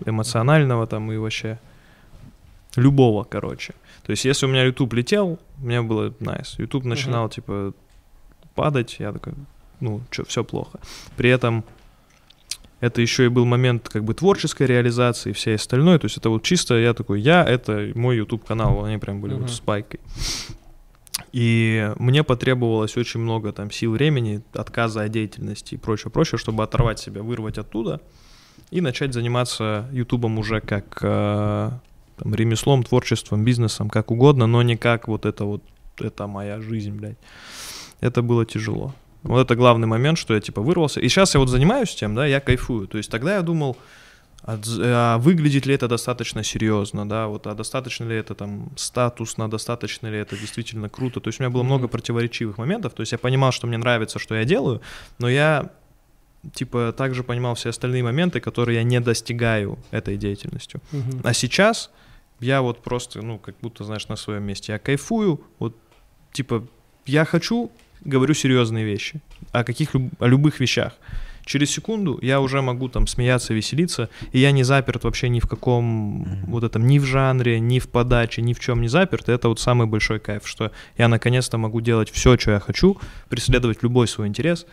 Эмоционального там и вообще любого, короче. То есть если у меня YouTube летел, у меня было nice. YouTube начинал, типа, падать. Я такой, ну, что, все плохо. При этом это еще и был момент как бы творческой реализации и всей остальной. То есть это вот чисто я такой, это мой YouTube-канал. Они прям были вот спайкой. И мне потребовалось очень много там сил, времени, отказа от деятельности и прочее, чтобы оторвать себя, вырвать оттуда и начать заниматься ютубом уже как там, ремеслом, творчеством, бизнесом, как угодно, но не как вот, это моя жизнь, блядь. Это было тяжело. Вот это главный момент, что я типа вырвался. И сейчас я вот занимаюсь тем, да, я кайфую. То есть тогда я думал, а выглядит ли это достаточно серьезно, да, вот, а достаточно ли это там статусно, достаточно ли это действительно круто, то есть у меня было много противоречивых моментов, то есть я понимал, что мне нравится, что я делаю, но я, типа, также понимал все остальные моменты, которые я не достигаю этой деятельностью, а сейчас я вот просто, ну, как будто, знаешь, на своем месте, я кайфую, вот, типа, я хочу говорю серьезные вещи, о любых вещах. Через секунду я уже могу там смеяться, веселиться, и я не заперт вообще ни в каком вот этом, ни в жанре, ни в подаче, ни в чем не заперт. Это вот самый большой кайф, что я наконец-то могу делать все, что я хочу, преследовать любой свой интерес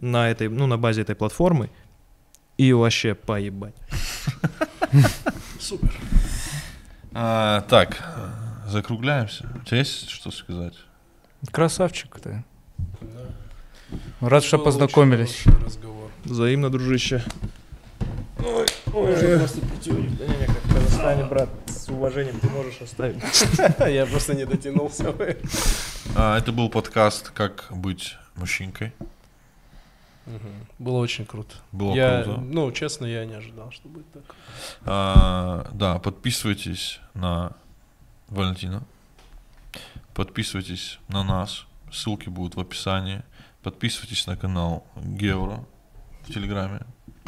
на этой, ну, на базе этой платформы и вообще поебать. Супер. Так, закругляемся. У тебя есть что сказать? Красавчик ты. Рад, что познакомились. Взаимно, дружище. Ой, ой, просто пятюню. Да не, как в Казахстане, брат, с уважением ты можешь оставить. Я просто не дотянулся. Это был подкаст «Как быть мужчинкой». Было очень круто. Было круто. Ну, честно, я не ожидал, что будет так. Да, подписывайтесь на Валентина. Подписывайтесь на нас. Ссылки будут в описании. Подписывайтесь на канал Геора в Телеграме,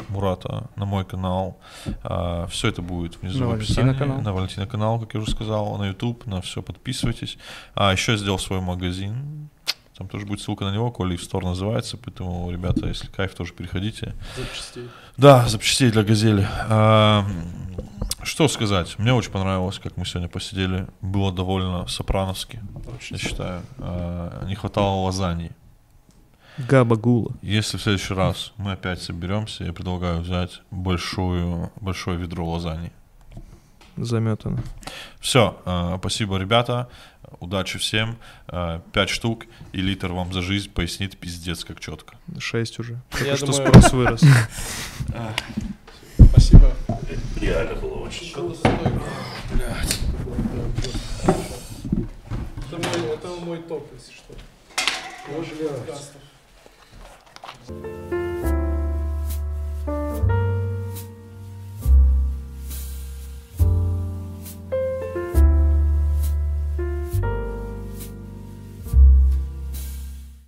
Мурата, на мой канал. Все это будет внизу в описании. На Валентина канал, как я уже сказал, на YouTube, на все подписывайтесь. Еще я сделал свой магазин. Там тоже будет ссылка на него, Коли в Стор называется. Поэтому, ребята, если кайф, тоже переходите. Запчастей. Да, запчастей для газели. Что сказать? Мне очень понравилось, как мы сегодня посидели. Было довольно сопрановски, я считаю. Не хватало лазаньи. Габагула. Если в следующий раз мы опять соберемся, я предлагаю взять большое ведро лазаньи. Заметано. Все, спасибо, ребята. Удачи всем. 5 штук, и литр вам за жизнь пояснит пиздец как четко. 6 уже. Я что думаю... спрос вырос. Спасибо. Реально было очень круто. Блядь. Это мой топ, если что. Боже, подкастов.